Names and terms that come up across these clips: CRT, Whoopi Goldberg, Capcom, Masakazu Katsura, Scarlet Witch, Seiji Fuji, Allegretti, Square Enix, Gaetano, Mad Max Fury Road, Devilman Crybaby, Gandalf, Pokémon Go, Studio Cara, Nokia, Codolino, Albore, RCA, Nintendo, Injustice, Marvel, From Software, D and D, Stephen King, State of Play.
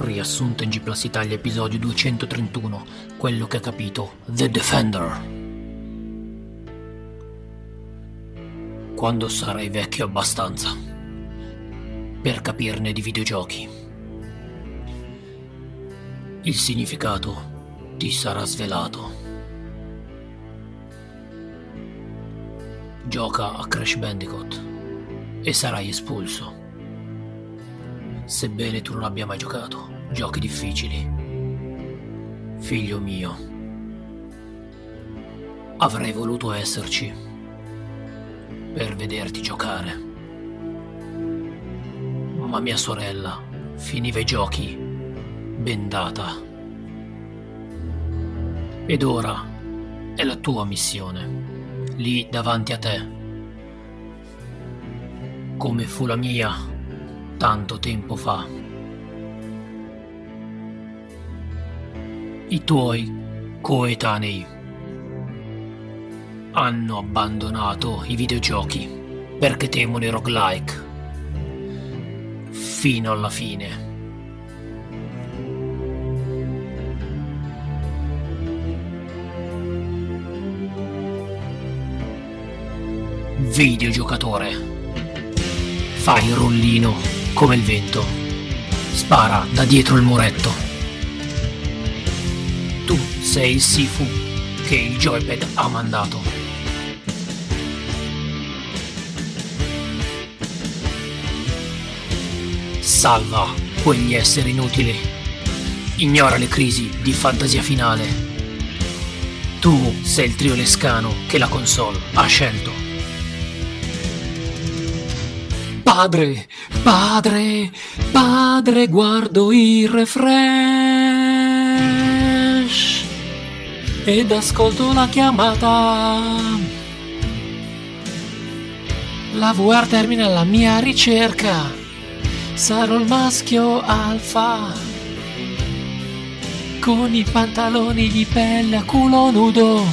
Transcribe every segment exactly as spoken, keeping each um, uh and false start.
riassunto in G plus Italia episodio duecentotrentuno, quello che ha capito The Defender. Quando sarai vecchio abbastanza per capirne di videogiochi, il significato ti sarà svelato. Gioca a Crash Bandicoot e sarai espulso. Sebbene tu non abbia mai giocato giochi difficili, figlio mio, avrei voluto esserci per vederti giocare, ma mia sorella finiva i giochi bendata. Ed ora è la tua missione, lì davanti a te, come fu la mia tanto tempo fa. I tuoi coetanei hanno abbandonato i videogiochi perché temono i roguelike fino alla fine. Videogiocatore, fai il rollino come il vento, spara da dietro il muretto. Tu sei il Sifu che il joypad ha mandato. Salva quegli esseri inutili, ignora le crisi di fantasia finale. Tu sei il trio lescano che la console ha scelto. Padre, padre, padre, guardo il refresh ed ascolto la chiamata. La V R termina la mia ricerca, sarò il maschio alfa, con i pantaloni di pelle a culo nudo,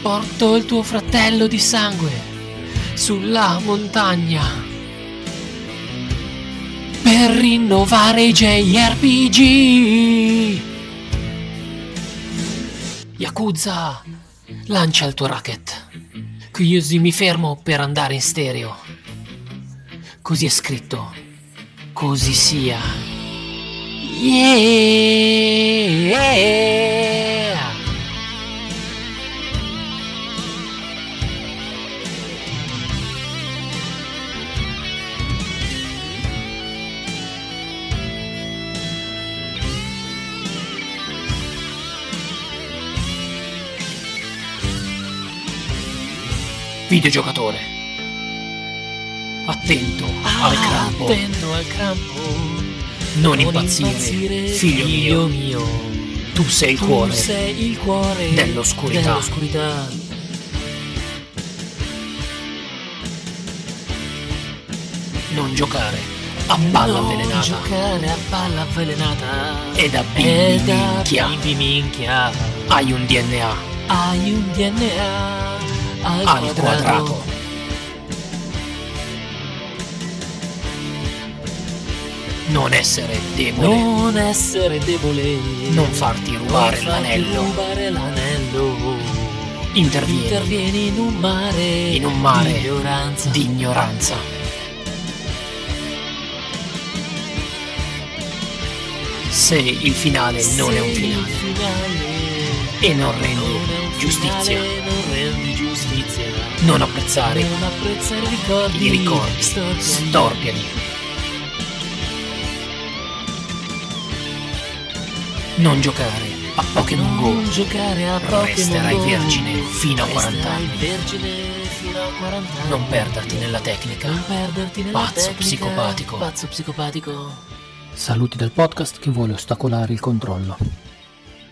porto il tuo fratello di sangue sulla montagna per rinnovare i J R P G. Yakuza, lancia il tuo racket, così mi fermo per andare in stereo. Così è scritto, così sia. Yeah! Videogiocatore, attento ah, al crampo, attento al crampo, non, non impazzire, impazzire figlio, figlio mio, mio. Tu sei il tu cuore, sei il cuore dell'oscurità. dell'oscurità. Non giocare a palla non avvelenata, giocare a palla avvelenata, ed a bimbi minchia, hai un D N A, hai un D N A. Al, al quadrato. quadrato Non essere debole, non essere debole, non farti rubare, non farti l'anello. rubare l'anello Intervieni, Intervieni in un mare, in un mare di ignoranza. di ignoranza Se il finale Se non è un finale, finale e non rendi giustizia, non apprezzare i ricordi, storpiali. Non giocare a Pokémon Go, resterai vergine fino a quaranta anni. Non perderti nella tecnica, pazzo psicopatico. Saluti dal podcast che vuole ostacolare il controllo.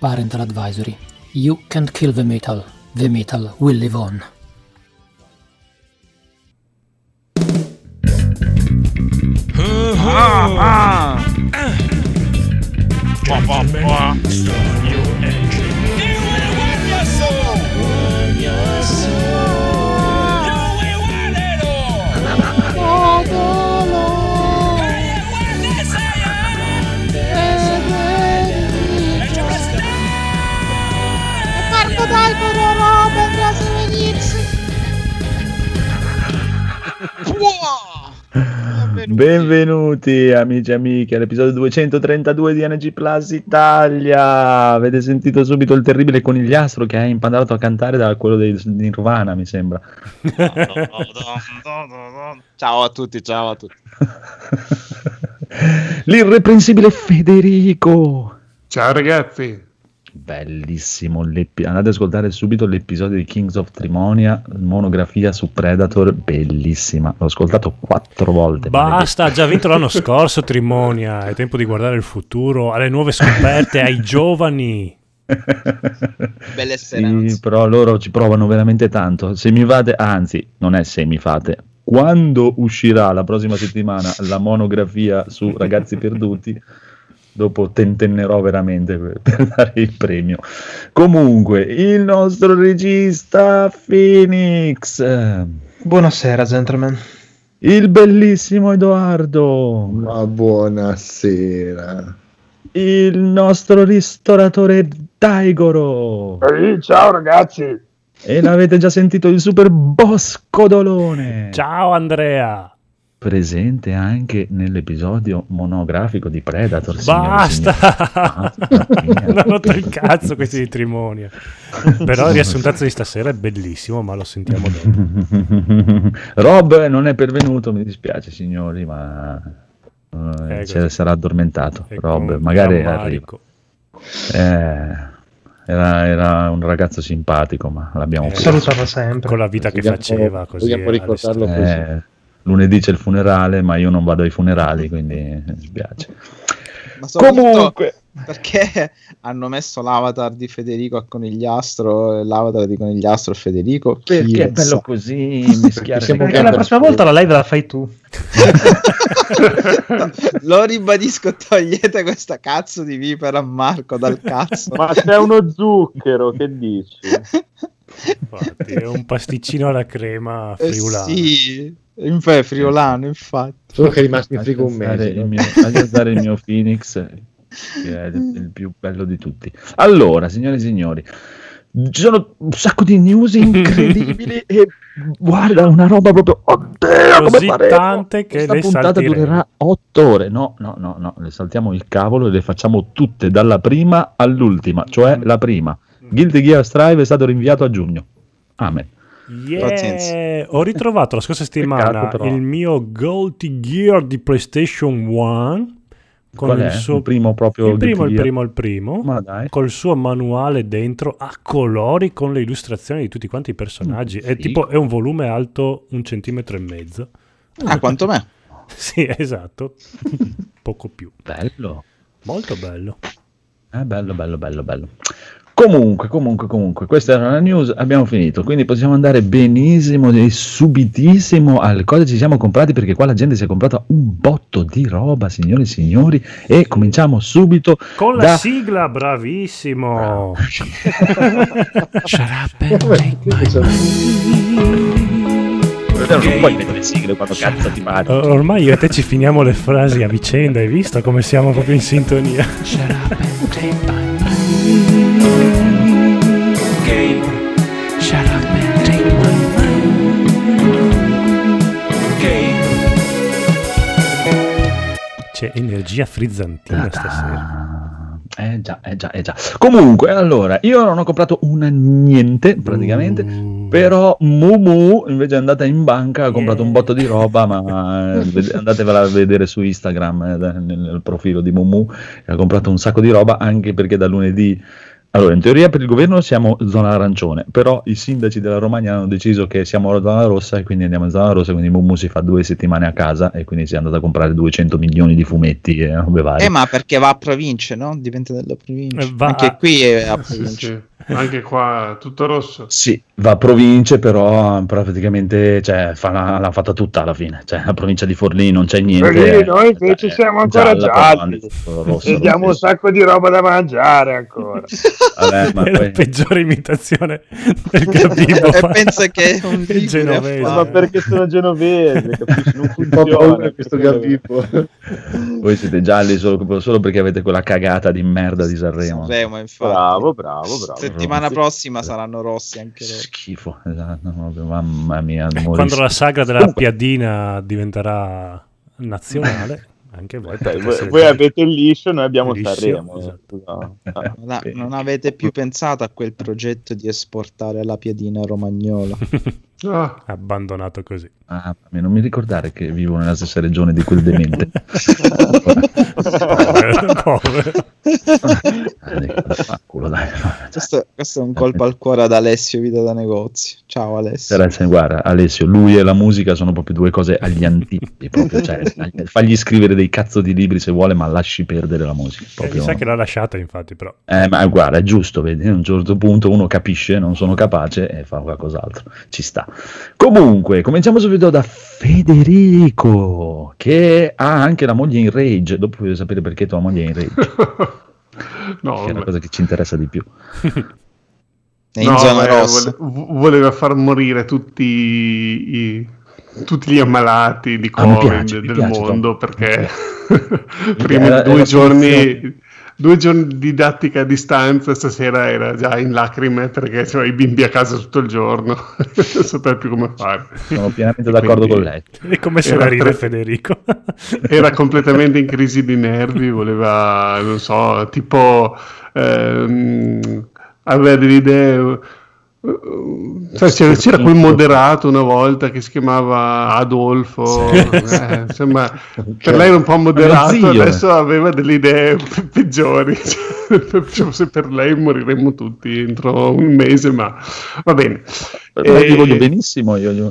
Parental advisory: you can't kill the metal, the metal will live on. Ah, ah. Gentlemen, start your engine. You will win your soul. Win your soul. You will win it all. Oh, no, no. I am Benvenuti. Benvenuti amici e amiche all'episodio duecentotrentadue di N G plus Italia. Avete sentito subito il terribile conigliastro che ha impandato a cantare da quello dei, di Nirvana, mi sembra. Ciao a tutti, ciao a tutti. L'irreprensibile Federico. Ciao ragazzi. Bellissimo, l'epi- andate ad ascoltare subito l'episodio di Kings of Trimonia, monografia su Predator, bellissima, l'ho ascoltato quattro volte. Basta, ha già vinto l'anno scorso Trimonia, è tempo di guardare il futuro, alle nuove scoperte, ai giovani. Belle speranze. Sì, però loro ci provano veramente tanto. Se mi fate, anzi non è se mi fate, quando uscirà la prossima settimana la monografia su Ragazzi Perduti, dopo tentennerò veramente per, per dare il premio. Comunque, il nostro regista Phoenix. Buonasera, gentlemen. Il bellissimo Edoardo. Ma buonasera. Il nostro ristoratore Daigoro. Ehi, ciao ragazzi. E l'avete già sentito il super boss Codolone. Ciao Andrea. Presente anche nell'episodio monografico di Predator. Basta, non ho rotto il cazzo questi di Trimonia. Però il riassuntato di stasera è bellissimo, ma lo sentiamo dopo. Rob non è pervenuto, mi dispiace signori, ma eh, eh, sarà addormentato. E Rob magari arriva. Eh... Era, era un ragazzo simpatico, ma l'abbiamo eh, salutava sempre con la vita che faceva, così vogliamo ricordarlo così. Eh, lunedì c'è il funerale, ma io non vado ai funerali, quindi mi spiace. Ma comunque, perché hanno messo l'avatar di Federico a Conigliastro, l'avatar di Conigliastro a Federico? Perché è bello così mischiare. Perché, perché la prossima volta la live la fai tu. No, lo ribadisco, togliete questa cazzo di vipera a Marco dal cazzo. Ma c'è uno zucchero, che dici? Infatti, è un pasticcino alla crema friulana. Eh sì, infatti, friulano, infatti. Solo che è rimasto in frigo un mese. Voglio usare il mio Phoenix, che è il più bello di tutti. Allora, signore e signori, ci sono un sacco di news incredibili e guarda, una roba proprio oddio, così come tante che questa le puntata saltiremo. Durerà otto ore. No, no, no, no, le saltiamo il cavolo e le facciamo tutte dalla prima all'ultima, cioè mm. la prima. Guilty Gear Strive è stato rinviato a giugno. Amen. Yeah. Ho ritrovato la scorsa settimana Peccato, il mio Guilty Gear di PlayStation uno con Qual il è? suo il primo proprio il primo il primo, il primo Ma dai. Col suo manuale dentro a colori con le illustrazioni di tutti quanti i personaggi. Mm, è sì. Tipo è un volume alto un centimetro e mezzo. Ah, quanto me. Sì, esatto. Poco più. Bello. Molto bello. È eh, bello, bello, bello, bello. Comunque, comunque, comunque, questa era la news, abbiamo finito, quindi possiamo andare benissimo e subitissimo al cosa ci siamo comprati, perché qua la gente si è comprata un botto di roba, signore e signori, e cominciamo subito con la da... sigla, bravissimo! Non puoi mettere sigle quando cazzo ti mandi. Ormai io e te ci finiamo le frasi a vicenda, hai visto come siamo proprio in sintonia? C'è energia frizzantina Ta-da. stasera. Eh già, eh già, eh già. Comunque, allora, io non ho comprato una niente, praticamente, mm. però Mumu invece è andata in banca, ha comprato yeah. un botto di roba, ma andatevela a vedere su Instagram, eh, nel profilo di Mumu, ha comprato un sacco di roba, anche perché da lunedì... Allora, in teoria per il governo siamo zona arancione, però i sindaci della Romagna hanno deciso che siamo in zona rossa e quindi andiamo in zona rossa, quindi Mumu si fa due settimane a casa e quindi si è andato a comprare duecento milioni di fumetti e robe varie. Eh, ma perché va a province, no? Diventa della provincia. Eh, anche qui è a provincia. Sì, sì. Anche qua tutto rosso. Sì, va a province, però praticamente cioè, fa la, l'ha fatta tutta alla fine. Cioè, la provincia di Forlì non c'è niente. Perché noi invece eh, siamo ancora gialli. Vediamo un sacco di roba da mangiare ancora. Vabbè, ma è poi... la peggiore imitazione del capito. E pensa che è un genovese. Ma perché sono genovese, capisci? Non funziona questo capito. Voi siete gialli solo, solo perché avete quella cagata di merda di Sanremo. Sanremo, infatti. Bravo, bravo, bravo. Settimana Rossi. prossima saranno rossi anche loro. Schifo, esatto, mamma mia. Eh, quando la sagra della Comunque. piadina diventerà nazionale, anche voi. Beh, voi, voi avete il liscio, noi abbiamo liscio, Sanremo. Esatto. No. Ah, no, non avete più pensato a quel progetto di esportare la piadina romagnola? Ah. Abbandonato così. Ah, non mi ricordare che vivo nella stessa regione di quel demente. questo, questo è un colpo al cuore ad Alessio Vita da Negozio. Ciao Alessio. Grazie, guarda, Alessio, lui e la musica sono proprio due cose agli antipodi. Proprio, cioè, fagli scrivere dei cazzo di libri se vuole, ma lasci perdere la musica. Proprio... Mi sa che l'ha lasciata, infatti, però. Eh, ma guarda, è giusto, vedi, a un certo punto uno capisce, non sono capace e fa qualcos'altro. Ci sta. Comunque, cominciamo subito da Federico, che ha anche la moglie in rage. Dopo voglio sapere perché tua moglie è in rage. No, che è una cosa che ci interessa di più. È in no, zona rossa. Voleva far morire tutti i, tutti gli ammalati di Covid ah, piace, del piace, mondo, Tom. Perché prima era, due era giorni... Due giorni di didattica a distanza, stasera era già in lacrime perché cioè, i bimbi a casa tutto il giorno, non sapevo più come fare. Sono pienamente d'accordo quindi, con lei. E come se la ride tre... Federico? Era completamente in crisi di nervi, voleva, non so, tipo, ehm, aveva delle idee... Cioè, c'era, c'era quel moderato una volta che si chiamava Adolfo, sì. eh, insomma, okay. Per lei era un po' moderato, adesso aveva delle idee pe- peggiori. Cioè, se per lei moriremmo tutti entro un mese, ma va bene. Però e... Io voglio benissimo. Io, io...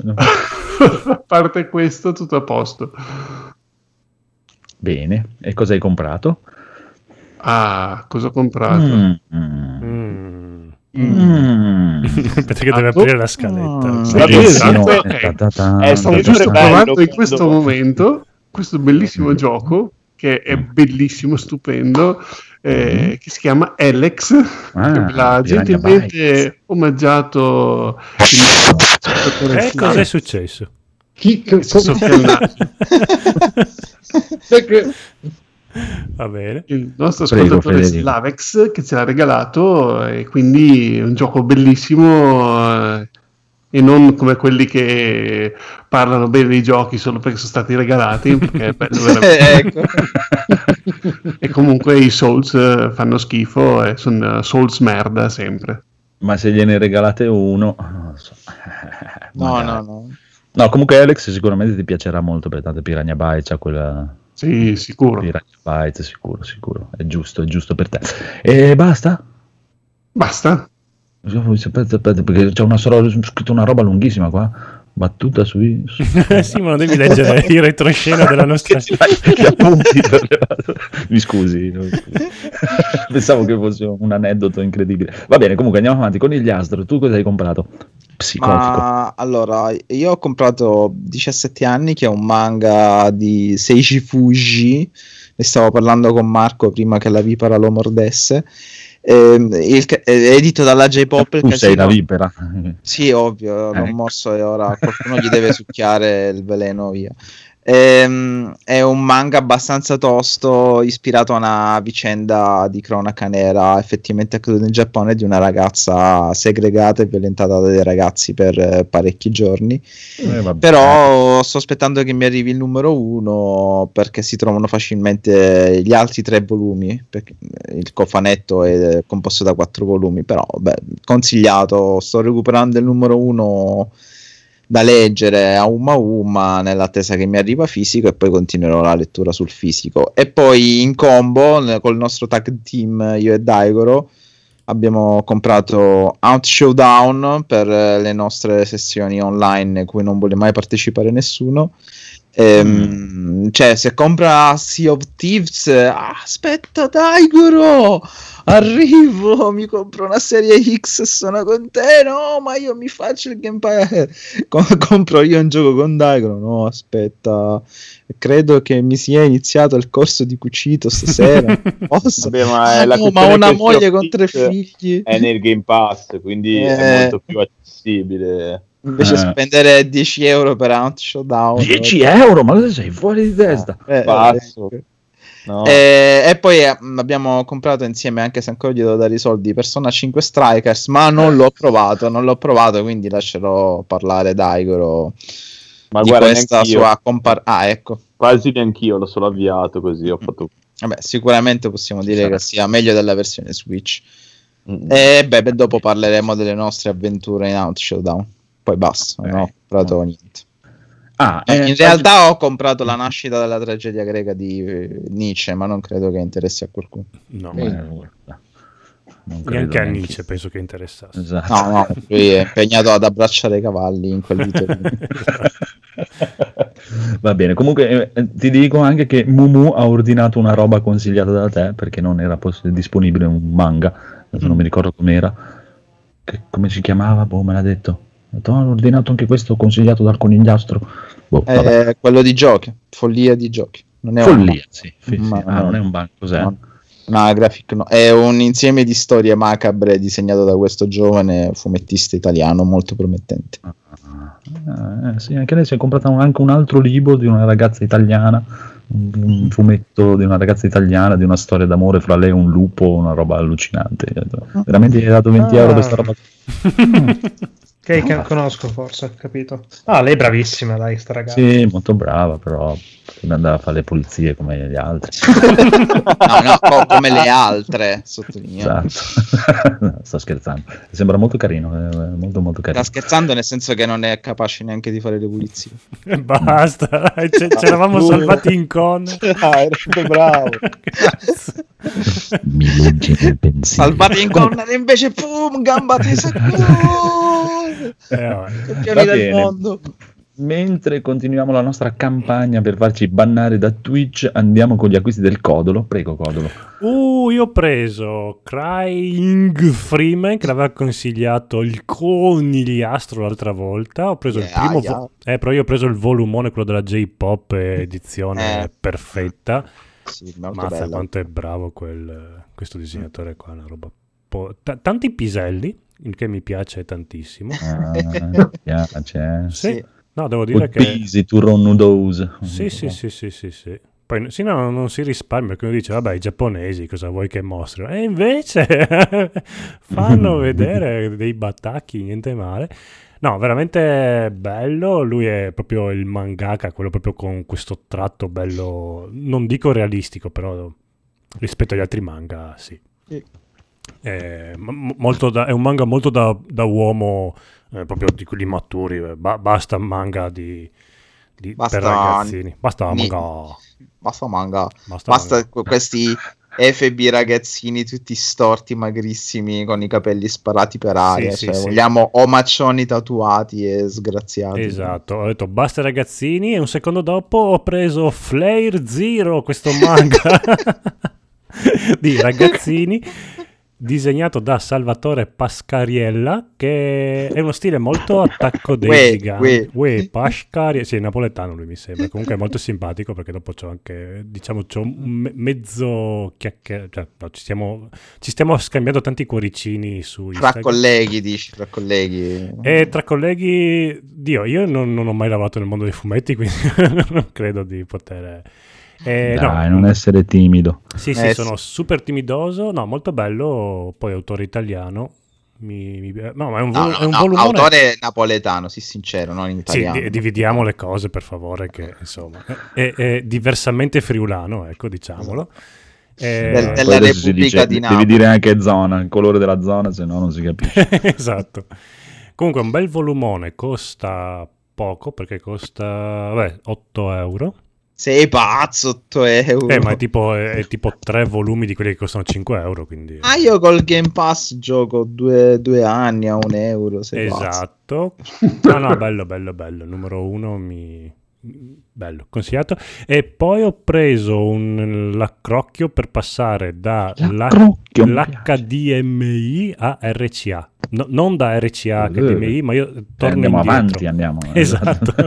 A parte questo, tutto a posto. Bene, e cosa hai comprato? Ah, cosa ho comprato? Mm. Mm. Mm. Perché deve aprire la scaletta. Sì, esatto. Okay. Eh, stavo giusto provando in questo momento questo bellissimo gioco che è bellissimo, stupendo, eh, che si chiama Alex, ah, che l'ha gentilmente omaggiato il... E eh, cos'è successo? Chi Va bene. Il nostro ascoltatore Slavex che ce l'ha regalato, e quindi è un gioco bellissimo eh, e non come quelli che parlano bene dei giochi solo perché sono stati regalati, perché è bello veramente. E comunque i Souls fanno schifo e sono Souls merda sempre. Ma se gliene regalate uno, non so. no, no, no. No, comunque Alex sicuramente ti piacerà molto perché tanto Piranha Bytes c'ha quella Sì, sicuro. Byte, sicuro, sicuro. È giusto, è giusto per te. E basta? Basta. Aspetta, aspetta, perché c'è una solo scritto una roba lunghissima qua. Battuta sui. Su... sì, ma non devi leggere il retroscena della nostra. Che appunti. Mi scusi. No, scusi. Pensavo che fosse un aneddoto incredibile. Va bene, comunque andiamo avanti con il Gliastro. Tu cosa hai comprato? Psicotico. Ma allora, io ho comprato diciassette anni, che è un manga di Seiji Fuji. Ne stavo parlando con Marco prima che la vipera lo mordesse. Eh, il, eh, edito dalla J-Pop. Tu casino. Sei la vipera. Sì, ovvio, l'ho eh. morso e ora qualcuno gli deve succhiare il veleno via. Eh, è un manga abbastanza tosto, ispirato a una vicenda di cronaca nera effettivamente accaduta in Giappone, di una ragazza segregata e violentata dai ragazzi per eh, parecchi giorni. Eh, però sto aspettando che mi arrivi il numero uno, perché si trovano facilmente gli altri tre volumi, perché il cofanetto è composto da quattro volumi, però beh, consigliato, sto recuperando il numero uno da leggere a umma umma nell'attesa che mi arriva fisico, e poi continuerò la lettura sul fisico. E poi in combo col nostro tag team, io e Daigoro, abbiamo comprato Hunt Showdown per le nostre sessioni online cui non vuole mai partecipare nessuno. Ehm, mm. Cioè, se compra Sea of Thieves, ah, aspetta Daigoro, arrivo, mi compro una serie X, sono con te. No, ma io mi faccio il gameplay. Com- compro io un gioco con Daigoro. No, aspetta, credo che mi sia iniziato il corso di cucito stasera. Posso? Vabbè, ma, è la no, ma ho una moglie con tre figli, è nel Game Pass, quindi eh. è molto più accessibile. Invece eh. spendere dieci euro per Hunt Showdown. dieci euro? Ma cosa sei fuori di testa? Ah, beh, basso. no. e, e poi abbiamo comprato insieme, anche se ancora gli devo dare i soldi, Persona cinque Strikers, ma non l'ho provato, non l'ho provato, quindi lascerò parlare Daigoro ma di guarda, questa sua compar- ah ecco quasi neanch'io, l'ho solo avviato così, ho fatto... Vabbè, sicuramente possiamo dire sì, che sia meglio della versione Switch. Mm-hmm. E beh, beh, dopo parleremo delle nostre avventure in Hunt Showdown. Poi basta, okay. Non ho comprato niente. Ah, eh, in infatti... realtà ho comprato La nascita della tragedia greca di Nietzsche, ma non credo che interessi a qualcuno. No, eh, non credo neanche a Nietzsche, penso che interessasse. Esatto. No, no, lui è impegnato ad abbracciare i cavalli in quel video. Va bene, comunque eh, ti dico anche che Mumu ha ordinato una roba consigliata da te, perché non era poss- disponibile un manga, mm. non mi ricordo com'era, che, come si chiamava, boh, me l'ha detto. Ho ordinato anche questo consigliato dal conigliastro, boh, eh, quello di giochi, follia di giochi, non è follia, un sì, sì, ma, sì. Ah, non è un banco, cos'è? No, no, graphic, no. È un insieme di storie macabre disegnato da questo giovane fumettista italiano molto promettente. Ah, eh, sì, anche lei si è comprata un, anche un altro libro di una ragazza italiana, un fumetto di una ragazza italiana, di una storia d'amore fra lei e un lupo, una roba allucinante. Veramente gli hai dato venti euro questa roba. Che, che conosco forse, ho capito. Ah, lei è bravissima, dai, sta ragazza. Sì, molto brava, però non andava a fare le pulizie come gli altri. no, no, come le altre, sottolineo. Esatto. No, sto scherzando. Sembra molto carino, molto molto carino. Sta scherzando nel senso che non è capace neanche di fare le pulizie. Basta, ce l'eravamo salvati in con. Ah, era super bravo. Mi legge nel pensiero. Salvati in con, invece pum, gamba tesa. Eh, va bene. Mentre continuiamo la nostra campagna per farci bannare da Twitch, andiamo con gli acquisti del Codolo. Prego, Codolo. Uh, io ho preso Crying Freeman, che l'aveva consigliato il conigliastro l'altra volta. Ho preso yeah, il primo yeah. vo- eh, però io ho preso il volumone, quello della J-Pop, edizione eh. perfetta. Sì, mazza, quanto è bravo quel, questo disegnatore qua, una roba po- t- tanti piselli, il che mi piace tantissimo. Ah, mi piace. Sì. Sì. No, devo dire che easy to run noodles. Sì, sì, sì, sì, sì, sì. Poi sì, no, non si risparmia, perché uno dice "Vabbè, i giapponesi cosa vuoi che mostrino?" E invece fanno vedere dei battacchi, niente male. No, veramente bello, lui è proprio il mangaka, quello proprio con questo tratto bello, non dico realistico, però rispetto agli altri manga, sì. sì. È, molto da, è un manga molto da, da uomo, eh, proprio di quelli maturi, ba, basta manga di, di basta, per ragazzini, basta ni, manga, basta manga, basta, basta manga. Questi F B ragazzini tutti storti, magrissimi, con i capelli sparati per aria, sì, cioè, sì, vogliamo sì. omaccioni tatuati e sgraziati. Esatto, ho detto basta ragazzini, e un secondo dopo ho preso Flare Zero, questo manga di ragazzini disegnato da Salvatore Pascariella, che è uno stile molto attacco dei we, giganti we. We, Pascariella, sì, è napoletano lui mi sembra, comunque è molto simpatico, perché dopo c'ho anche, diciamo, c'ho me- mezzo chiacchiere, cioè, no, ci stiamo ci stiamo scambiando tanti cuoricini su Instagram. Tra colleghi, dici, tra colleghi e tra colleghi Dio, io non, non ho mai lavorato nel mondo dei fumetti, quindi non credo di poter... Eh, Dai, no. non essere timido. Sì, sì, eh, sono sì. super timidoso. No, molto bello. Poi autore italiano. Mi, mi... No, ma è un, vo- no, no, è un no, volumone. Autore napoletano, sì, sincero, non in italiano. Sì, di- dividiamo le cose, per favore, che insomma è, è diversamente friulano, ecco, diciamolo. Eh, Del, della Repubblica dice, di Napoli. Devi dire anche zona, il colore della zona, se no non si capisce. Esatto. Comunque un bel volumone, costa poco, perché costa vabbè, otto euro. Sei pazzo, otto euro. Eh, ma è tipo, è, è tipo tre volumi di quelli che costano cinque euro, quindi... Ah, io col Game Pass gioco due, due anni a un euro, sei esatto. Pazzo. No, no, bello, bello, bello. Numero uno mi... Bello, consigliato. E poi ho preso un l'accrocchio per passare da la, l'H D M I a R C A. No, non da R C A a H D M I, ma io torno andiamo indietro. Avanti, andiamo avanti. Esatto.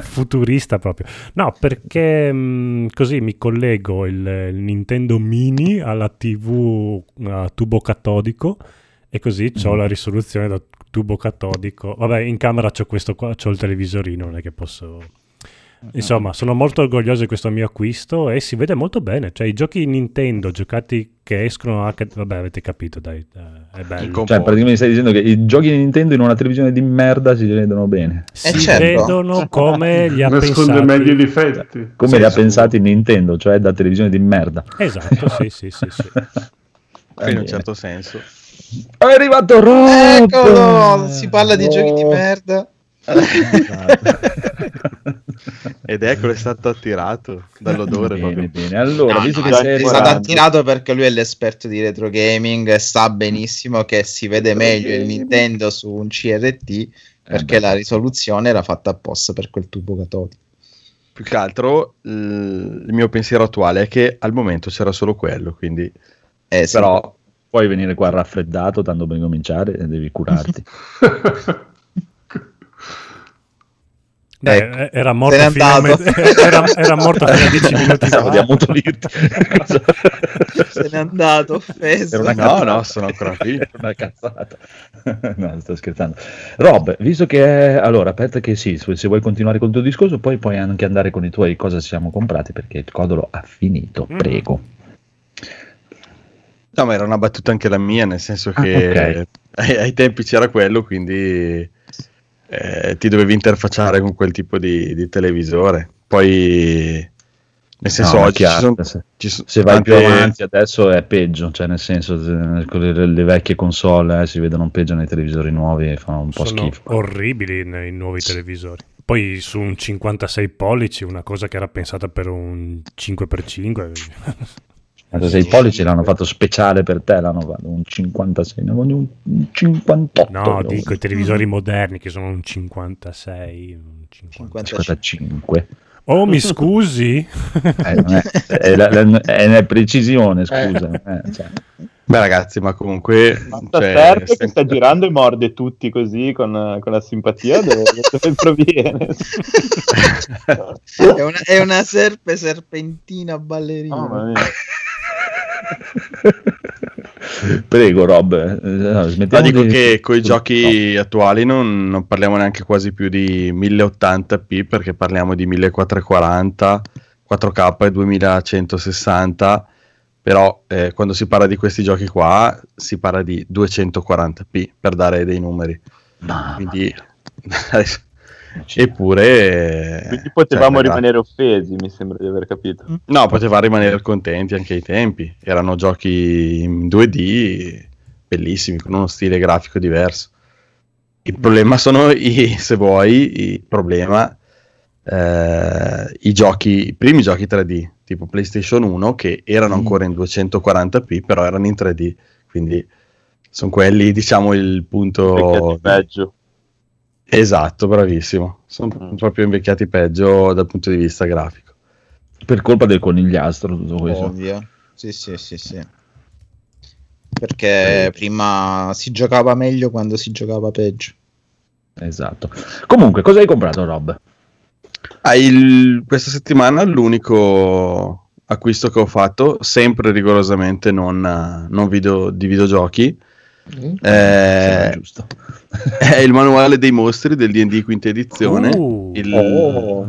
Futurista proprio. No, perché mh, così mi collego il, il Nintendo Mini alla tivù a tubo catodico, e così ho mm. la risoluzione da tubo catodico. Vabbè, in camera c'ho questo qua, c'ho il televisorino, non è che posso Insomma, sono molto orgoglioso di questo mio acquisto e si vede molto bene. Cioè, i giochi Nintendo giocati che escono anche... Vabbè, avete capito, dai. È bello. Cioè, praticamente stai dicendo che i giochi di Nintendo in una televisione di merda si vedono bene. Si eh certo. vedono come li ha Nasconde pensati... meglio gli effetti. Come sì, li ha sì. pensati Nintendo, cioè da televisione di merda. Esatto, sì, sì, sì, sì. In un certo senso. È arrivato Rob! Eccolo! Si parla di Rob. Giochi di merda. Ed eccolo, è stato attirato dall'odore. Bene, bene. Allora, no, visto no, che sei è stato attirato perché lui è l'esperto di retro gaming e sa benissimo che si vede meglio il Nintendo su un C R T perché eh la risoluzione era fatta apposta per quel tubo catodico. Più che altro il mio pensiero attuale è che al momento c'era solo quello, quindi eh, sì. Però puoi venire qua raffreddato, tanto per cominciare devi curarti. Beh, ecco. era morto fino era, era morto fino a dieci minuti fa. Se n'è andato, offeso. Era una no, no, sono ancora qui. Una cazzata. No, sto scherzando. Rob, visto che è... allora, aperta che sì, se vuoi continuare con il tuo discorso, poi puoi anche andare con i tuoi cosa ci siamo comprati, perché il Codolo ha finito, mm. prego. No, ma era una battuta anche la mia, nel senso che ah, okay. ai, ai tempi c'era quello, quindi... Eh, ti dovevi interfacciare con quel tipo di, di televisore, poi nel senso no, oggi ci sono, se, ci sono se vai più avanti adesso è peggio, cioè nel senso le, le vecchie console eh, si vedono peggio nei televisori nuovi e fanno un po' sono schifo, orribili nei nuovi sì. televisori, poi su un cinquantasei pollici una cosa che era pensata per un cinque per cinque sei pollici l'hanno fatto speciale per te, l'hanno fatto un cinquantasei, un cinquantotto. No, dico so. I televisori moderni che sono un cinquantasei, un cinquantacinque. Oh, mi scusi? Eh, non è, è, la, la, è la precisione, scusa. Eh, cioè. Beh ragazzi, ma comunque... Sta certo che sempre... sta girando e morde tutti così con, con la simpatia dove, dove proviene. È, una, è una serpe serpentina ballerina. Oh, mamma mia. Prego Rob, no, smettiamo. Ma dico di... che con i giochi no. attuali non, non parliamo neanche quasi più di mille ottanta p, perché parliamo di millequattrocentoquaranta, quattro K e duemilacentosessanta, però eh, quando si parla di questi giochi qua si parla di duecentoquaranta p per dare dei numeri. Mamma quindi eppure quindi potevamo cioè, rimanere offesi, mi sembra di aver capito. No, poteva rimanere contenti anche ai tempi, erano giochi in due D bellissimi con uno stile grafico diverso. Il problema sono i, se vuoi il problema eh, i giochi, i primi giochi tre D tipo PlayStation uno che erano ancora in duecentoquaranta p però erano in tre D, quindi sono quelli diciamo il punto peggio. Esatto, bravissimo. Sono proprio invecchiati peggio dal punto di vista grafico. Per colpa del conigliastro, tutto questo. Ovvio. Sì, sì, sì, sì. Perché eh. prima si giocava meglio quando si giocava peggio. Esatto. Comunque, cosa hai comprato, Rob? Ah, il... Questa settimana l'unico acquisto che ho fatto, sempre rigorosamente non, non video... di videogiochi, Mm. Eh, sì, giusto. È il manuale dei mostri del D and D quinta edizione. Uh, il... oh.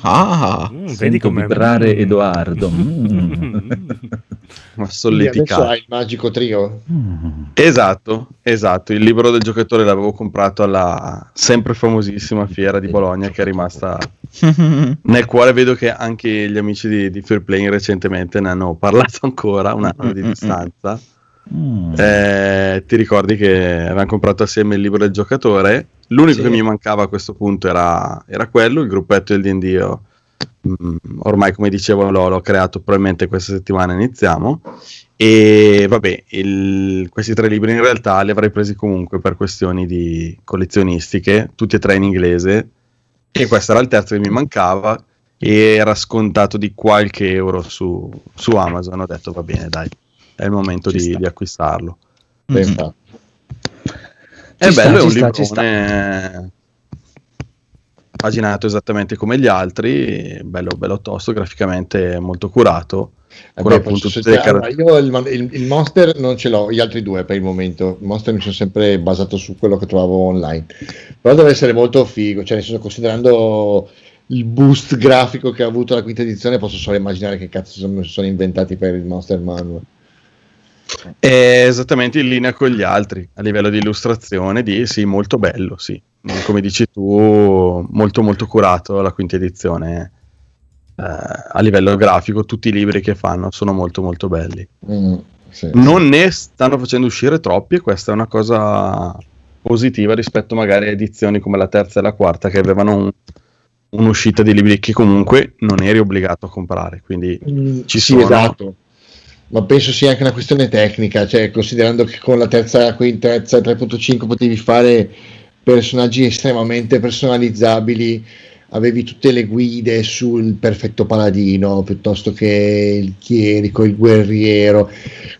Ah, mm, vedi come vibrare Edoardo. Mm. Ma solleticato. Adesso hai il magico trio. Mm. Esatto, esatto. Il libro del giocatore l'avevo comprato alla sempre famosissima fiera di Bologna che è rimasta nel cuore. Vedo che anche gli amici di, di Fair Playing recentemente ne hanno parlato ancora un anno di distanza. Mm. Eh, ti ricordi che avevamo comprato assieme il libro del giocatore, l'unico sì. che mi mancava a questo punto era, era quello, il gruppetto del D and D io, mh, ormai come dicevo l'ho, l'ho creato, probabilmente questa settimana iniziamo e vabbè il, questi tre libri in realtà li avrei presi comunque per questioni di collezionistiche, tutti e tre in inglese e questo era il terzo che mi mancava e era scontato di qualche euro su, su Amazon, ho detto va bene dai è il momento di, di acquistarlo. Mm-hmm. È sta, bello, è un librone paginato esattamente come gli altri, bello, bello tosto, graficamente molto curato. Eh beh, appunto tutte car- io il, il, il Monster non ce l'ho, gli altri due per il momento. Il Monster mi sono sempre basato su quello che trovavo online, però deve essere molto figo, cioè nel senso considerando il boost grafico che ha avuto la quinta edizione, posso solo immaginare che cazzo sono, sono inventati per il Monster Manual. È esattamente in linea con gli altri a livello di illustrazione, di sì, molto bello, sì, come dici tu, molto molto curato la quinta edizione, eh, a livello grafico tutti i libri che fanno sono molto molto belli. Mm, sì, non sì. Ne stanno facendo uscire troppi e questa è una cosa positiva rispetto magari a edizioni come la terza e la quarta che avevano un, un'uscita di libri che comunque non eri obbligato a comprare, quindi mm, ci sono, sì, esatto. Ma penso sia anche una questione tecnica, cioè considerando che con la terza, quinta, terza tre punto cinque potevi fare personaggi estremamente personalizzabili, avevi tutte le guide sul perfetto paladino piuttosto che il chierico, il guerriero.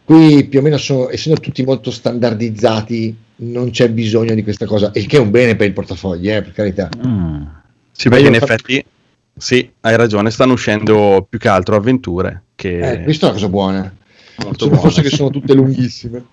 Qui più o meno sono, essendo tutti molto standardizzati, non c'è bisogno di questa cosa, il che è un bene per il portafogli, eh, per carità. Mm. Sì, perché in fatto... effetti sì, hai ragione, stanno uscendo più che altro avventure che... eh, questa è una cosa buona. Molto forse che sono tutte lunghissime.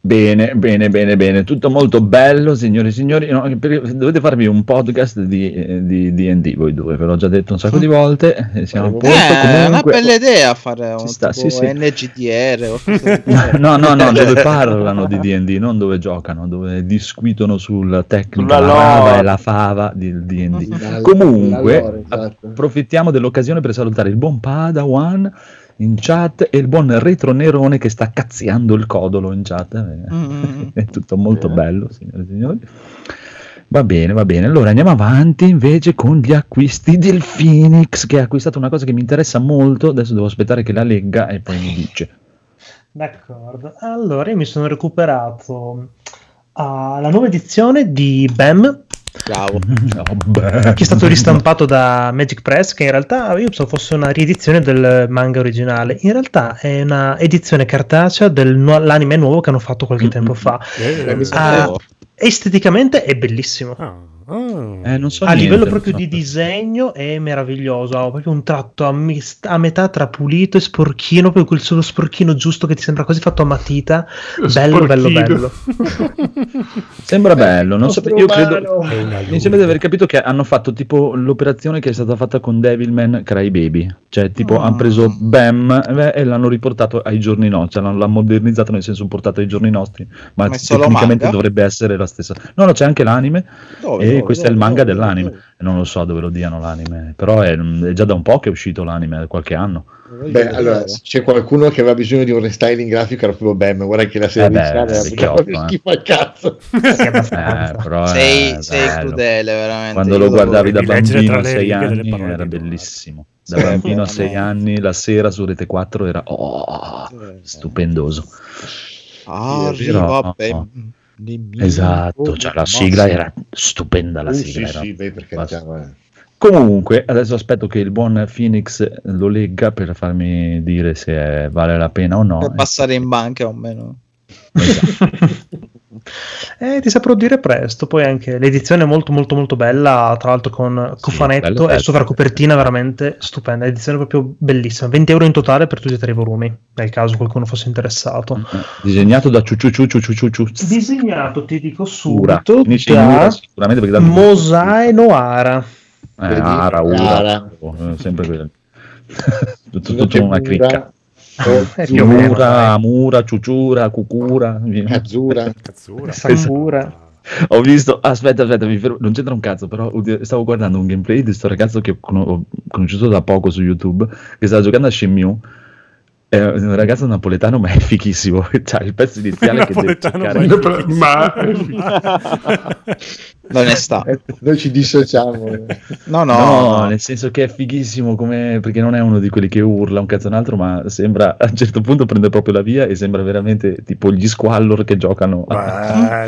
Bene, bene, bene, bene. Tutto molto bello, signori e signori. No, dovete farvi un podcast di, di D and D voi due, ve l'ho già detto un sacco di volte. Siamo eh, a posto, comunque... È una bella idea fare un sta, tipo sì, sì. N G D R o no, no, no, dove parlano di D and D, non dove giocano, dove discutono sulla tecnica, la, la lava e la fava di D and D. La, comunque, la lore, esatto. Approfittiamo dell'occasione per salutare il buon Padawan in chat e il buon Retro Nerone che sta cazziando il codolo in chat. Mm-hmm. È tutto molto bene. Bello, signore e signori. Va bene, va bene. Allora andiamo avanti invece con gli acquisti del Phoenix, che ha acquistato una cosa che mi interessa molto. Adesso devo aspettare che la legga e poi mi dice. D'accordo. Allora io mi sono recuperato alla nuova edizione di B E M. Bravo. No, che è stato ristampato da Magic Press, che in realtà io pensavo fosse una riedizione del manga originale, in realtà è una edizione cartacea dell'anime nuovo che hanno fatto qualche tempo fa. Eh, uh, esteticamente è bellissimo. Oh. Oh. Eh, non so a niente, livello proprio so. Di disegno è meraviglioso, ha proprio un tratto a, mist- a metà tra pulito e sporchino, poi quel solo sporchino giusto che ti sembra quasi fatto a matita. Bello, bello, bello, sembra bello, non so, io credo, mi sembra di aver capito che hanno fatto tipo l'operazione che è stata fatta con Devilman Crybaby, cioè tipo oh. hanno preso B E M e l'hanno riportato ai giorni nostri, cioè, l'hanno, l'hanno modernizzato nel senso portato ai giorni nostri, ma, ma tecnicamente dovrebbe essere la stessa. No, no, c'è anche l'anime. Dove? E E questo no, è il manga no, dell'anime. No, no. Non lo so dove lo diano l'anime, però è, è già da un po' che è uscito l'anime, qualche anno. Beh, allora c'è qualcuno che aveva bisogno di un restyling grafico, era proprio B E M. Guarda che la serie eh era schifo al cazzo. Eh, però sei, sei crudele, veramente. Quando lo guardavi da bambino a sei anni era bellissimo. Da bambino a sei anni la sera su Rete quattro era oh, stupendoso. Ah, però, oh, esatto, cioè la sigla era stupenda, la uh, sigla sì, era... Sì, beh, perché diciamo... Comunque adesso aspetto che il buon Phoenix lo legga per farmi dire se vale la pena o no, per passare in banca o meno. Esatto. Eh, ti saprò dire presto. Poi anche l'edizione è molto molto molto bella, tra l'altro con cofanetto sì, e sovracopertina veramente stupenda, edizione proprio bellissima, venti euro in totale per tutti e tre i volumi, nel caso qualcuno fosse interessato. Mm-hmm. Disegnato da ciu ciu ciu ciu ciu ciu. Disegnato, ti dico subito, da da Mosae Noara. Eh, Ara, Ura, oh, sempre quello. tutto, tutto una cricca. Mura, mura, ciuciura, cucura, cazzura, cazzura, sacura. Ho visto, aspetta, aspetta, mi fermo, non c'entra un cazzo, però stavo guardando un gameplay di sto ragazzo che ho conosciuto da poco su YouTube, che stava giocando a Shenmue. È un ragazzo napoletano, ma è fichissimo. C'ha il pezzo iniziale che deve cercare, ma non è sta. Noi ci dissociamo. No, no, no, no, nel senso che è fighissimo, come perché non è uno di quelli che urla un cazzo un altro, ma sembra a un certo punto prende proprio la via e sembra veramente tipo gli squallor che giocano. A...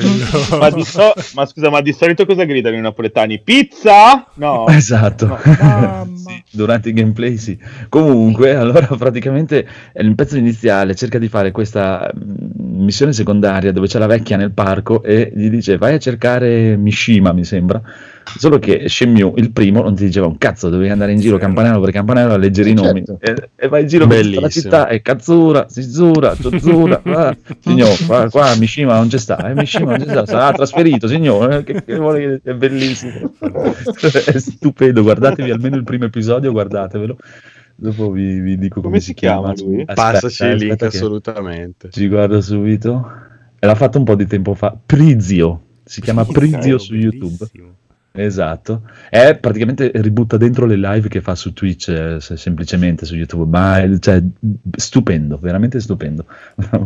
ma, di so... ma scusa, ma di solito cosa gridano i napoletani? Pizza? No. Esatto. No, sì, durante i gameplay sì. Comunque, allora praticamente il pezzo iniziale cerca di fare questa missione secondaria dove c'è la vecchia nel parco e gli dice vai a cercare Mishi Tsushima, mi sembra, solo che Shenmue, il primo, non ti diceva un cazzo, dovevi andare in giro campanello per campanello a leggere i nomi, certo. e, e vai in giro per la città e Katsura, Shizura, Tozura, ah, signor, qua, qua Mishima non c'è sta, eh, Mishima non c'è sta, sarà trasferito, signore, che, che vuole, è bellissimo, è stupendo, guardatevi almeno il primo episodio, guardatevelo. Dopo vi, vi dico come, come si chiama lui. Aspetta, passaci il link, assolutamente. Ci guardo subito. E l'ha fatto un po' di tempo fa. Prizio. Si chiama Prizio su YouTube. Esatto. È praticamente ributta dentro le live che fa su Twitch, eh, semplicemente su YouTube. Ma è, cioè, stupendo, veramente stupendo.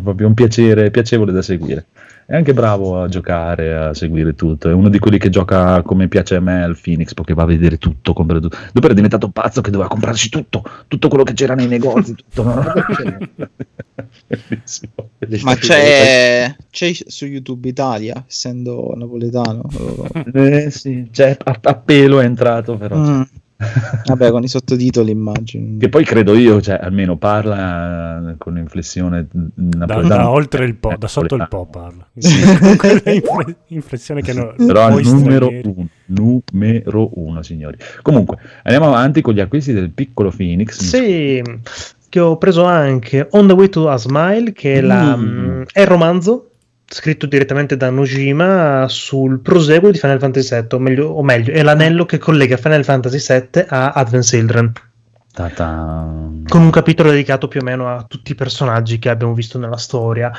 Proprio un piacere, piacevole da seguire. È anche bravo a giocare, a seguire tutto. È uno di quelli che gioca come piace a me al Phoenix, perché va a vedere tutto, compra tutto. Dopo era diventato un pazzo che doveva comprarsi tutto, tutto quello che c'era nei negozi, tutto. Ma c'è, c'è su YouTube Italia, essendo napoletano. Eh sì, cioè, a, a pelo è entrato però. Mm. Vabbè, con i sottotitoli immagino. Che poi credo io, cioè, almeno parla con l'inflessione napoletana. Da, da oltre il po', da sotto il po' parla. Sì. Quella inflessione che non. Però è il numero uno, numero uno, signori. Comunque, andiamo avanti con gli acquisti del piccolo Phoenix. Sì, che ho preso anche On the Way to a Smile, che è, la, mm. è il romanzo scritto direttamente da Nojima sul proseguo di Final Fantasy sette, o meglio, o meglio è l'anello che collega Final Fantasy sette a Advent Children, Ta-ta. con un capitolo dedicato più o meno a tutti i personaggi che abbiamo visto nella storia.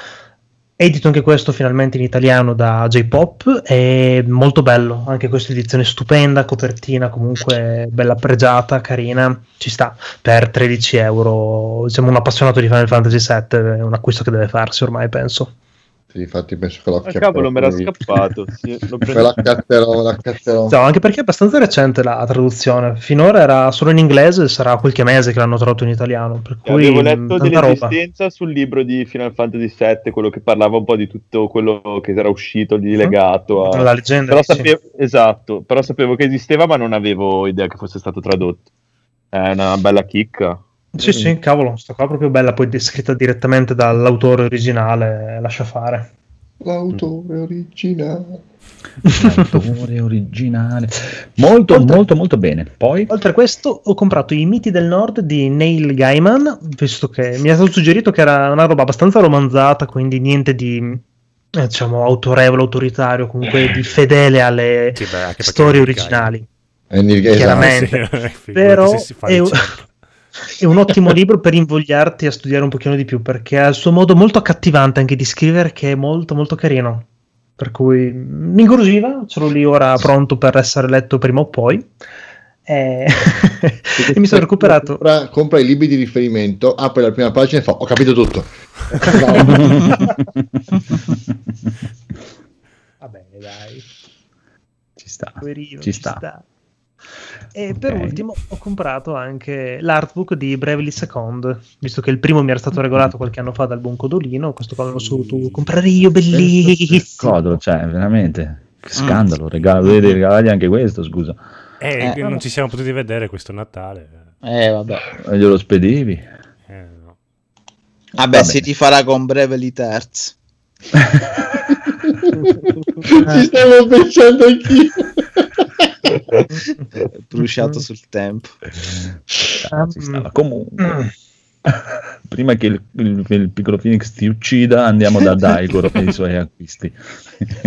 Edito anche questo finalmente in italiano da J-Pop, è molto bello, anche questa edizione stupenda, copertina comunque bella pregiata, carina, ci sta, per tredici euro, diciamo un appassionato di Final Fantasy sette, è un acquisto che deve farsi ormai, penso. Sì, infatti penso che l'ho acchiappato. Ah, cavolo, me l'ha scappato. Sì, l'ho preso. La catterò, la catterò. No, anche perché è abbastanza recente la traduzione. Finora era solo in inglese, sarà qualche mese che l'hanno tradotto in italiano. Per cui avevo letto dell'esistenza roba. Sul libro di Final Fantasy sette, quello che parlava un po' di tutto quello che era uscito di legato a... La leggenda. Però sapevo... sì. Esatto, però sapevo che esisteva, ma non avevo idea che fosse stato tradotto. È una bella chicca. Sì, mm. sì, cavolo, sta qua proprio bella, poi descritta direttamente dall'autore originale, lascia fare. L'autore mm. originale. L'autore originale. Molto, oltre, molto, molto bene. Poi, oltre a questo, ho comprato I Miti del Nord di Neil Gaiman, visto che mi è stato suggerito che era una roba abbastanza romanzata, quindi niente di... diciamo autorevole, autoritario, comunque di fedele alle sì, beh, storie originali. Neil Gaiman. Chiaramente. Sì, però... si fa è... è un ottimo libro per invogliarti a studiare un pochino di più, perché ha il suo modo molto accattivante anche di scrivere, che è molto molto carino, per cui mi incuriosiva, ce l'ho lì ora pronto per essere letto prima o poi e, e mi sono recuperato. Compra, compra i libri di riferimento, apre la prima pagina e fa ho capito tutto. Va bene, dai, ci sta, poverino, ci, ci sta, sta. E okay. Per ultimo ho comprato anche l'artbook di Bravely Second, visto che il primo mi era stato regalato qualche anno fa dal buon Codolino, questo qua l'ho solo comprare io, bellissimo. Codolo, cioè veramente che scandalo, regalo, devi regalargli anche questo, scusa. Eh, eh, non ci siamo potuti vedere questo Natale. Eh vabbè, glielo spedivi. Eh, no. Vabbè, Va se bene. Ti farà con Bravely Terz. Ci stavo pensando anch'io. Bruciato sul tempo. Ah, comunque, prima che il, il, il piccolo Phoenix ti uccida, andiamo da Daigoro per i suoi acquisti.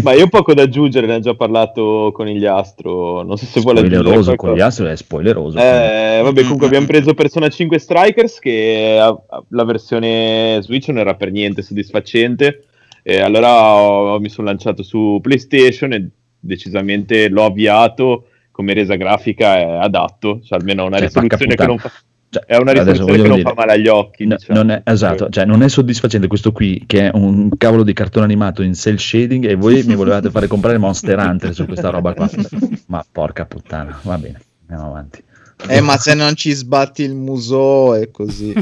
Ma io ho poco da aggiungere, ne ho già parlato con Igliastro. Non so se vuole aggiungere. Con Igliastro è spoileroso. Eh, vabbè, comunque abbiamo preso Persona cinque Strikers, che la versione Switch non era per niente soddisfacente. E allora ho, mi sono lanciato su PlayStation e decisamente l'ho avviato. Come resa grafica è adatto, cioè almeno una cioè, risoluzione che non fa cioè, è una risoluzione che non dire, fa male agli occhi, no, diciamo. Non è, esatto, cioè non è soddisfacente questo qui che è un cavolo di cartone animato in cel shading e voi mi volevate fare comprare Monster Hunter su questa roba qua. Ma porca puttana, va bene, andiamo avanti. Eh ma se non ci sbatti il muso è così.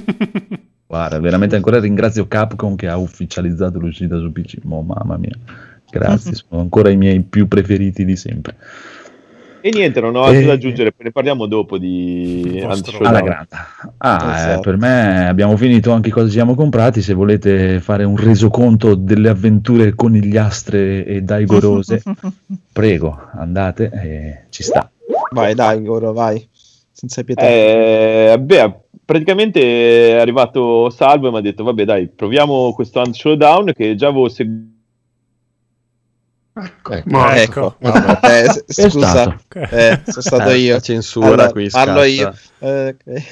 Guarda, veramente ancora ringrazio Capcom che ha ufficializzato l'uscita su P C. Oh, mamma mia, grazie, sono ancora i miei più preferiti di sempre. E niente, non ho altro e... da aggiungere, ne parliamo dopo di Hunt Showdown. Ah, esatto. eh, per me abbiamo finito anche cosa ci siamo comprati. Se volete fare un resoconto delle avventure conigliastre e daigorose, prego, andate, eh, ci sta. Vai dai, Goro, vai, senza pietà. Eh, beh, praticamente è arrivato Salvo e mi ha detto, vabbè dai, proviamo questo Hunt Showdown che già avevo seguito. Ecco, ecco. ecco. Vabbè, eh, s- scusa, eh, sono stato io. La censura allora, qui scatta. Parlo io. Eh, okay.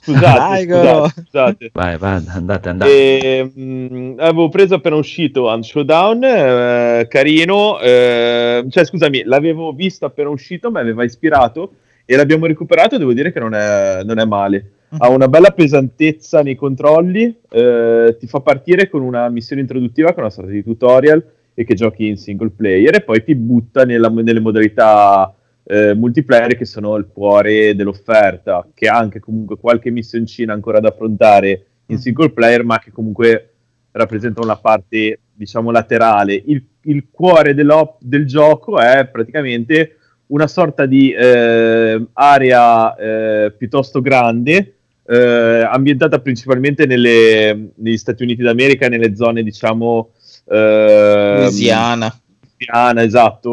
Scusate, scusate, scusate. Vai, vai, andate, andate. E, mh, avevo preso appena uscito Hunt Showdown, eh, carino. Eh, cioè, scusami, l'avevo visto appena uscito, mi aveva ispirato e l'abbiamo recuperato. Devo dire che non è, non è male. Ha una bella pesantezza nei controlli. Eh, ti fa partire con una missione introduttiva, con una sorta di tutorial, e che giochi in single player, e poi ti butta nella, nelle modalità eh, multiplayer, che sono il cuore dell'offerta, che ha anche comunque qualche missioncina ancora da affrontare in single player, ma che comunque rappresenta una parte, diciamo, laterale. Il, il cuore del gioco è praticamente una sorta di eh, area eh, piuttosto grande, eh, ambientata principalmente nelle, negli Stati Uniti d'America, nelle zone, diciamo, Uh, Louisiana. Louisiana, esatto,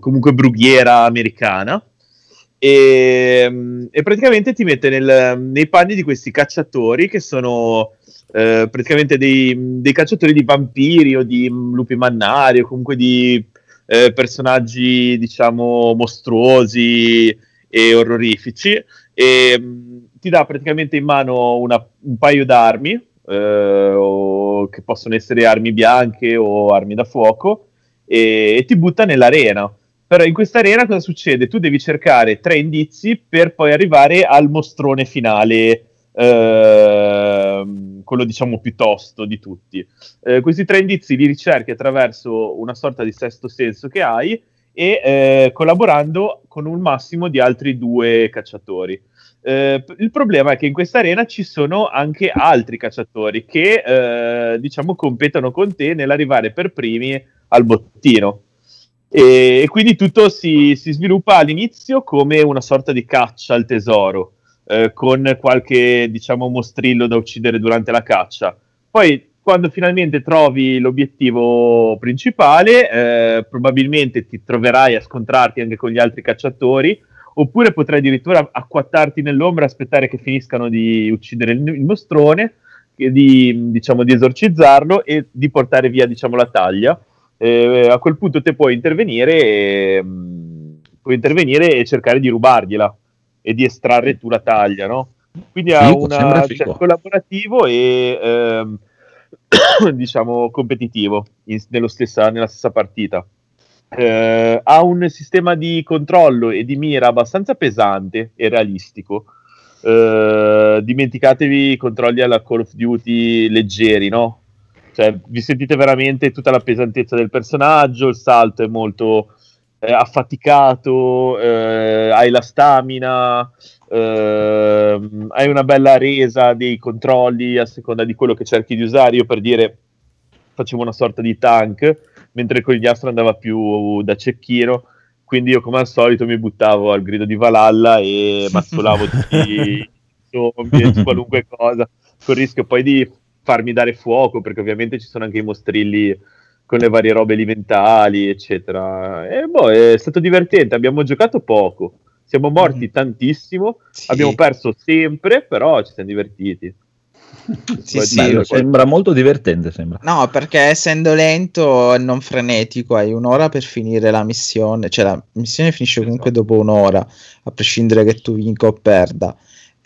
comunque brughiera americana, e, e praticamente ti mette nel, nei panni di questi cacciatori che sono eh, praticamente dei, dei cacciatori di vampiri o di lupi mannari o comunque di eh, personaggi, diciamo, mostruosi e orrorifici, e ti dà praticamente in mano una, un paio d'armi, Eh, o che possono essere armi bianche o armi da fuoco, e, e ti butta nell'arena. Però in quest'arena cosa succede? Tu devi cercare tre indizi per poi arrivare al mostrone finale, eh, quello, diciamo, piuttosto di tutti. Eh, questi tre indizi li ricerchi attraverso una sorta di sesto senso che hai, e eh, collaborando con un massimo di altri due cacciatori. Eh, il problema è che in questa arena ci sono anche altri cacciatori che eh, diciamo competono con te nell'arrivare per primi al bottino, e, e quindi tutto si, si sviluppa all'inizio come una sorta di caccia al tesoro, eh, con qualche, diciamo, mostrillo da uccidere durante la caccia. Poi quando finalmente trovi l'obiettivo principale, eh, probabilmente ti troverai a scontrarti anche con gli altri cacciatori, oppure potrai addirittura acquattarti nell'ombra, aspettare che finiscano di uccidere il, il mostrone, e di, diciamo, di esorcizzarlo e di portare via, diciamo, la taglia. Eh, a quel punto te puoi intervenire e, mh, puoi intervenire e cercare di rubargliela e di estrarre tu la taglia, no? Quindi ha un cioè, collaborativo e ehm, diciamo competitivo in, nello stessa, nella stessa partita. Uh, ha un sistema di controllo e di mira abbastanza pesante e realistico. Uh, dimenticatevi i controlli alla Call of Duty leggeri, no? Cioè, vi sentite veramente tutta la pesantezza del personaggio, il salto è molto eh, affaticato, eh, hai la stamina, eh, hai una bella resa dei controlli a seconda di quello che cerchi di usare. Io, per dire, facevo una sorta di tank, mentre il conigliastro andava più da cecchino, quindi io come al solito mi buttavo al grido di Valhalla e mazzolavo tutti zombie, su qualunque cosa, col rischio poi di farmi dare fuoco, perché ovviamente ci sono anche i mostrilli con le varie robe elementali, eccetera. E boh, è stato divertente, abbiamo giocato poco, siamo morti mm. tantissimo, sì. Abbiamo perso sempre, però ci siamo divertiti. Sì, sì, bello, sembra molto divertente, sembra. No, perché essendo lento e non frenetico hai un'ora per finire la missione, cioè la missione finisce esatto. comunque dopo un'ora, a prescindere che tu vinca o perda,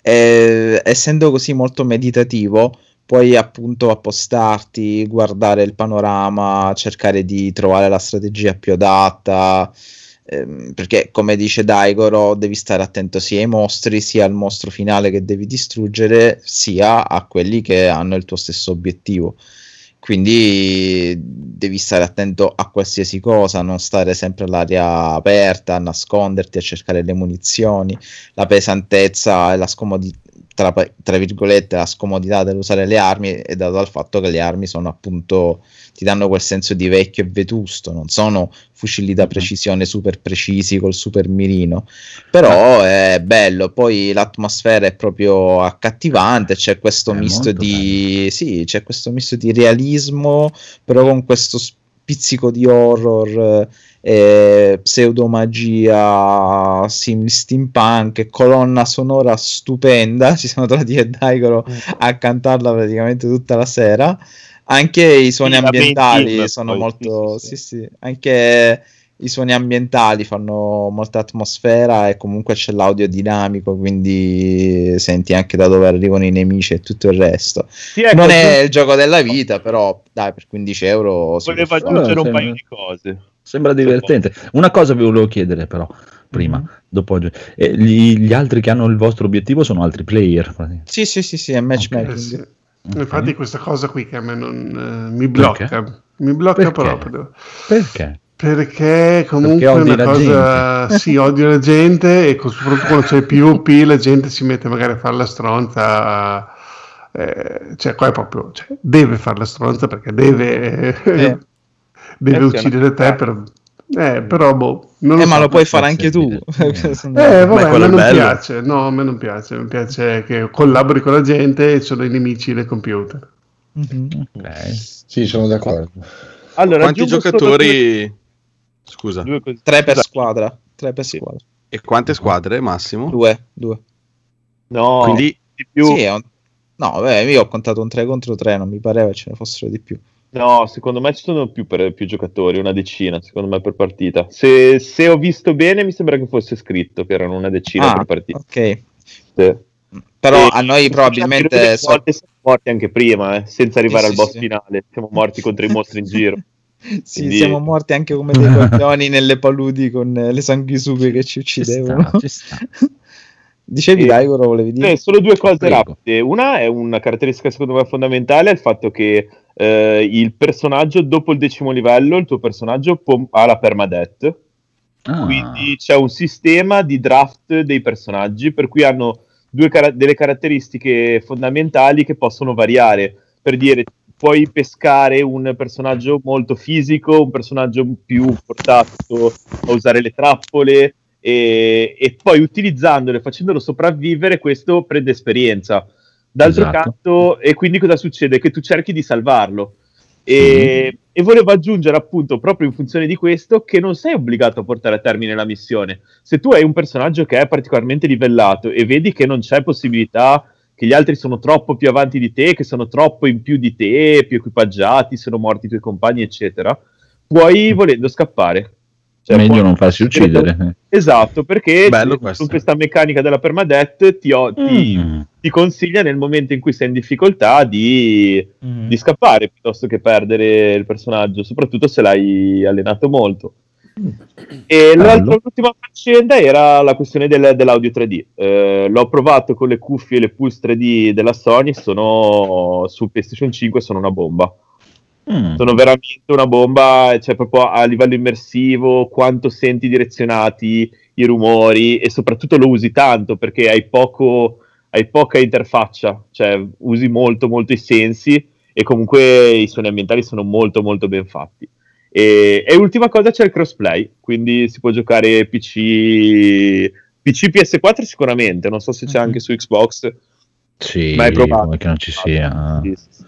e, essendo così molto meditativo puoi appunto appostarti, guardare il panorama, cercare di trovare la strategia più adatta, ehm, perché come dice Daigoro devi stare attento sia ai mostri, sia al mostro finale che devi distruggere, sia a quelli che hanno il tuo stesso obiettivo, quindi devi stare attento a qualsiasi cosa, non stare sempre all'aria aperta, a nasconderti, a cercare le munizioni. La pesantezza e la scomodità, tra, tra virgolette, la scomodità dell'usare le armi è dato dal fatto che le armi sono, appunto, ti danno quel senso di vecchio e vetusto, non sono fucili da precisione super precisi col super mirino, però è bello, poi l'atmosfera è proprio accattivante, c'è questo è misto di sì, c'è questo misto di realismo però con questo pizzico di horror, eh, pseudomagia sim steampunk, colonna sonora stupenda, ci sono Trati e Daigoro a cantarla praticamente tutta la sera, anche i suoni sì, ambientali band, sono poi, molto sì, sì. Sì, sì. Anche i suoni ambientali fanno molta atmosfera e comunque c'è l'audio dinamico, quindi senti anche da dove arrivano i nemici e tutto il resto. Sì, ecco, non è il gioco della vita, però dai, per quindici euro volevo aggiungere un paio di cose. Sembra divertente. Una cosa vi volevo chiedere però prima, mm-hmm. dopo eh, gli, gli altri che hanno il vostro obiettivo sono altri player? Sì, sì, sì, sì, è matchmaking. Okay. Sì. Okay. Infatti questa cosa qui che a me non eh, mi blocca, okay. mi blocca Perché? proprio. Perché? Perché comunque è una cosa gente. Sì, odio la gente e soprattutto quando c'è il PvP la gente si mette magari a fare la stronza, eh, cioè qua è proprio, cioè, deve fare la stronza perché deve, eh, eh, deve uccidere te per, eh, però boh, non eh, lo ma so, lo puoi fare anche tu eh, eh vabbè, a me non piace, no, a me non piace, mi piace che collabori con la gente e sono i nemici del computer. Mm-hmm. Okay. Sì, sono d'accordo. Allora, quanti giocatori? Scusa, due, tre per squadra. Tre per sì. squadra. E quante squadre massimo? Due, due. No, quindi di più. Sì, un... No, beh, io ho contato un tre contro tre, non mi pareva ce ne fossero di più. No, secondo me ci sono più, per, più giocatori, una decina, secondo me per partita. Se, se ho visto bene, mi sembra che fosse scritto che erano una decina ah, per partita. Ok. Sì. Però e a noi probabilmente siamo morti anche prima, eh, senza arrivare sì, al boss sì, finale, siamo morti contro i mostri in giro. Sì, quindi... siamo morti anche come dei coglioni nelle paludi con le sanguisughe che ci uccidevano. Ci sta, ci sta. Dicevi e... Daigoro, volevi dire? Eh, solo due cose rapide. Una è una caratteristica secondo me fondamentale, è il fatto che eh, il personaggio dopo il decimo livello, il tuo personaggio pom- ha la permadeath. Ah. Quindi c'è un sistema di draft dei personaggi, per cui hanno due car- delle caratteristiche fondamentali che possono variare, per dire puoi pescare un personaggio molto fisico, un personaggio più portato a usare le trappole e, e poi utilizzandole, facendolo sopravvivere, questo prende esperienza. D'altro esatto. canto, e quindi cosa succede? Che tu cerchi di salvarlo e, mm. e volevo aggiungere appunto proprio in funzione di questo che non sei obbligato a portare a termine la missione. Se tu hai un personaggio che è particolarmente livellato e vedi che non c'è possibilità, che gli altri sono troppo più avanti di te, che sono troppo in più di te, più equipaggiati, sono morti i tuoi compagni, eccetera, puoi, volendo, scappare. Cioè, meglio puoi... non farsi uccidere. Esatto, perché con questa meccanica della permadeath ti, ho, ti, mm. ti consiglia nel momento in cui sei in difficoltà di, mm. di scappare, piuttosto che perdere il personaggio, soprattutto se l'hai allenato molto. E l'ultima faccenda era la questione del, dell'audio tre D. Eh, l'ho provato con le cuffie e le Pulse tre D della Sony, sono su PlayStation cinque, sono una bomba. Mm. Sono veramente una bomba, cioè proprio a livello immersivo, quanto senti direzionati i rumori e soprattutto lo usi tanto perché hai poco hai poca interfaccia, cioè usi molto molto i sensi e comunque i suoni ambientali sono molto molto ben fatti. E, e ultima cosa, c'è il crossplay, quindi si può giocare P C, P C P S quattro sicuramente, non so se c'è anche su Xbox. Sì, ma è probabile che non ci sia. Sì, sì, sì.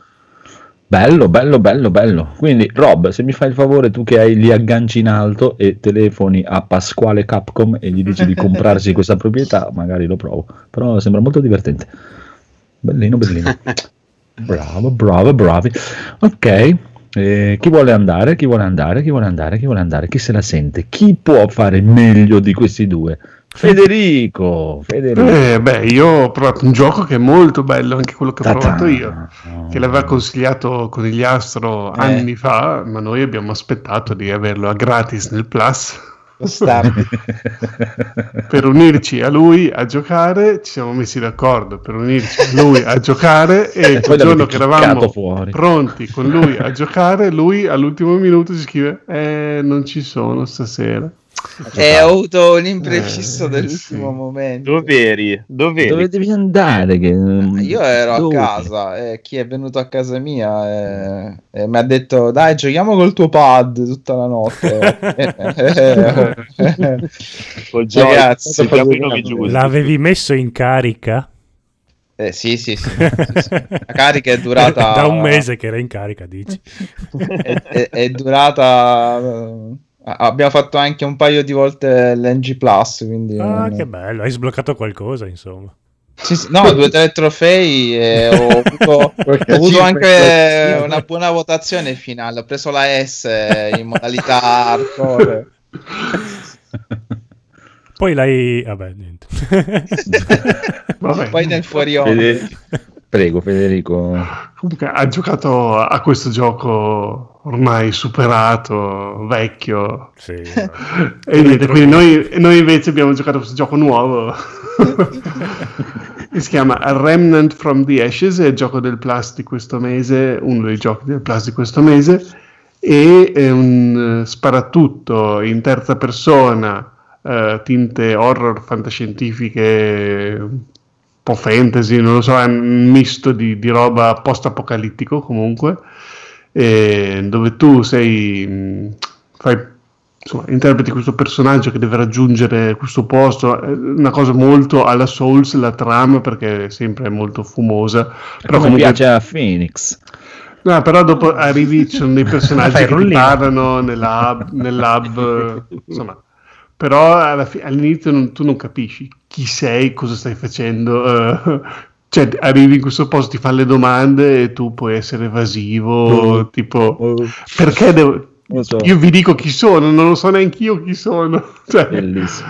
Bello, bello, bello, bello. Quindi Rob, se mi fai il favore, tu che hai li agganci in alto e telefoni a Pasquale Capcom e gli dici di comprarsi questa proprietà, magari lo provo. Però sembra molto divertente. Bellino, bellino. Bravo, bravo, bravi. Ok. Eh, chi vuole andare? Chi vuole andare? Chi vuole andare? Chi vuole andare? Chi se la sente? Chi può fare meglio di questi due? Federico, Federico. Eh, beh, io ho provato un gioco che è molto bello, anche quello che ho Ta-ta. provato io, che l'aveva consigliato Conigliastro eh. anni fa, ma noi abbiamo aspettato di averlo a gratis nel Plus per unirci a lui a giocare. Ci siamo messi d'accordo per unirci a lui a giocare e il giorno che eravamo fuori. pronti con lui a giocare, lui all'ultimo minuto ci scrive eh non ci sono stasera. Eh, ho avuto un impreciso eh, dell'ultimo sì. momento. Dov'eri? Dov'eri? Dove devi andare? Che... Io ero Dove? a casa e chi è venuto a casa mia e, e mi ha detto dai giochiamo col tuo pad tutta la notte. Ragazzi, l'avevi messo in carica? Eh, sì, sì, sì, sì, sì. La carica è durata... da un mese che era in carica, dici. è, è, è durata... Abbiamo fatto anche un paio di volte l'N G plus, quindi... Ah, che bello, hai sbloccato qualcosa, insomma. Sì, sì, no, due o tre trofei e ho avuto, ho avuto anche una buona votazione finale. Ho preso la S in modalità hardcore. Poi l'hai... vabbè, niente. Vabbè. Poi nel fuorione. Prego, Federico. Comunque ha giocato a questo gioco... ormai superato, vecchio, sì, e niente, quindi noi, noi invece abbiamo giocato questo gioco nuovo che si chiama Remnant from the Ashes, è il gioco del Plus di questo mese, uno dei giochi del Plus di questo mese, e è un sparatutto in terza persona, eh, tinte horror, fantascientifiche, un po' fantasy, non lo so, è un misto di, di roba post-apocalittico comunque, dove tu sei, fai, insomma, interpreti questo personaggio che deve raggiungere questo posto, una cosa molto alla Souls la trama, perché è sempre molto fumosa, però come piace a Phoenix. No, però dopo arrivi, ci sono dei personaggi che ti parlano nell'hub, nell'hub insomma, però alla fi- all'inizio non, tu non capisci chi sei, cosa stai facendo, uh, cioè arrivi in questo posto, ti fa le domande e tu puoi essere evasivo, mm. tipo mm. perché devo, so. io vi dico chi sono, non lo so neanche io chi sono, cioè, bellissimo.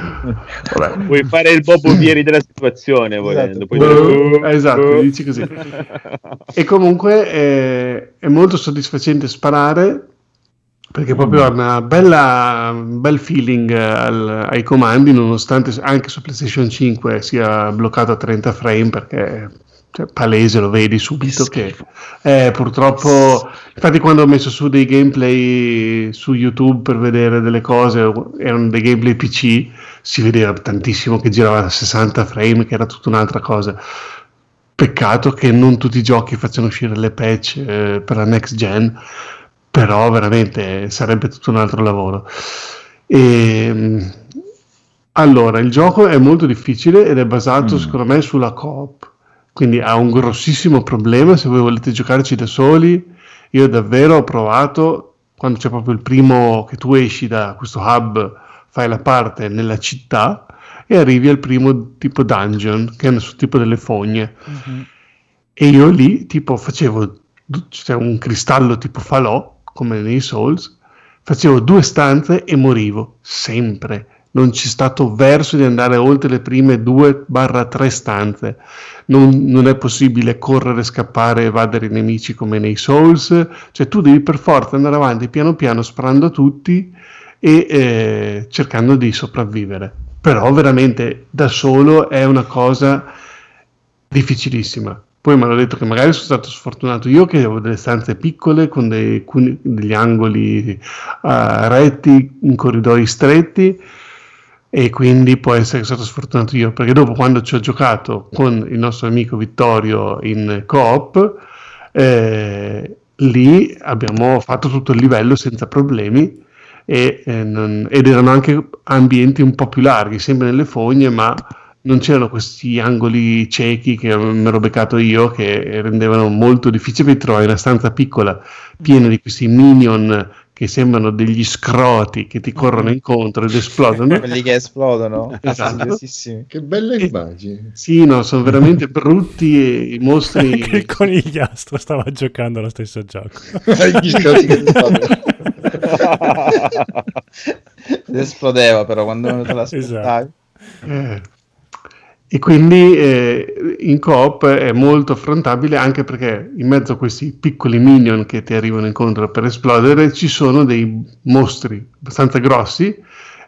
Vabbè. Puoi fare il bobovieri della situazione, esatto, volendo. Puoi uh, dire... esatto, uh. dici così. E comunque è, è molto soddisfacente sparare, perché proprio ha una bella, un bel feeling al, ai comandi, nonostante anche su PlayStation cinque sia bloccato a trenta frame, perché cioè, palese, lo vedi subito che eh, purtroppo, infatti quando ho messo su dei gameplay su YouTube per vedere delle cose, erano dei gameplay P C, si vedeva tantissimo che girava a sessanta frame, che era tutta un'altra cosa. Peccato che non tutti i giochi facciano uscire le patch eh, per la next gen, però veramente sarebbe tutto un altro lavoro. E, allora, il gioco è molto difficile ed è basato mm. secondo me sulla co-op, quindi ha un grossissimo problema se voi volete giocarci da soli. Io davvero ho provato, quando c'è proprio il primo, che tu esci da questo hub, fai la parte nella città e arrivi al primo tipo dungeon, che è sul tipo delle fogne, mm-hmm. e io lì tipo facevo, c'è un cristallo tipo falò come nei Souls, facevo due stanze e morivo sempre, non c'è stato verso di andare oltre le prime due barra tre stanze, non, non è possibile correre, scappare, evadere i nemici come nei Souls, cioè tu devi per forza andare avanti piano piano sparando a tutti e eh, cercando di sopravvivere, però veramente da solo è una cosa difficilissima. Poi mi hanno detto che magari sono stato sfortunato io, che avevo delle stanze piccole con dei, degli angoli uh, retti, in corridoi stretti, e quindi può essere stato sfortunato io, perché dopo, quando ci ho giocato con il nostro amico Vittorio in co-op, eh, lì abbiamo fatto tutto il livello senza problemi, e, eh, non, ed erano anche ambienti un po' più larghi, sempre nelle fogne, ma non c'erano questi angoli ciechi che mi ero beccato io, che rendevano molto difficile trovare una stanza piccola piena di questi minion che sembrano degli scroti che ti corrono incontro ed esplodono. Quelli che esplodono, esatto. Che belle immagini. Sì, no, sono veramente brutti i mostri. Che conigliastro stava giocando allo stesso gioco. Gli scroti che esplodono. Esplodeva però quando non te l'aspettavi. Esatto. Eh. E quindi eh, in co-op è molto affrontabile, anche perché in mezzo a questi piccoli minion che ti arrivano incontro per esplodere ci sono dei mostri abbastanza grossi,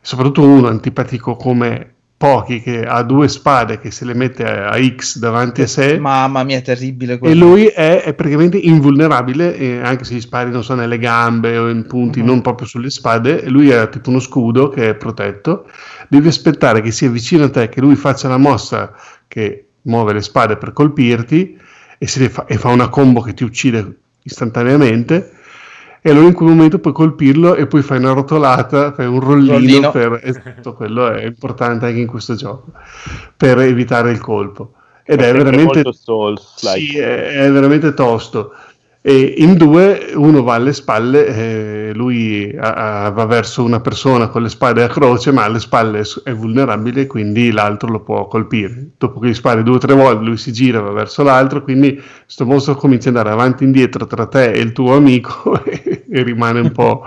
soprattutto uno antipatico come pochi, che ha due spade che se le mette a X davanti a sé. Mamma mia, terribile quello. E lui è, è praticamente invulnerabile, eh, anche se gli spari non so nelle gambe o in punti, mm-hmm. non proprio sulle spade. Lui ha tipo uno scudo che è protetto, devi aspettare che sia vicino a te, che lui faccia la mossa che muove le spade per colpirti e, se le fa, e fa una combo che ti uccide istantaneamente. E allora in quel momento puoi colpirlo e poi fai una rotolata, fai un rollino, rollino. Per, esatto, quello è importante anche in questo gioco, per evitare il colpo. Ed è, è veramente Souls-like. Sì, è, è veramente tosto. E in due uno va alle spalle, eh, lui a, a, va verso una persona con le spade a croce, ma alle spalle è vulnerabile, quindi l'altro lo può colpire. Dopo che gli spari due o tre volte lui si gira, va verso l'altro, quindi sto mostro comincia ad andare avanti e indietro tra te e il tuo amico e, e rimane un po'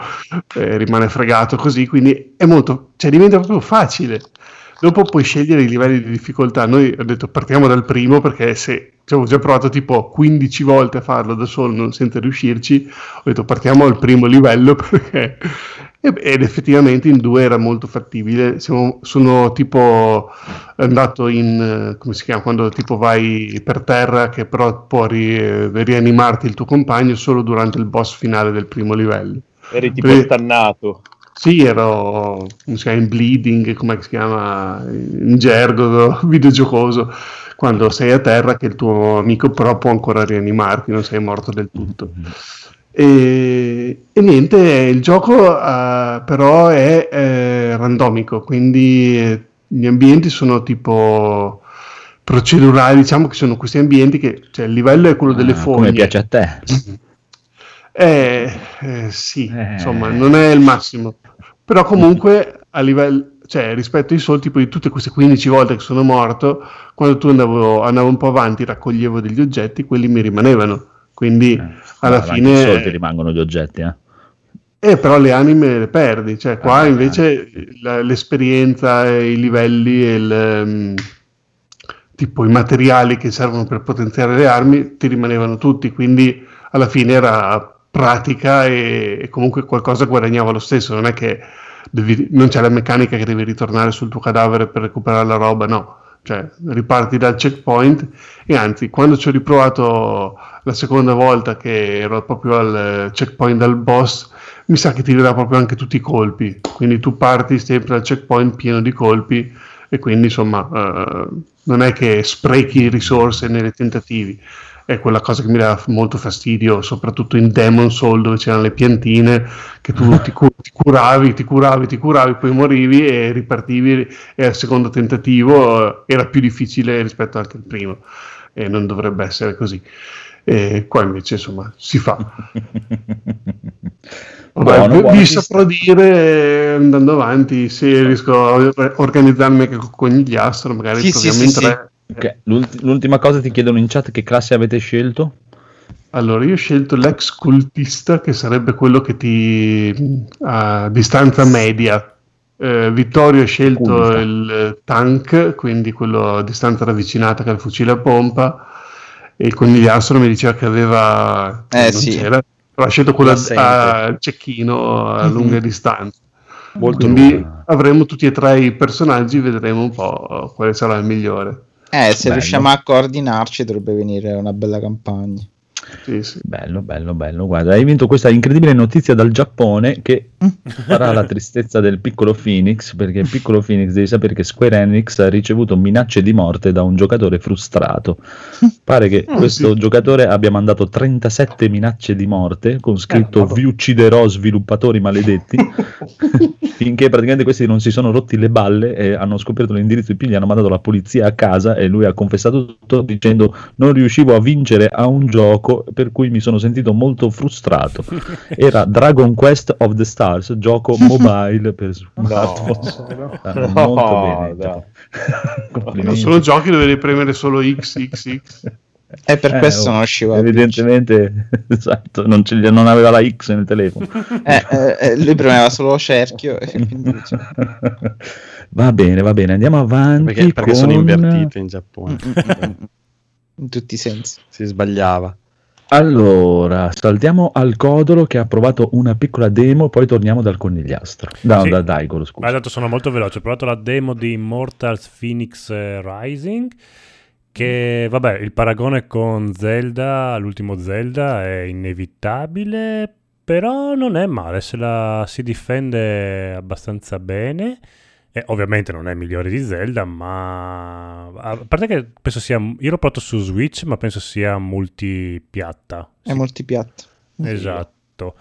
eh, rimane fregato così, quindi è molto, cioè diventa proprio facile. Dopo puoi scegliere i livelli di difficoltà. Noi ho detto partiamo dal primo, perché se ci avevo già provato tipo quindici volte a farlo da solo non senza riuscirci, ho detto partiamo al primo livello perché ed effettivamente in due era molto fattibile. Siamo, sono tipo andato in, come si chiama, quando tipo vai per terra che però può ri, rianimarti il tuo compagno solo durante il boss finale del primo livello. Eri tipo stannato. Sì, ero in bleeding, come si chiama, in gergo videogiocoso, quando sei a terra che il tuo amico però può ancora rianimarti, non sei morto del tutto. Mm-hmm. E, e niente, il gioco uh, però è eh, randomico, quindi gli ambienti sono tipo procedurali, diciamo che sono questi ambienti che, cioè il livello è quello delle ah, foglie. Come piace a te. Eh, eh, sì, eh. Insomma, non è il massimo, però comunque a livello, cioè rispetto ai soliti, poi tutte queste quindici volte che sono morto, quando tu andavo, andavo un po' avanti, raccoglievo degli oggetti, quelli mi rimanevano, quindi eh, alla fine i soldi rimangono gli oggetti, eh. Eh, però le anime le perdi, cioè qua ah, invece eh. la, l'esperienza, i livelli e il um, tipo i materiali che servono per potenziare le armi ti rimanevano tutti, quindi alla fine era pratica e, e comunque qualcosa guadagnava lo stesso, non è che devi, non c'è la meccanica che devi ritornare sul tuo cadavere per recuperare la roba, no, cioè riparti dal checkpoint. E anzi, quando ci ho riprovato la seconda volta che ero proprio al checkpoint dal boss, mi sa che ti dà proprio anche tutti i colpi, quindi tu parti sempre dal checkpoint pieno di colpi e quindi insomma eh, non è che sprechi risorse nei tentativi. È quella cosa che mi dà molto fastidio, soprattutto in Demon Soul, dove c'erano le piantine che tu ti, cu- ti curavi, ti curavi, ti curavi, poi morivi e ripartivi, e al secondo tentativo era più difficile rispetto anche al primo, e non dovrebbe essere così. E qua invece insomma si fa. Vabbè, buono, vi saprò dire andando avanti se riesco a organizzarmi anche con gli astro, magari sì, proviamo sì, in sì, tre. Sì. Okay. L'ultima cosa, ti chiedono in chat che classe avete scelto. Allora io ho scelto l'ex cultista, che sarebbe quello che ti a distanza media, eh, Vittorio ha scelto Culta. Il tank, quindi quello a distanza ravvicinata che ha il fucile a pompa, e il conigliastro mi diceva che aveva eh, non sì. c'era, però ha scelto quello a cecchino a mm-hmm. lunga distanza. Molto quindi buona. Avremo tutti e tre i personaggi, vedremo un po' quale sarà il migliore. Eh, se bello. Riusciamo a coordinarci dovrebbe venire una bella campagna. Sì, sì. Bello, bello, bello. Guarda, hai vinto questa incredibile notizia dal Giappone che farà la tristezza del piccolo Phoenix, perché il piccolo Phoenix devi sapere che Square Enix ha ricevuto minacce di morte da un giocatore frustrato. Pare che oh, questo sì. giocatore abbia mandato trentasette minacce di morte con scritto eh, vi ucciderò sviluppatori maledetti finché praticamente questi non si sono rotti le balle e hanno scoperto l'indirizzo di piglia, hanno mandato la polizia a casa e lui ha confessato tutto dicendo non riuscivo a vincere a un gioco per cui mi sono sentito molto frustrato. Era Dragon Quest of the Stars, gioco mobile per smartphone. No, no. Molto no, bene. No. Non sono giochi dove devi premere solo X X X. E per eh, questo oh, non usciva. Evidentemente, esatto, non, ce, non aveva la X nel telefono. eh, eh, lui premeva solo cerchio. E quindi... Va bene, va bene, andiamo avanti. Perché, perché con... sono invertite in Giappone. In tutti i sensi. Si sbagliava. Allora, saltiamo al Codolo che ha provato una piccola demo, poi torniamo dal conigliastro, da, sì. da Daigolo, scusa. Ma dato sono molto veloce, ho provato la demo di Immortals Phoenix Rising, che vabbè, il paragone con Zelda, l'ultimo Zelda, è inevitabile, però non è male, se la si difende abbastanza bene. E ovviamente non è migliore di Zelda, ma a parte che penso sia, io l'ho provato su Switch, ma penso sia multipiatta. Sì. È multipiatta. Esatto.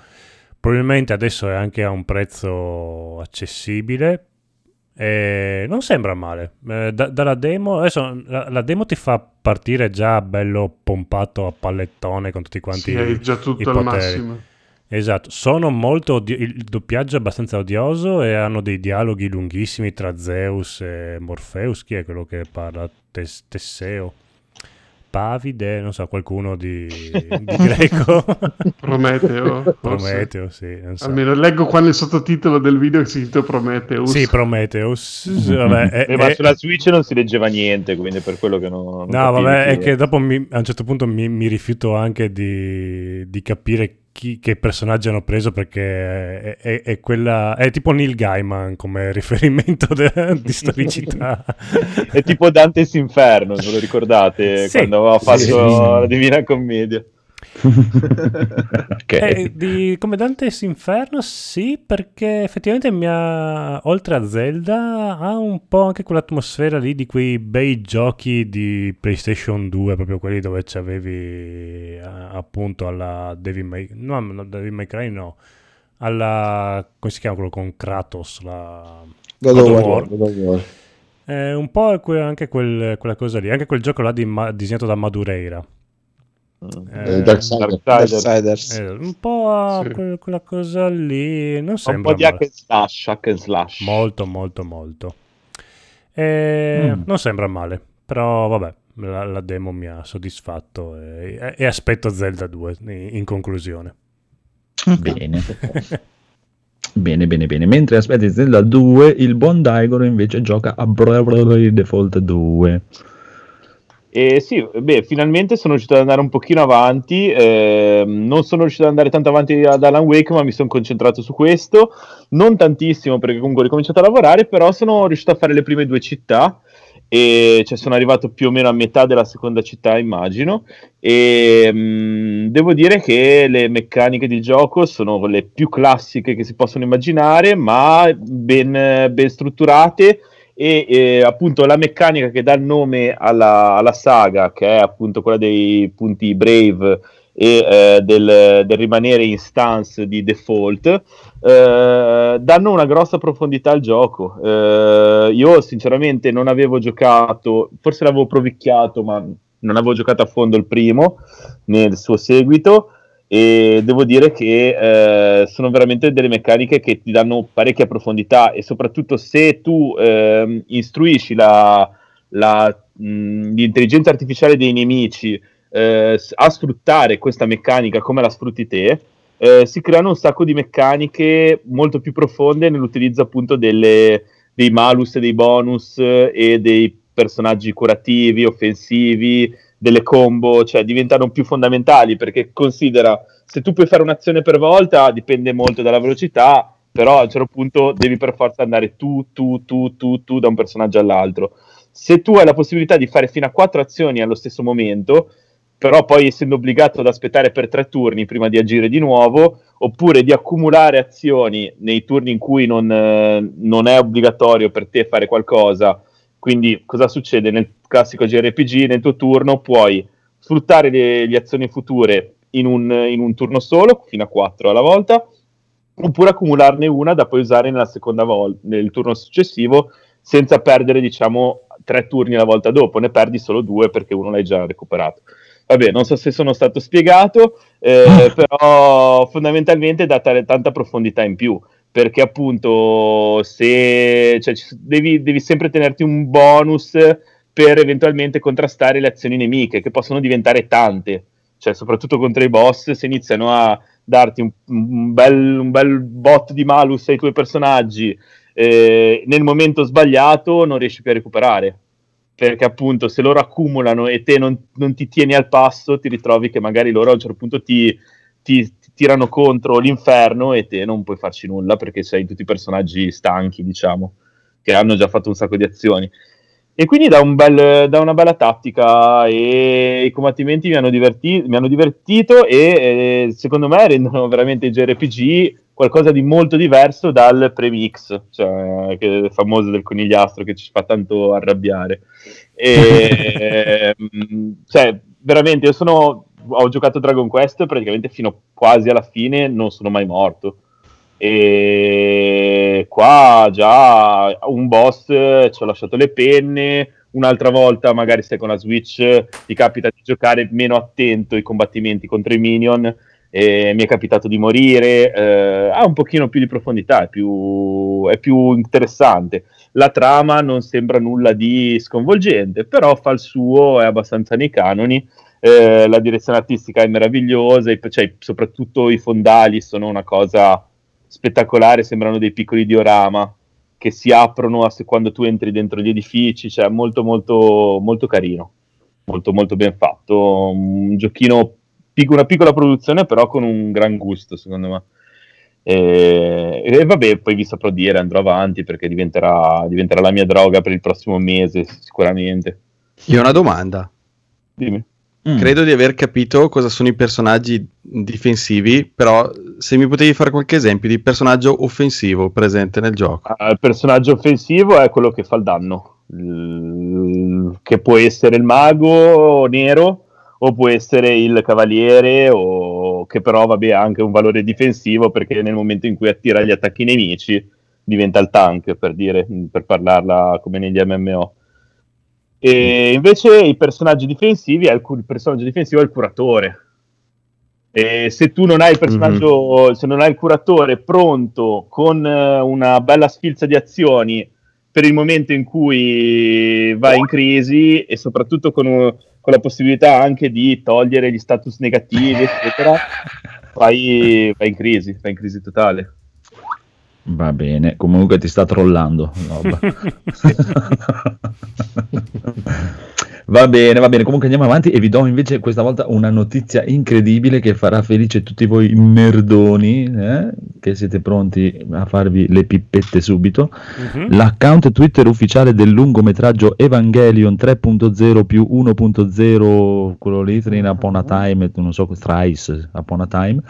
Probabilmente adesso è anche a un prezzo accessibile e non sembra male. Eh, da, dalla demo, adesso la, la demo ti fa partire già bello pompato a pallettone con tutti quanti. Sì, è già tutto al massimo. Esatto, sono molto odio- il doppiaggio è abbastanza odioso e hanno dei dialoghi lunghissimi tra Zeus e Morpheus, chi è quello che parla? Tes- Teseo? Pavide? Non so, qualcuno di, di greco? Prometeo? Forse. Prometeo, sì. Non so. Almeno leggo qua nel sottotitolo del video che si intitola Prometeus. Sì, Prometeus. Vabbè, è, eh, è... Ma sulla Switch non si leggeva niente, quindi per quello che non... non no, vabbè, è che dopo mi, a un certo punto mi, mi rifiuto anche di, di capire Chi, che personaggi hanno preso, perché è, è, è quella è tipo Neil Gaiman come riferimento de, di storicità. È tipo Dante's Inferno, se lo ricordate, sì, quando aveva fatto sì, la Divina Commedia. Okay. eh, di, come Dante's Inferno, sì, perché effettivamente mi ha, oltre a Zelda, ha un po' anche quell'atmosfera lì di quei bei giochi di PlayStation due, proprio quelli dove c'avevi appunto alla Devil May, no, no, Devil May Cry no, alla, come si chiama quello con Kratos, la God of War, God of War. Eh, un po' anche quel, quella cosa lì, anche quel gioco là di, ma, disegnato da Madureira. Eh, Darksiders. Darksiders. Eh, un po' sì. Quella cosa lì non sembra un po' di hack and slash, hack and slash. molto molto molto eh, mm. non sembra male, però vabbè, la, la demo mi ha soddisfatto e, e aspetto Zelda due in conclusione. Bene. Bene, bene, bene. Mentre aspetti Zelda due, il buon Daigoro invece gioca a Bravely Default due. E sì, beh, finalmente sono riuscito ad andare un pochino avanti, eh, non sono riuscito ad andare tanto avanti ad Alan Wake, ma mi sono concentrato su questo, non tantissimo perché comunque ho ricominciato a lavorare, però sono riuscito a fare le prime due città, e cioè sono arrivato più o meno a metà della seconda città, immagino, e mh, devo dire che le meccaniche di gioco sono le più classiche che si possono immaginare, ma ben, ben strutturate. E eh, appunto la meccanica che dà il nome alla, alla saga, che è appunto quella dei punti Brave e eh, del, del rimanere in stance di default, eh, danno una grossa profondità al gioco. Eh, io sinceramente non avevo giocato, forse l'avevo provicchiato, ma non avevo giocato a fondo il primo nel suo seguito, e devo dire che eh, sono veramente delle meccaniche che ti danno parecchia profondità, e soprattutto se tu eh, istruisci la, la, mh, l'intelligenza artificiale dei nemici eh, a sfruttare questa meccanica come la sfrutti te, eh, si creano un sacco di meccaniche molto più profonde nell'utilizzo appunto delle, dei malus e dei bonus e dei personaggi curativi, offensivi, delle combo, cioè diventano più fondamentali, perché considera, se tu puoi fare un'azione per volta, dipende molto dalla velocità, però a un certo punto devi per forza andare tu, tu, tu, tu, tu da un personaggio all'altro. Se tu hai la possibilità di fare fino a quattro azioni allo stesso momento, però poi essendo obbligato ad aspettare per tre turni prima di agire di nuovo, oppure di accumulare azioni nei turni in cui non, eh, non è obbligatorio per te fare qualcosa. Quindi cosa succede nel classico J R P G? Nel tuo turno puoi sfruttare le, le azioni future in un, in un turno solo, fino a quattro alla volta, oppure accumularne una da poi usare nella seconda vol- nel turno successivo, senza perdere, diciamo, tre turni alla volta dopo. Ne perdi solo due perché uno l'hai già recuperato. Vabbè, non so se sono stato spiegato, eh, però fondamentalmente dà t- tanta profondità in più. Perché appunto se cioè, devi, devi sempre tenerti un bonus per eventualmente contrastare le azioni nemiche, che possono diventare tante, cioè soprattutto contro i boss, se iniziano a darti un, un, bel, un bel bot di malus ai tuoi personaggi, eh, nel momento sbagliato non riesci più a recuperare. perché appunto se loro accumulano e te non, non ti tieni al passo, ti ritrovi che magari loro a un certo punto ti, ti, ti tirano contro l'inferno e te non puoi farci nulla perché sei tutti personaggi stanchi, diciamo, che hanno già fatto un sacco di azioni. E quindi da, un bel, da una bella tattica, e i combattimenti mi hanno, diverti, mi hanno divertito e eh, secondo me rendono veramente i J R P G qualcosa di molto diverso dal premix, cioè che famoso del conigliastro che ci fa tanto arrabbiare. E, cioè veramente io sono, ho giocato Dragon Quest praticamente fino quasi alla fine, non sono mai morto. E qua già un boss ci ho lasciato le penne, un'altra volta magari se con la Switch ti capita di giocare meno attento ai combattimenti contro i minion, e mi è capitato di morire, eh, ha un pochino più di profondità, è più, è più interessante. La trama non sembra nulla di sconvolgente, però fa il suo, è abbastanza nei canoni. Eh, la direzione artistica è meravigliosa, i, cioè, soprattutto i fondali sono una cosa spettacolare, sembrano dei piccoli diorama che si aprono a quando tu entri dentro gli edifici, cioè molto molto molto carino, molto molto ben fatto, un giochino, una piccola produzione però con un gran gusto secondo me. E, e vabbè, poi vi saprò dire, andrò avanti perché diventerà, diventerà la mia droga per il prossimo mese sicuramente. Io ho una domanda. Dimmi. Mm. Credo di aver capito cosa sono i personaggi difensivi, però se mi potevi fare qualche esempio di personaggio offensivo presente nel gioco. Il personaggio offensivo è quello che fa il danno, L- che può essere il mago nero o può essere il cavaliere, o che però vabbè ha anche un valore difensivo perché nel momento in cui attira gli attacchi nemici diventa il tank, per dire, per parlarla come negli M M O. E invece i personaggi difensivi è il, il personaggio difensivo è il curatore, e se tu non hai il personaggio, mm-hmm. se non hai il curatore pronto con una bella sfilza di azioni per il momento in cui vai in crisi, e soprattutto con, con la possibilità anche di togliere gli status negativi eccetera, vai, vai in crisi, vai in crisi totale. Va bene, comunque ti sta trollando. Va bene, va bene, comunque andiamo avanti e vi do invece questa volta una notizia incredibile che farà felice tutti voi nerdoni, eh? Che siete pronti a farvi le pippette subito. Mm-hmm. L'account Twitter ufficiale del lungometraggio Evangelion tre punto zero più uno punto zero, quello lì, Three Upon a Time, non so, Thrice Upon a Time,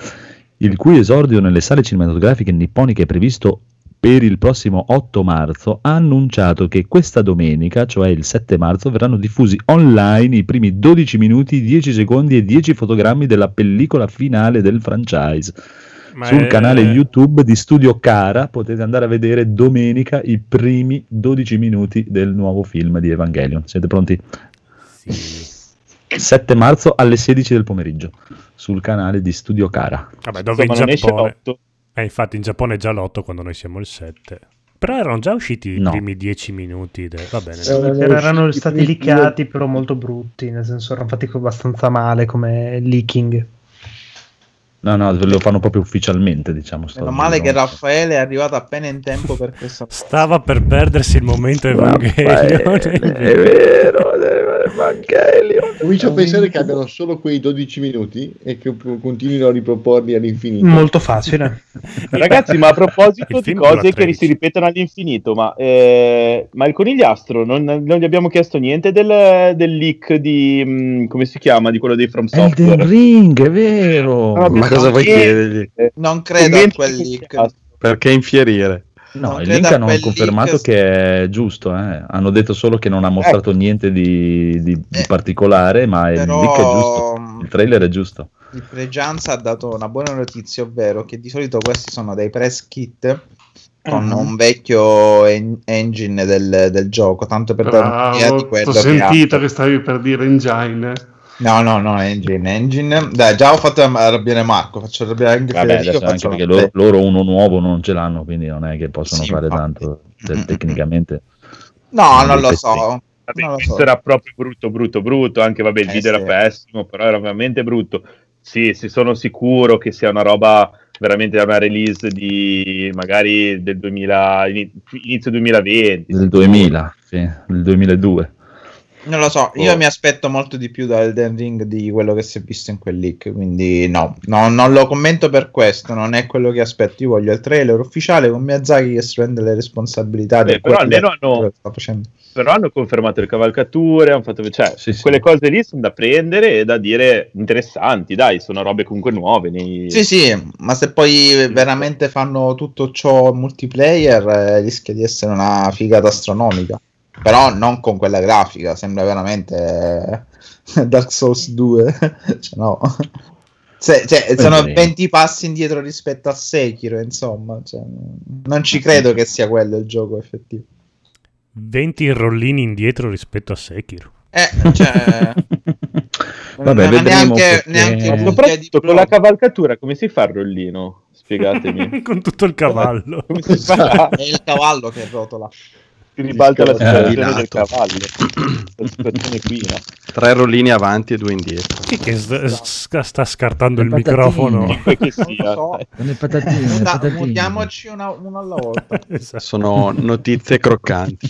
il cui esordio nelle sale cinematografiche nipponiche è previsto per il prossimo otto marzo, ha annunciato che questa domenica, cioè il sette marzo, verranno diffusi online i primi dodici minuti, dieci secondi e dieci fotogrammi della pellicola finale del franchise. Ma sul è... canale YouTube di Studio Cara potete andare a vedere domenica i primi dodici minuti del nuovo film di Evangelion. Siete pronti? Sì. sette marzo alle sedici del pomeriggio sul canale di Studio Cara. Vabbè, dove insomma, in Giappone eh, infatti in Giappone è già l'otto quando noi siamo il sette, però erano già usciti i no. primi dieci minuti de... va bene, sì, no. erano stati leakati però molto brutti, nel senso erano fatti abbastanza male come leaking. No, no, lo fanno proprio ufficialmente, diciamo. Meno male che Raffaele è arrivato appena in tempo per questa. Stava per perdersi il momento Evangelion. È vero, Evangelion. Comincio a pensare che abbiano solo quei dodici minuti e che continuino a riproporli all'infinito. Molto facile. Ragazzi, ma a proposito di cose che si ripetono all'infinito, ma, eh, ma il conigliastro, non, non gli abbiamo chiesto niente del, del leak di, mh, come si chiama, di quello dei From Software. Elden Ring, è vero. No, ma cosa vuoi chiedergli? Non credo a quel leak. Perché infierire? No, non il link hanno confermato leak... che è giusto, eh? Hanno detto solo che non ha mostrato ecco. niente di, di eh. particolare, ma però... il link è giusto, il trailer è giusto. Il Pregianza ha dato una buona notizia, ovvero che di solito questi sono dei press kit con mm-hmm. un vecchio en- engine del, del gioco, tanto per Bravo, dare un'idea di quello che ha. Ho sentito che stavi per dire engine. No, no, no, engine, engine. Dai, già ho fatto arrabbiare Marco, faccio arrabbiare anche Federico. Vabbè, anche perché loro, loro uno nuovo non ce l'hanno, quindi non è che possono sì, fare ma... tanto te- tecnicamente. No, non lo pezzi. so. Vabbè, non questo lo so. Era proprio brutto, brutto, brutto. Anche, vabbè, il eh, video sì. era pessimo, però era veramente brutto. Sì, sì, sono sicuro che sia una roba veramente da una release di magari del duemila, inizio duemilaventi. Del duemila, sì, del duemiladue. Non lo so, io oh. mi aspetto molto di più da Elden Ring di quello che si è visto in quel leak, quindi no, no, non lo commento per questo, non è quello che aspetto. Io voglio il trailer ufficiale con Miyazaki che si prende le responsabilità. Beh, però almeno hanno, sta facendo. Però hanno confermato le cavalcature, hanno fatto, cioè, sì, quelle sì. cose lì sono da prendere e da dire interessanti, dai, sono robe comunque nuove. Nei... Sì, sì, ma se poi veramente fanno tutto ciò multiplayer eh, rischia di essere una figata astronomica. Però non con quella grafica, sembra veramente eh, Dark Souls due. Cioè, no. Se, cioè, sono venti passi indietro rispetto a Sekiro, insomma. Cioè, non ci credo che sia quello il gioco effettivo. venti rollini indietro rispetto a Sekiro. Eh, cioè... Vabbè, non vedremo neanche, neanche soprattutto con la cavalcatura, come si fa il rollino? Spiegatemi. Con tutto il cavallo. Come si fa? È il cavallo che rotola. Ti ribalta la situazione del cavallo. La situazione qui, no? Tre rollini avanti e due indietro. Chi che sta, sta, sta scartando le il patatine. Microfono? Che sia, so. Le patatine, le patatine. Mutiamoci una, una alla volta. Esatto. Sono notizie croccanti.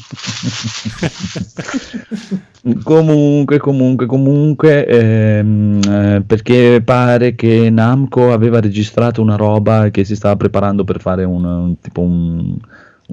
Comunque, comunque, comunque, ehm, perché pare che Namco aveva registrato una roba che si stava preparando per fare un, un tipo un...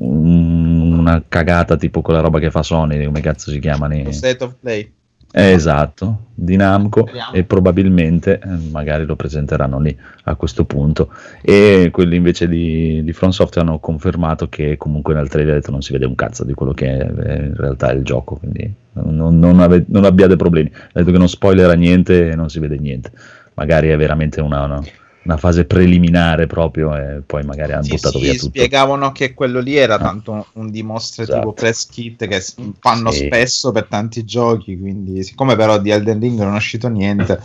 una cagata tipo quella roba che fa Sony, come cazzo si chiama? Né? State of Play, eh, esatto, di Namco, e probabilmente magari lo presenteranno lì a questo punto. E quelli invece di, di From Software hanno confermato che comunque nel trailer non si vede un cazzo di quello che è in realtà è il gioco, quindi non, non, ave, non abbiate problemi. Ha detto che non spoilerà niente e non si vede niente, magari è veramente una... una una fase preliminare proprio e poi magari hanno sì, buttato sì, via tutto. Spiegavano che quello lì era ah. tanto un dimostrativo, esatto. Press kit che fanno sì. spesso per tanti giochi, quindi siccome però di Elden Ring non è uscito niente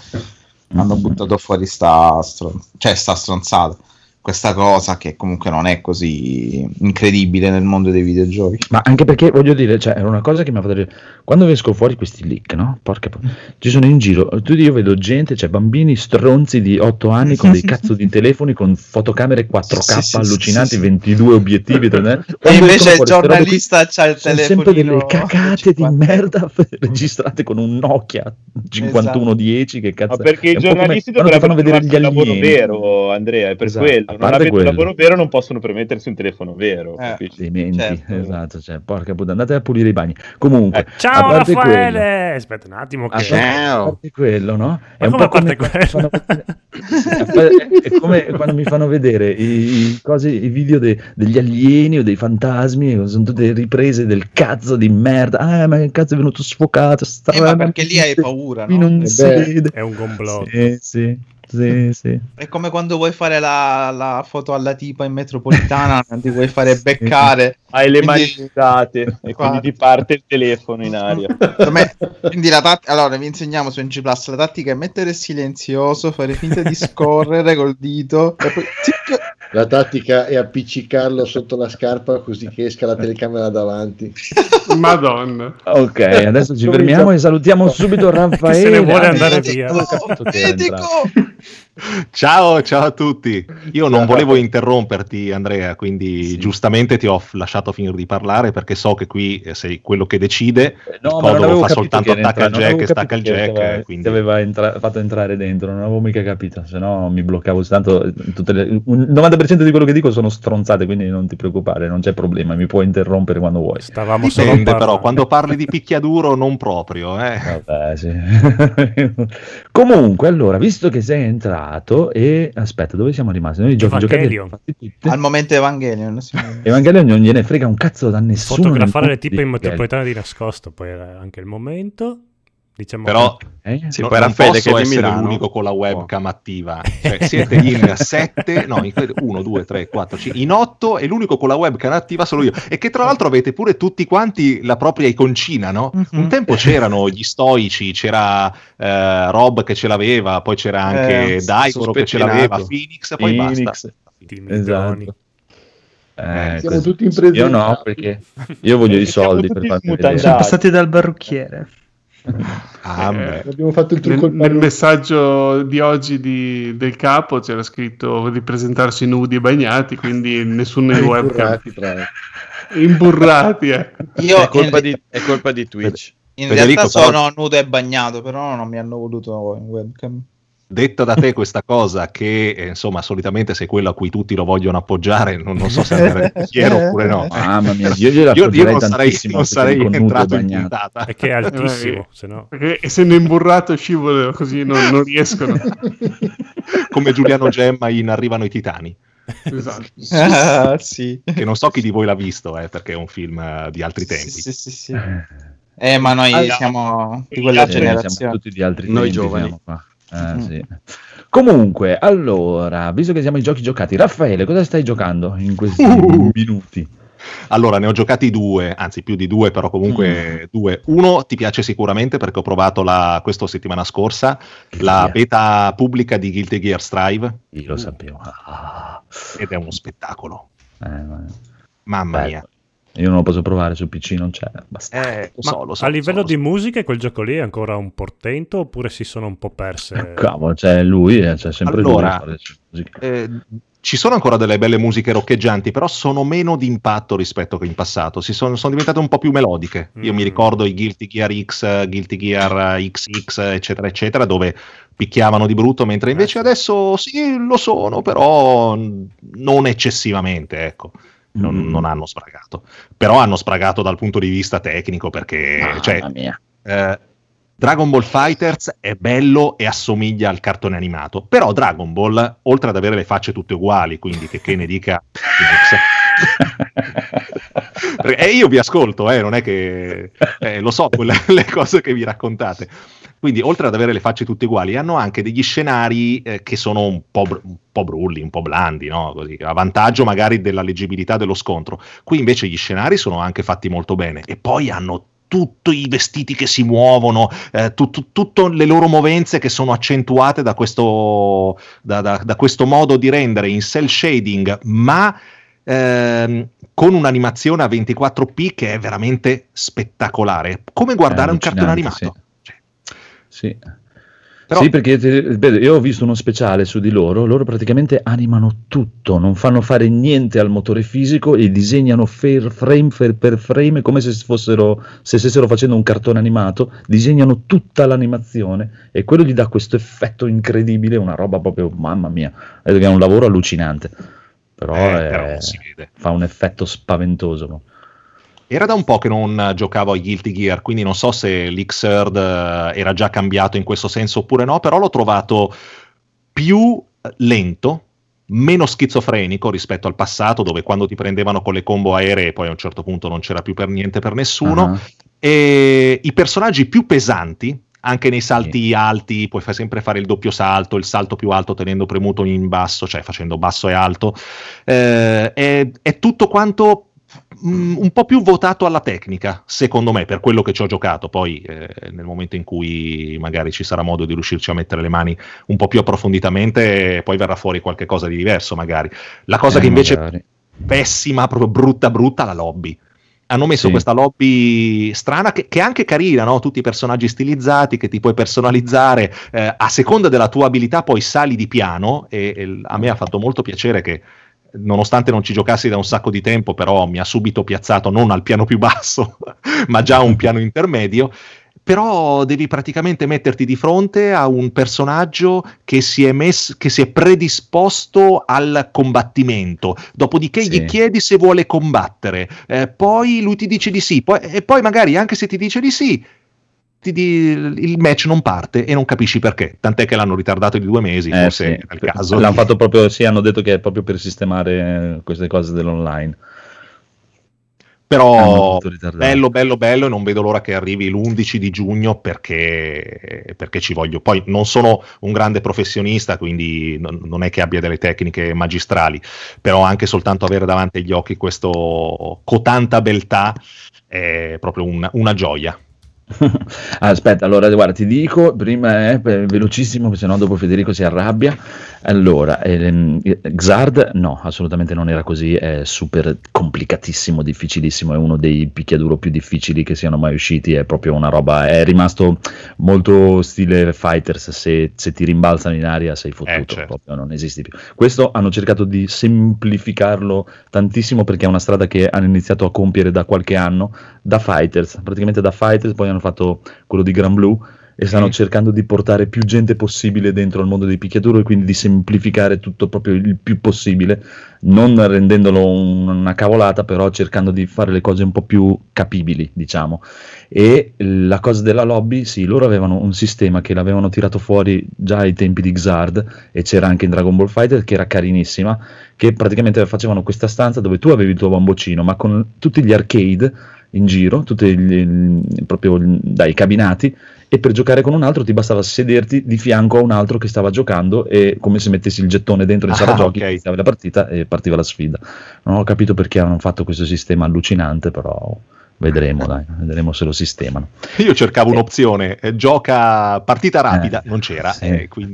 hanno buttato fuori sta, stron- cioè sta stronzata, questa cosa che comunque non è così incredibile nel mondo dei videogiochi. Ma anche perché, voglio dire, cioè, è una cosa che mi ha fatto dire, quando escono fuori questi leak, no? Porca po- ci sono in giro, io vedo gente, cioè bambini stronzi di otto anni con dei cazzo di telefoni, con fotocamere quattro K sì, allucinanti, sì, sì, ventidue sì. obiettivi. E invece il giornalista c'ha il telefono. Sono sempre delle cacate cinquanta. Di merda registrate con un Nokia cinquantuno dieci, esatto. Che cazzo. Ma perché i giornalisti dovrebbero vedere gli alieni. Lavoro vero, Andrea, è per esatto. quello. Non avendo un lavoro vero non possono permettersi un telefono vero, eh, dementi, certo. Esatto, cioè, porca puttana, andate a pulire i bagni. Comunque, eh, ciao a Raffaele, quello, aspetta un attimo che... ah, ciao. A parte quello, no? È un po' come quando... è come quando mi fanno vedere i, cose, i video de, degli alieni o dei fantasmi, sono tutte riprese del cazzo di merda. Ah, ma che cazzo è venuto sfocato, eh, ma perché lì hai paura, no? Non eh beh, è un complotto. Sì, sì. Sì, sì. È come quando vuoi fare la, la foto alla tipa in metropolitana, ti vuoi fare beccare, hai le mani usate e quindi ti parte il telefono in aria. Me, quindi la tat- allora vi insegniamo su G plus, la tattica è mettere silenzioso, fare finta di scorrere col dito e poi... La tattica è appiccicarlo sotto la scarpa così che esca la telecamera davanti. Madonna. Ok, adesso ci fermiamo e salutiamo subito Raffaele. Se ne vuole andare via. Ciao, ciao a tutti. Io non volevo interromperti, Andrea, quindi sì. giustamente ti ho lasciato finire di parlare perché so che qui sei quello che decide. No, il Codolo fa soltanto attacca al jack e stacca il jack. Ti quindi... aveva entra- fatto entrare dentro, non avevo mica capito, se no mi bloccavo tanto. Tutte le... Un novanta per cento di quello che dico sono stronzate, quindi non ti preoccupare, non c'è problema, mi puoi interrompere quando vuoi. Stavamo Dipende solo però, quando parli di picchiaduro non proprio. Eh. Vabbè, sì. Comunque, allora, visto che sei entrato e aspetta, dove siamo rimasti? Noi giochi Evangelion. Al momento Evangelion sì. Evangelion non gliene frega un cazzo da nessuno. Fotografare le tipe in metropolitana di nascosto, poi era anche il momento. Diciamo però eh? sì, no, per Raffaele che è l'unico con la webcam oh. attiva, cioè, siete in sette no in uno due tre quattro in otto e l'unico con la webcam attiva sono io, e che tra l'altro avete pure tutti quanti la propria iconcina, no? Mm-hmm. Un tempo c'erano gli stoici, c'era eh, Rob che ce l'aveva, poi c'era anche eh, Daigoro che ce l'aveva, Phoenix, poi Phoenix. Basta, esatto. Eh, siamo tutti in presenza. Io no, perché io voglio i soldi per farmi vedere. Sono passati dal parrucchiere. Ah, eh, abbiamo fatto il trucco nel, nel messaggio di oggi di, del capo c'era scritto di presentarsi nudi e bagnati, quindi nessuno è webcam imburrati, imburrati eh. Io è, colpa di, è colpa di Twitch. In Federico, realtà sono però... nudo e bagnato, però non mi hanno voluto in webcam. Detta da te questa cosa che eh, insomma solitamente sei quello a cui tutti lo vogliono appoggiare, non, non so se andare fiero oppure no. Mamma mia, io, io, io, io non sarei, non sarei entrato in puntata perché è altissimo, se no perché essendo imburrato scivolo così non, non riescono. Come Giuliano Gemma in Arrivano i Titani. Esatto. Ah, sì. Che non so chi di voi l'ha visto, eh, perché è un film di altri tempi. Sì, sì, sì, sì. Eh, ma noi allora, siamo di quella generazione, siamo tutti di altri tempi, noi giovani. Ah, sì. Comunque, allora, visto che siamo i giochi giocati, Raffaele, cosa stai giocando in questi uh, minuti? Allora, ne ho giocati due, anzi più di due, però comunque mm. due. Uno ti piace sicuramente perché ho provato la, questa settimana scorsa che la beta pubblica di Guilty Gear Strive. Io lo sapevo. Ah. Ed è uno spettacolo. Eh, ma... Mamma Beh, mia. Io non lo posso provare, sul P C non c'è. Eh, lo so, lo so, a livello so, di so. musica quel gioco lì è ancora un portento oppure si sono un po' perse? Ah, cavolo, c'è cioè lui, c'è cioè sempre allora, lui. Musica. Eh, ci sono ancora delle belle musiche roccheggianti, però sono meno di impatto rispetto che in passato. Si sono, sono diventate un po' più melodiche. Io mm. mi ricordo i Guilty Gear X, Guilty Gear X X, eccetera, eccetera, dove picchiavano di brutto, mentre invece eh. adesso sì, lo sono, però non eccessivamente, ecco. Non, non hanno sbragato, però hanno sbragato dal punto di vista tecnico perché ah, cioè, mia. Eh, Dragon Ball FighterZ è bello e assomiglia al cartone animato, però Dragon Ball, oltre ad avere le facce tutte uguali, quindi che, che ne dica e eh, io vi ascolto, eh, non è che eh, lo so quelle, le cose che vi raccontate, quindi oltre ad avere le facce tutte uguali hanno anche degli scenari eh, che sono un po' br- un po' brulli, un po' blandi, no? Così, a vantaggio magari della leggibilità dello scontro. Qui invece gli scenari sono anche fatti molto bene e poi hanno tutti i vestiti che si muovono, eh, tu, tu, tutte le loro movenze che sono accentuate da questo, da, da, da questo modo di rendere in cel shading, ma ehm, con un'animazione a ventiquattro p che è veramente spettacolare, come guardare un cartone animato. Sì. Sì. Però... sì, perché io ho visto uno speciale su di loro, loro praticamente animano tutto, non fanno fare niente al motore fisico e disegnano frame per frame come se fossero, se stessero facendo un cartone animato, disegnano tutta l'animazione e quello gli dà questo effetto incredibile, una roba proprio, mamma mia, è un lavoro allucinante, però, eh, è, però si vede. Fa un effetto spaventoso. Era da un po' che non giocavo a Guilty Gear, quindi non so se l'Xrd era già cambiato in questo senso oppure no, però l'ho trovato più lento, meno schizofrenico rispetto al passato, dove quando ti prendevano con le combo aeree poi a un certo punto non c'era più per niente per nessuno, uh-huh. e i personaggi più pesanti, anche nei salti sì. alti, puoi far sempre fare il doppio salto, il salto più alto tenendo premuto in basso, cioè facendo basso e alto, eh, è, è tutto quanto... un po' più votato alla tecnica, secondo me, per quello che ci ho giocato. Poi eh, nel momento in cui magari ci sarà modo di riuscirci a mettere le mani un po' più approfonditamente, poi verrà fuori qualche cosa di diverso magari. La cosa eh, che invece magari. è pessima, proprio brutta brutta, la lobby. Hanno messo sì. questa lobby strana che, che è anche carina, no? Tutti i personaggi stilizzati che ti puoi personalizzare, eh, a seconda della tua abilità poi sali di piano e, e a me ha fatto molto piacere che nonostante non ci giocassi da un sacco di tempo, però mi ha subito piazzato non al piano più basso, ma già a un piano intermedio. Però devi praticamente metterti di fronte a un personaggio che si è, mess- che si è predisposto al combattimento, dopodiché sì. gli chiedi se vuole combattere, eh, poi lui ti dice di sì, poi- e poi magari anche se ti dice di sì, il match non parte e non capisci perché, tant'è che l'hanno ritardato di due mesi, eh, forse sì. nel caso l'hanno fatto proprio, sì, hanno detto che è proprio per sistemare queste cose dell'online, però bello bello bello e non vedo l'ora che arrivi l'undici di giugno perché, perché ci voglio. Poi non sono un grande professionista, quindi non è che abbia delle tecniche magistrali, però anche soltanto avere davanti agli occhi questo con tanta beltà è proprio una, una gioia. Aspetta, allora guarda, ti dico prima è eh, velocissimo, se no dopo Federico si arrabbia. Allora, ehm, Xrd no, assolutamente non era così, è super complicatissimo, difficilissimo, è uno dei picchiaduro più difficili che siano mai usciti, è proprio una roba, è rimasto molto stile Fighters, se, se ti rimbalzano in aria sei fottuto, eh, certo. proprio non esisti più. Questo hanno cercato di semplificarlo tantissimo perché è una strada che hanno iniziato a compiere da qualche anno, da Fighters, praticamente da Fighters poi hanno fatto quello di Granblue e stanno sì. cercando di portare più gente possibile dentro al mondo dei picchiaduro e quindi di semplificare tutto proprio il più possibile, non rendendolo un, una cavolata, però cercando di fare le cose un po' più capibili, diciamo. E la cosa della lobby, sì, loro avevano un sistema che l'avevano tirato fuori già ai tempi di Xrd e c'era anche in Dragon Ball Fighter, che era carinissima, che praticamente facevano questa stanza dove tu avevi il tuo bamboccino ma con tutti gli arcade in giro, tutti gli, proprio dai cabinati, e per giocare con un altro ti bastava sederti di fianco a un altro che stava giocando e come se mettessi il gettone dentro in sala ah, giochi, okay. iniziavi la partita e partiva la sfida. Non ho capito perché hanno fatto questo sistema allucinante, però vedremo, dai, vedremo se lo sistemano. Io cercavo eh. un'opzione, eh, gioca partita rapida, eh, non c'era, sì. eh, quindi...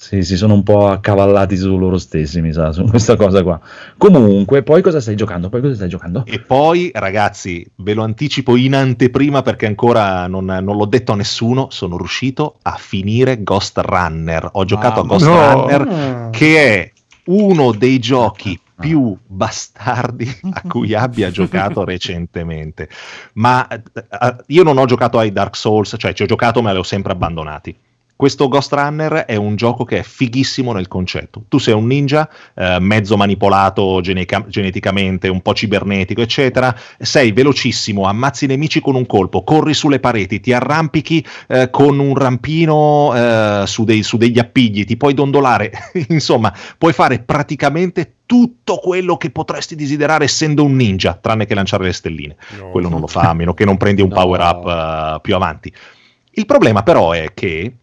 Sì, si sono un po' accavallati su loro stessi, mi sa, su questa cosa qua. Comunque, poi cosa stai giocando? Poi cosa stai giocando? E poi, ragazzi, ve lo anticipo in anteprima perché ancora non, non l'ho detto a nessuno, sono riuscito a finire Ghost Runner. Ho giocato ah, a Ghost no. Runner, che è uno dei giochi più bastardi a cui abbia giocato recentemente. Ma io non ho giocato ai Dark Souls, cioè ci ho giocato ma li ho sempre abbandonati. Questo Ghost Runner è un gioco che è fighissimo nel concetto. Tu sei un ninja, eh, mezzo manipolato genetica- geneticamente, un po' cibernetico, eccetera. Sei velocissimo, ammazzi i nemici con un colpo, corri sulle pareti, ti arrampichi eh, con un rampino eh, su, dei, su degli appigli, ti puoi dondolare. Insomma, puoi fare praticamente tutto quello che potresti desiderare essendo un ninja, tranne che lanciare le stelline. No. Quello non lo fa, a meno che non prendi un no. power-up uh, più avanti. Il problema però è che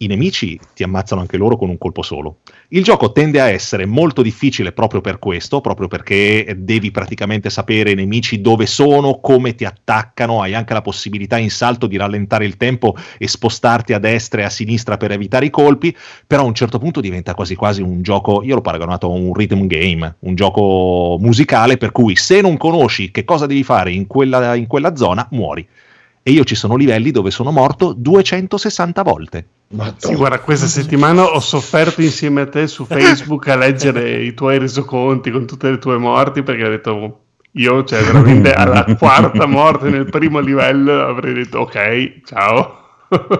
i nemici ti ammazzano anche loro con un colpo solo. Il gioco tende a essere molto difficile proprio per questo, proprio perché devi praticamente sapere i nemici dove sono, come ti attaccano, hai anche la possibilità in salto di rallentare il tempo e spostarti a destra e a sinistra per evitare i colpi, però a un certo punto diventa quasi quasi un gioco, io l'ho paragonato a un rhythm game, un gioco musicale per cui se non conosci che cosa devi fare in quella, in quella zona, muori. E io ci sono livelli dove sono morto duecentosessanta volte. Sì, guarda, questa settimana ho sofferto insieme a te su Facebook a leggere i tuoi resoconti con tutte le tue morti, perché ho detto io, cioè veramente alla quarta morte nel primo livello avrei detto ok, ciao.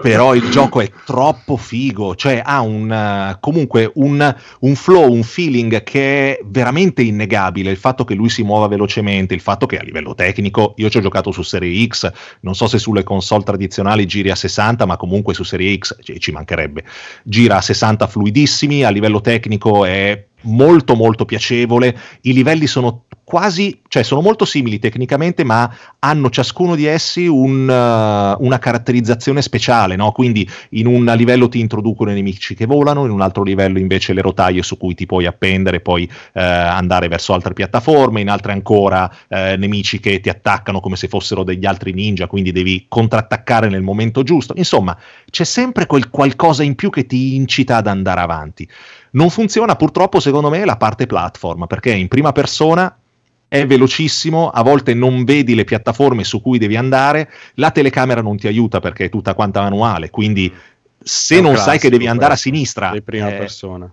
Però il gioco è troppo figo, cioè ha un uh, comunque un, un flow, un feeling che è veramente innegabile, il fatto che lui si muova velocemente, il fatto che a livello tecnico, io ci ho giocato su Serie X, non so se sulle console tradizionali giri a sessanta, ma comunque su Serie X, cioè, ci mancherebbe, gira a sessanta fluidissimi, a livello tecnico è molto molto piacevole, i livelli sono quasi, cioè sono molto simili tecnicamente, ma hanno ciascuno di essi un, uh, una caratterizzazione speciale, no? Quindi in un livello ti introducono i nemici che volano, in un altro livello invece le rotaie su cui ti puoi appendere e poi uh, andare verso altre piattaforme, in altre ancora uh, nemici che ti attaccano come se fossero degli altri ninja, quindi devi contrattaccare nel momento giusto, insomma c'è sempre quel qualcosa in più che ti incita ad andare avanti. Non funziona purtroppo secondo me la parte platform, perché in prima persona è velocissimo, a volte non vedi le piattaforme su cui devi andare, la telecamera non ti aiuta perché è tutta quanta manuale, quindi se non classico, sai che devi andare a sinistra... Di prima eh, persona.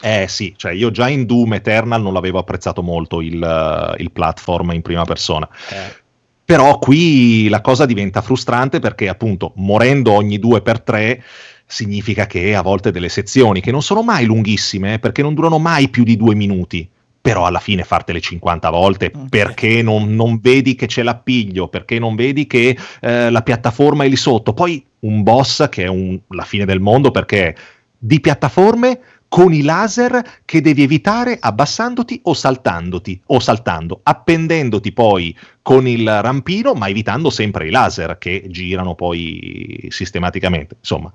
Eh sì, cioè io già in Doom Eternal non l'avevo apprezzato molto il, uh, il platform in prima persona. Eh. Però qui la cosa diventa frustrante perché appunto morendo ogni due per tre significa che a volte delle sezioni che non sono mai lunghissime, perché non durano mai più di due minuti, però alla fine fartele cinquanta volte, okay. perché non, non vedi che c'è l'appiglio, perché non vedi che eh, la piattaforma è lì sotto, poi un boss che è un, la fine del mondo perché di piattaforme con i laser che devi evitare abbassandoti o saltandoti, o saltando, appendendoti poi con il rampino, ma evitando sempre i laser che girano poi sistematicamente. Insomma,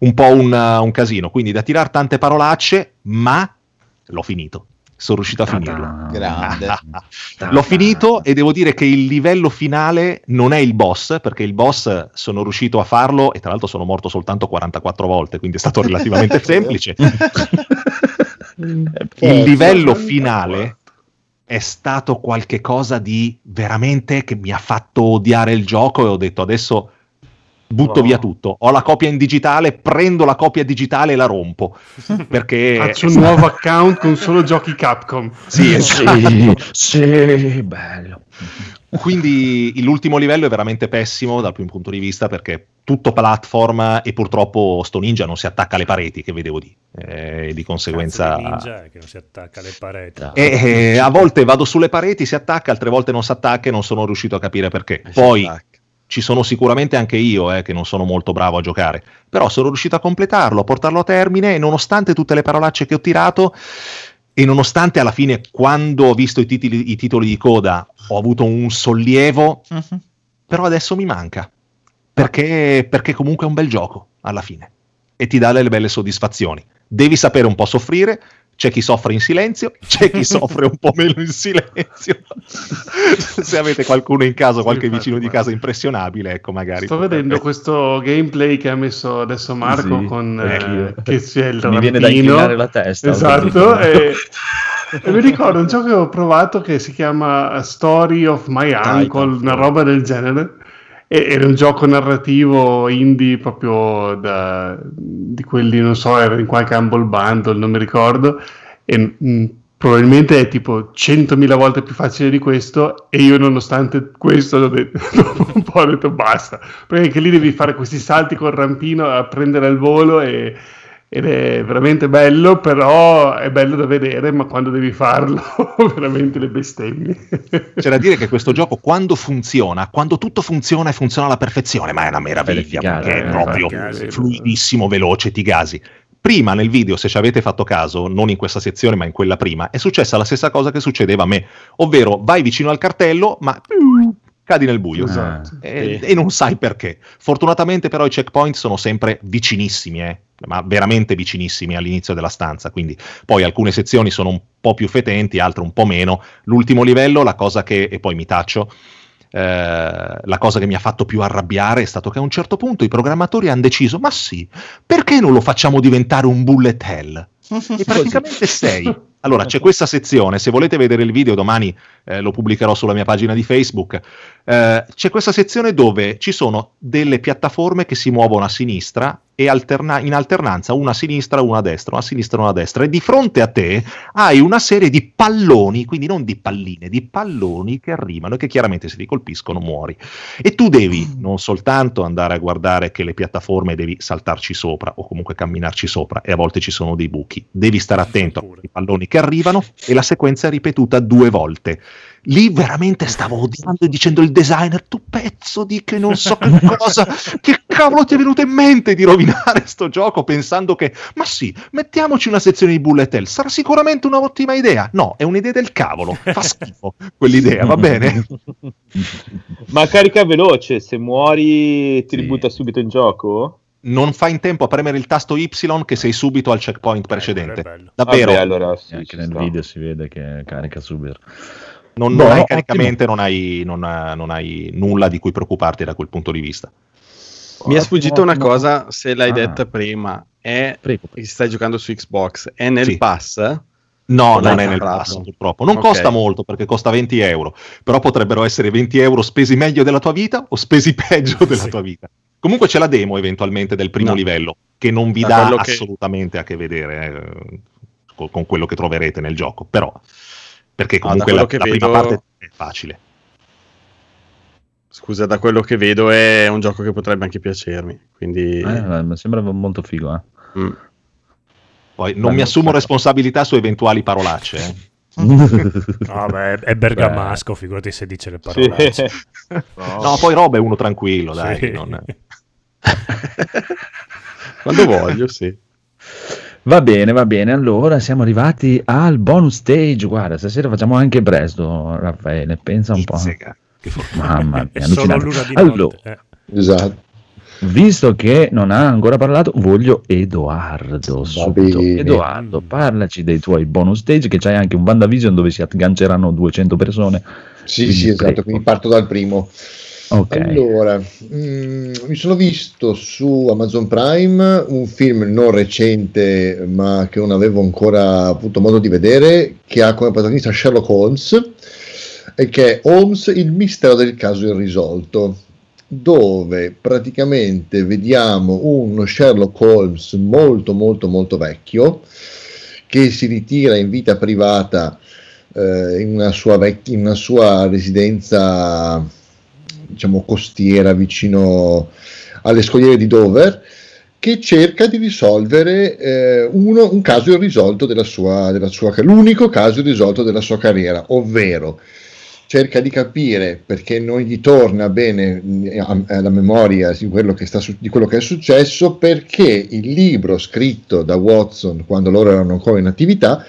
un po' un, un casino, quindi da tirare tante parolacce, ma l'ho finito. Sono riuscito a finirlo. Grande. L'ho finito e devo dire che il livello finale non è il boss, perché il boss sono riuscito a farlo e tra l'altro sono morto soltanto quarantaquattro volte, quindi è stato relativamente semplice. Il livello finale è stato qualche cosa di veramente che mi ha fatto odiare il gioco e ho detto adesso butto wow. via tutto, ho la copia in digitale, prendo la copia digitale e la rompo perché faccio un nuovo account con solo giochi Capcom. Sì, esatto. sì, sì, bello. Quindi l'ultimo livello è veramente pessimo dal mio punto di vista, perché tutto platform e purtroppo sto ninja non si attacca alle pareti, che vedevo di eh, di conseguenza ninja è che non si attacca alle pareti. No. E, eh, a volte vado sulle pareti, si attacca, altre volte non si attacca e non sono riuscito a capire perché. E poi ci sono sicuramente anche io eh, che non sono molto bravo a giocare, però sono riuscito a completarlo, a portarlo a termine, e nonostante tutte le parolacce che ho tirato e nonostante alla fine, quando ho visto i titoli, i titoli di coda, ho avuto un sollievo, uh-huh. però adesso mi manca, perché, perché comunque è un bel gioco alla fine e ti dà delle belle soddisfazioni. Devi sapere un po' soffrire, c'è chi soffre in silenzio, c'è chi soffre un po' meno in silenzio. Se avete qualcuno in casa, qualche vicino di casa impressionabile, ecco, magari sto vedendo fare questo gameplay che ha messo adesso Marco, sì, con eh, che c'è il mi viene da inclinare la testa, esatto, e, e mi ricordo un gioco che ho provato che si chiama Story of My Uncle, una roba del genere. Era un gioco narrativo indie proprio da, di quelli, non so, era in qualche Humble Bundle, non mi ricordo, e mh, probabilmente è tipo centomila volte più facile di questo, e io nonostante questo ho detto, dopo un po' ho detto basta, perché anche lì devi fare questi salti col rampino a prendere al volo, e, ed è veramente bello, però è bello da vedere, ma quando devi farlo veramente le bestemmie. C'è da dire che questo gioco, quando funziona, quando tutto funziona e funziona alla perfezione, ma è una meraviglia, perché è proprio fluidissimo, veloce, ti gasi. Prima nel video, se ci avete fatto caso, non in questa sezione ma in quella prima, è successa la stessa cosa che succedeva a me, ovvero vai vicino al cartello ma cadi nel buio, ah, e, sì. e non sai perché. Fortunatamente però i checkpoint sono sempre vicinissimi, eh? ma veramente vicinissimi all'inizio della stanza, quindi poi alcune sezioni sono un po' più fetenti, altre un po' meno. L'ultimo livello, la cosa che, e poi mi taccio, eh, la cosa che mi ha fatto più arrabbiare è stato che a un certo punto i programmatori hanno deciso, ma sì, perché non lo facciamo diventare un bullet hell? E praticamente sei... Allora, c'è questa sezione, se volete vedere il video domani eh, lo pubblicherò sulla mia pagina di Facebook, eh, c'è questa sezione dove ci sono delle piattaforme che si muovono a sinistra e alterna- in alternanza una a sinistra, una a destra, una a sinistra, una a destra, e di fronte a te hai una serie di palloni, quindi non di palline, di palloni che arrivano e che chiaramente se ti colpiscono muori. E tu devi non soltanto andare a guardare che le piattaforme devi saltarci sopra o comunque camminarci sopra, e a volte ci sono dei buchi, devi stare attento ai palloni che arrivano, e la sequenza è ripetuta due volte. Lì veramente stavo odiando e dicendo il designer, tu pezzo di che non so che cosa, che cavolo ti è venuto in mente di rovinare sto gioco pensando che, ma sì, mettiamoci una sezione di bullet hell, sarà sicuramente un'ottima idea. No, è un'idea del cavolo, fa schifo quell'idea, va bene? Ma carica veloce, se muori ti ributta subito in gioco? Non fai in tempo a premere il tasto Y che sei subito al checkpoint precedente. Eh, davvero. Vabbè, allora, sì, anche nel sta. video si vede che carica subito. Non, no, non hai caricamente, non hai, non, ha, non hai nulla di cui preoccuparti da quel punto di vista. Mi oh, è sfuggita no, una no. cosa, se l'hai ah. detta prima, è prego, prego. stai giocando su Xbox, è nel sì. pass? No, non è nel pass, purtroppo. Non okay. costa molto, perché costa venti euro, però potrebbero essere venti euro spesi meglio della tua vita o spesi peggio della sì. tua vita. Comunque c'è la demo eventualmente del primo no. livello, che non vi da dà assolutamente che... a che vedere eh, con, con quello che troverete nel gioco, però perché comunque no, la, la vedo... prima parte è facile. Scusa, da quello che vedo è un gioco che potrebbe anche piacermi, quindi... Eh, mi sembra molto figo, eh. Mm. Poi non mi assumo responsabilità su eventuali parolacce. Eh. No, beh, è bergamasco, beh. figurati se dice le parolacce. Sì. No. no, poi Rob è uno tranquillo, dai. Sì. Non... Quando voglio, sì. Va bene, va bene. Allora, siamo arrivati al bonus stage. Guarda, stasera facciamo anche Bresto, Raffaele. Pensa un Izzega. po'. Che Mamma mia, sono l'una di allora, notte. Eh. Esatto. Visto che non ha ancora parlato, voglio Edoardo subito. Edoardo, parlaci dei tuoi bonus stage, che c'hai anche un WandaVision dove si agganceranno duecento persone. Sì, sì, prego. Esatto, quindi parto dal primo. Okay. Allora, mh, mi sono visto su Amazon Prime un film non recente, ma che non avevo ancora avuto modo di vedere, che ha come protagonista Sherlock Holmes, e che è Holmes, il mistero del caso irrisolto, dove praticamente vediamo uno Sherlock Holmes molto molto molto vecchio che si ritira in vita privata eh, in, una sua vecchi, in una sua residenza, diciamo, costiera vicino alle scogliere di Dover, che cerca di risolvere eh, uno, un caso irrisolto della sua, della sua, l'unico caso irrisolto della sua carriera, ovvero cerca di capire perché non gli torna bene la memoria di quello che, sta, di quello che è successo, perché il libro scritto da Watson quando loro erano ancora in attività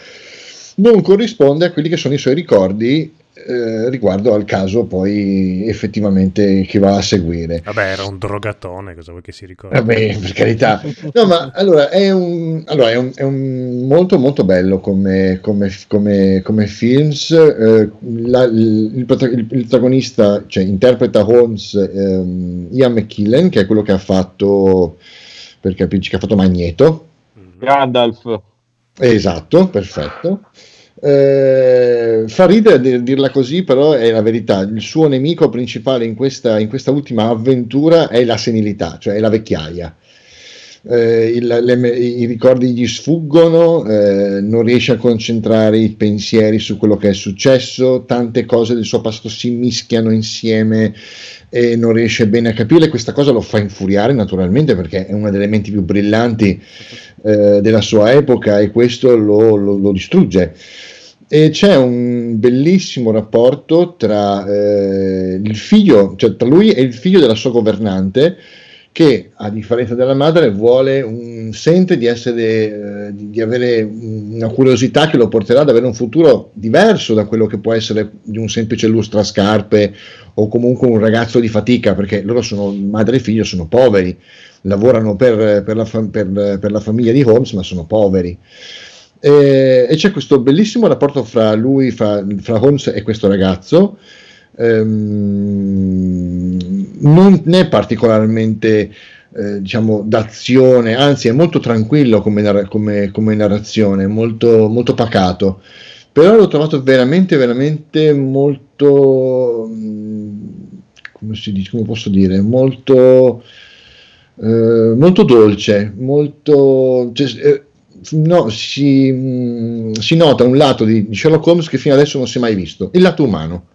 non corrisponde a quelli che sono i suoi ricordi eh, riguardo al caso poi effettivamente che va a seguire. Vabbè, era un drogatone, cosa vuoi che si ricordi? Vabbè, per carità. No, ma allora è un, allora, è un, è un molto molto bello come, come, come, come films. Eh, la, il, il, il protagonista, cioè, interpreta Holmes ehm, Ian McKellen, che è quello che ha fatto, per capirci, che ha fatto Magneto. Gandalf. Esatto, perfetto. Eh, fa ridere dirla così, però è la verità. Il suo nemico principale in questa, in questa ultima avventura è la senilità, cioè è la vecchiaia. Eh, il, le, i ricordi gli sfuggono, eh, non riesce a concentrare i pensieri su quello che è successo, tante cose del suo passato si mischiano insieme e non riesce bene a capire. Questa cosa lo fa infuriare naturalmente, perché è una delle menti più brillanti eh, della sua epoca, e questo lo, lo, lo distrugge. E c'è un bellissimo rapporto tra eh, il figlio, cioè tra lui e il figlio della sua governante, che a differenza della madre vuole un, sente di essere eh, di avere una curiosità che lo porterà ad avere un futuro diverso da quello che può essere di un semplice lustrascarpe o comunque un ragazzo di fatica, perché loro sono madre e figlio, sono poveri, lavorano per, per, la, per, per la famiglia di Holmes, ma sono poveri. E, e c'è questo bellissimo rapporto fra lui, fra, fra Holmes e questo ragazzo. Um, non è particolarmente eh, diciamo d'azione, anzi è molto tranquillo come, nar- come, come narrazione, molto, molto pacato, però l'ho trovato veramente veramente molto, come si dice, come posso dire, molto eh, molto dolce, molto, cioè, eh, no, si, mh, si nota un lato di Sherlock Holmes che fino adesso non si è mai visto, il lato umano.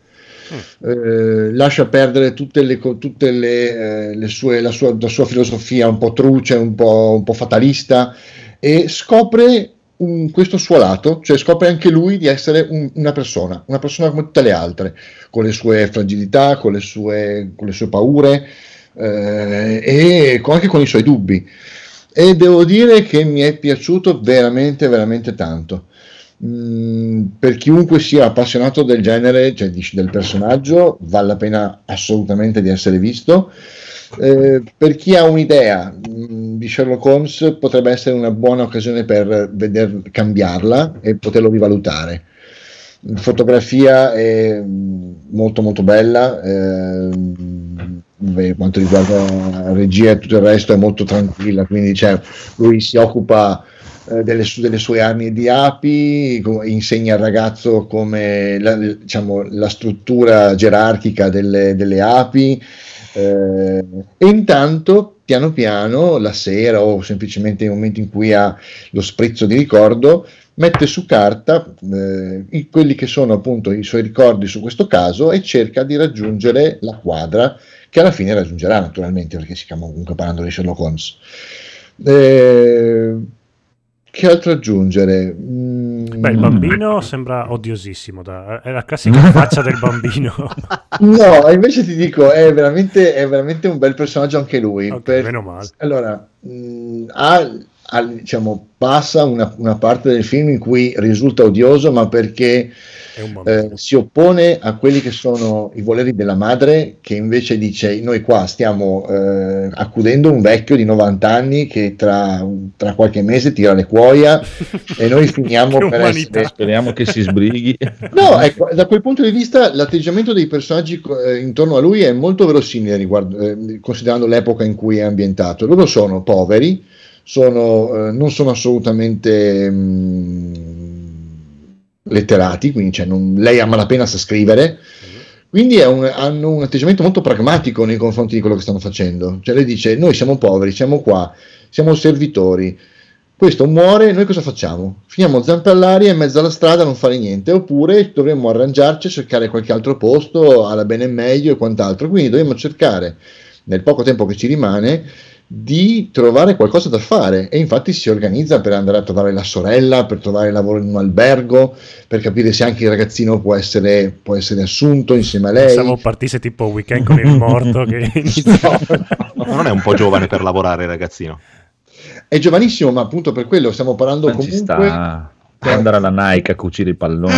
Eh, lascia perdere tutte le, tutte le, eh, le sue, la sua, la sua filosofia un po' truce, un po', un po' fatalista, e scopre un, questo suo lato, cioè scopre anche lui di essere un, una persona, una persona come tutte le altre, con le sue fragilità, con le sue, con le sue paure eh, e con, anche con i suoi dubbi, e devo dire che mi è piaciuto veramente veramente tanto. Per chiunque sia appassionato del genere, cioè di, del personaggio, vale la pena assolutamente di essere visto. Eh, per chi ha un'idea mh, di Sherlock Holmes, potrebbe essere una buona occasione per veder cambiarla e poterlo rivalutare. Fotografia è molto molto bella, eh, per quanto riguarda la regia e tutto il resto è molto tranquilla, quindi cioè, lui si occupa Delle, su, delle sue armi di api, insegna al ragazzo come la, diciamo, la struttura gerarchica delle, delle api eh, e intanto piano piano la sera, o semplicemente nel momento in cui ha lo sprezzo di ricordo, mette su carta eh, quelli che sono appunto i suoi ricordi su questo caso e cerca di raggiungere la quadra, che alla fine raggiungerà naturalmente, perché si chiama comunque parlando di Sherlock Holmes. eh, Che altro aggiungere? Mm. Beh, il bambino sembra odiosissimo, da, è la classica faccia del bambino. No, invece ti dico, è veramente, è veramente un bel personaggio anche lui. Okay, per, meno male. Allora, mh, ha, ha, diciamo, passa una, una parte del film in cui risulta odioso, ma perché eh, si oppone a quelli che sono i voleri della madre, che invece dice: noi qua stiamo eh, accudendo un vecchio di novanta anni che tra, tra qualche mese tira le cuoia e noi finiamo per essere... speriamo che si sbrighi. No, ecco, da quel punto di vista l'atteggiamento dei personaggi eh, intorno a lui è molto verosimile, riguardo, eh, considerando l'epoca in cui è ambientato. Loro sono poveri, sono, eh, non sono assolutamente mh, letterati, quindi cioè non, lei a malapena sa scrivere, quindi è un, hanno un atteggiamento molto pragmatico nei confronti di quello che stanno facendo. Cioè lei dice: noi siamo poveri, siamo qua, siamo servitori, questo muore, noi cosa facciamo? Finiamo zampe all'aria in mezzo alla strada a non fare niente, oppure dovremmo arrangiarci a cercare qualche altro posto alla bene e meglio e quant'altro. Quindi dobbiamo cercare, nel poco tempo che ci rimane, di trovare qualcosa da fare, e infatti si organizza per andare a trovare la sorella, per trovare lavoro in un albergo, per capire se anche il ragazzino può essere, può essere assunto insieme a lei. Pensavo partisse tipo Weekend con il morto che iniziava. No, non è un po' giovane per lavorare il ragazzino? È giovanissimo, ma appunto per quello stiamo parlando. Non comunque ci sta. Andare alla Nike a cucire i palloni,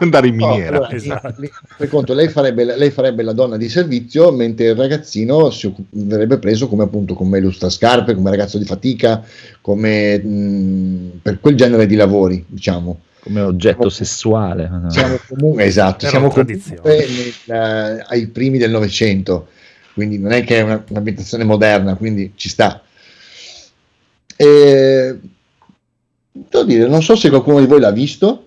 andare in miniera. No, allora, esatto. Per conto, lei farebbe, lei farebbe la donna di servizio, mentre il ragazzino si verrebbe preso come appunto come lustrascarpe, come ragazzo di fatica, come mh, per quel genere di lavori, diciamo. Come oggetto siamo, sessuale. Siamo comunque, esatto, siamo comunque nel, ai primi del Novecento, quindi non è che è una, un'ambientazione moderna, quindi ci sta. E, devo dire, non so se qualcuno di voi l'ha visto,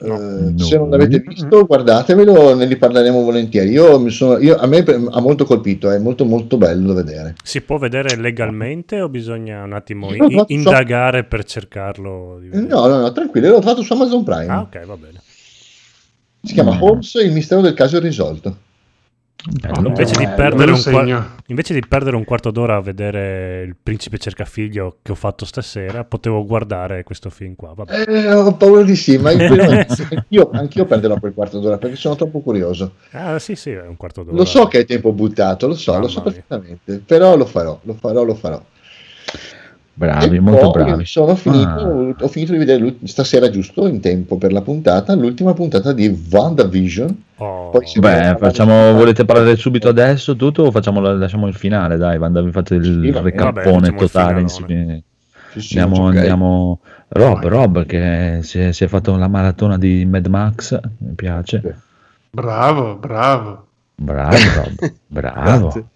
no, eh, no. Se non l'avete visto, guardatevelo, ne riparleremo volentieri. Io mi sono, io, a me ha molto colpito, è molto molto bello da vedere. Si può vedere legalmente o bisogna un attimo in, fatto, indagare so... per cercarlo? No, no, no, tranquillo, l'ho trovato su Amazon Prime. Ah, ok, va bene. Si chiama mm. Holmes, il mistero del caso irrisolto. Bello, invece, bello, di perdere un qua- invece di perdere un quarto d'ora a vedere Il principe cercafiglio che ho fatto stasera, potevo guardare questo film qua. Vabbè. Eh, ho paura di sì, ma io, io, anch'io perderò quel quarto d'ora perché sono troppo curioso. Ah sì sì, è un quarto d'ora. Lo so che hai tempo buttato, lo so, ah, lo so perfettamente, però lo farò, lo farò, lo farò. Bravi, e molto bravi. Sono finito, ah. Ho finito di vedere stasera giusto in tempo per la puntata, l'ultima puntata di WandaVision. Oh. Poi beh, facciamo, volete parlare subito adesso tutto o facciamo, lasciamo il finale? Dai, Vandavi, fate il sì, recappone totale insieme. Sì, sì, andiamo, andiamo. Rob, Rob che si è, si è fatto la maratona di Mad Max, mi piace. Sì. Bravo, bravo. Bravo, Rob. Bravo.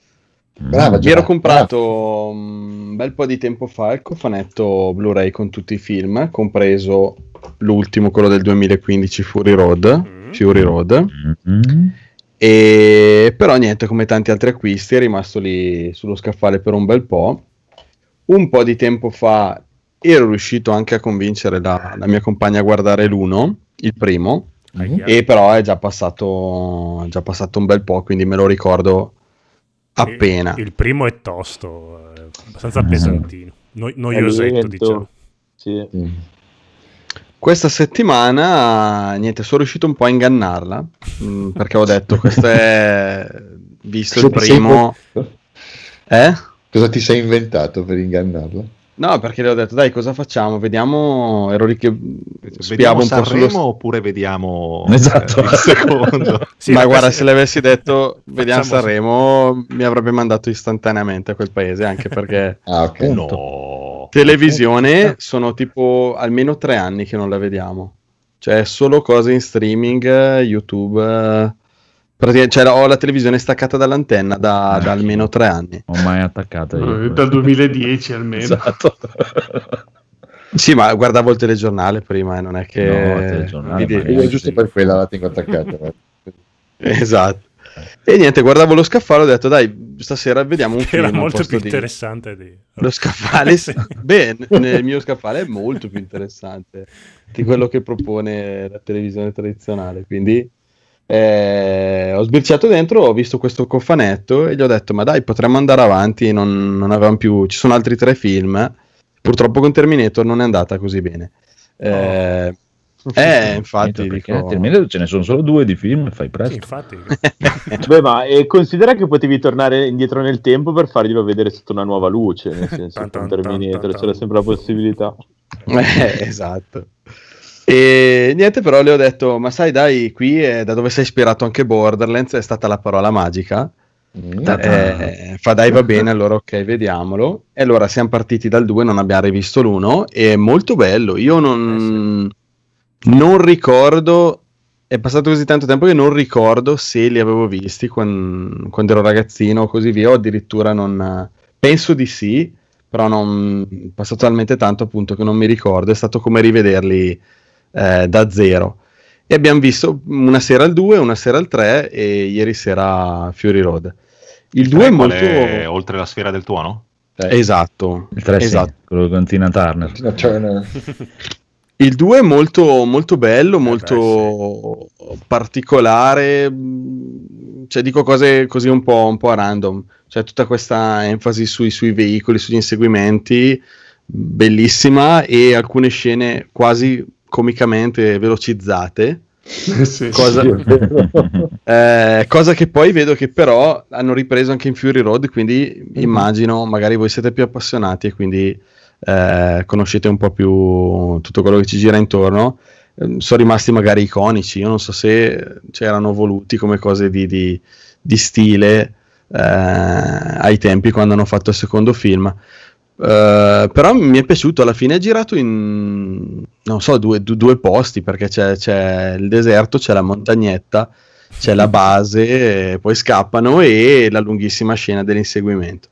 Brava, mi ero comprato un bel po' di tempo fa il cofanetto Blu-ray con tutti i film, compreso l'ultimo, quello del duemilaquindici, Fury Road, mm. Fury Road. Mm. E però niente, come tanti altri acquisti, è rimasto lì sullo scaffale per un bel po'. Un po' di tempo fa ero riuscito anche a convincere la, la mia compagna a guardare l'uno, il primo, mm. e però è già passato, già passato un bel po', quindi me lo ricordo appena. Il, il primo è tosto, è abbastanza pesantino, no, noiosetto, diciamo. Sì. Mm. Questa settimana niente, sono riuscito un po' a ingannarla mh, perché ho detto questo è visto il primo. Eh? Cosa ti sei inventato per ingannarla? No, perché le ho detto dai, cosa facciamo? Vediamo, ero lì che spiavo un po' sullo st- oppure vediamo esatto. eh, il secondo. Sì, ma guarda, se l'avessi detto vediamo Sanremo, mi avrebbe mandato istantaneamente a quel paese, anche perché ah, okay. No. Televisione sono tipo almeno tre anni che non la vediamo. Cioè solo cose in streaming, YouTube. Cioè, ho la televisione staccata dall'antenna da, da almeno tre anni. Ho mai attaccata io. Dal duemiladieci almeno. Esatto. Sì, ma guardavo il telegiornale prima e eh, non è che... No, il telegiornale. Io giusto sì. Per quella la tengo attaccata. Esatto. E niente, guardavo lo scaffale, ho detto dai, stasera vediamo un film. Era molto più interessante di... Lo scaffale? Sì. Beh, nel mio scaffale è molto più interessante di quello che propone la televisione tradizionale, quindi... Eh, ho sbirciato dentro, ho visto questo cofanetto e gli ho detto ma dai, potremmo andare avanti, non, non avevamo più, ci sono altri tre film, purtroppo con Terminator non è andata così bene. eh, oh. eh infatti dico... Terminator ce ne sono solo due di film, fai presto. Sì, infatti. Beh, ma eh, considera che potevi tornare indietro nel tempo per farglielo vedere sotto una nuova luce, nel senso che con Terminator c'era sempre la possibilità. Eh, esatto. E niente, però le ho detto ma sai dai, qui è da dove sei ispirato anche Borderlands, è stata la parola magica. mm. eh, fa dai, va bene, allora ok, vediamolo. E allora siamo partiti dal due, non abbiamo rivisto l'uno, è molto bello. Io non, eh sì. non ricordo, è passato così tanto tempo che non ricordo se li avevo visti quando, quando ero ragazzino o così via, o addirittura non, penso di sì, però non, è passato talmente tanto appunto che non mi ricordo, è stato come rivederli Eh, da zero. E abbiamo visto una sera il due, una sera il tre e ieri sera Fury Road. Il due eh, è molto è, oltre la sfera del tuono? eh. Esatto, il tre, esatto. Sì, quello con Tina Turner. Tina Turner. Il due è molto, molto bello, eh molto beh, sì. particolare, cioè dico cose così un po', un po' a random, cioè tutta questa enfasi sui, sui veicoli, sugli inseguimenti, bellissima, e alcune scene quasi comicamente velocizzate. Sì, cosa, sì, eh, cosa che poi vedo che però hanno ripreso anche in Fury Road, quindi mm-hmm. immagino magari voi siete più appassionati e quindi eh, conoscete un po' più tutto quello che ci gira intorno. Eh, sono rimasti magari iconici, io non so se c'erano voluti come cose di, di, di stile eh, ai tempi quando hanno fatto il secondo film. Uh, però mi è piaciuto, alla fine è girato in non so due, due, due posti, perché c'è, c'è il deserto, c'è la montagnetta, c'è la base, poi scappano e la lunghissima scena dell'inseguimento.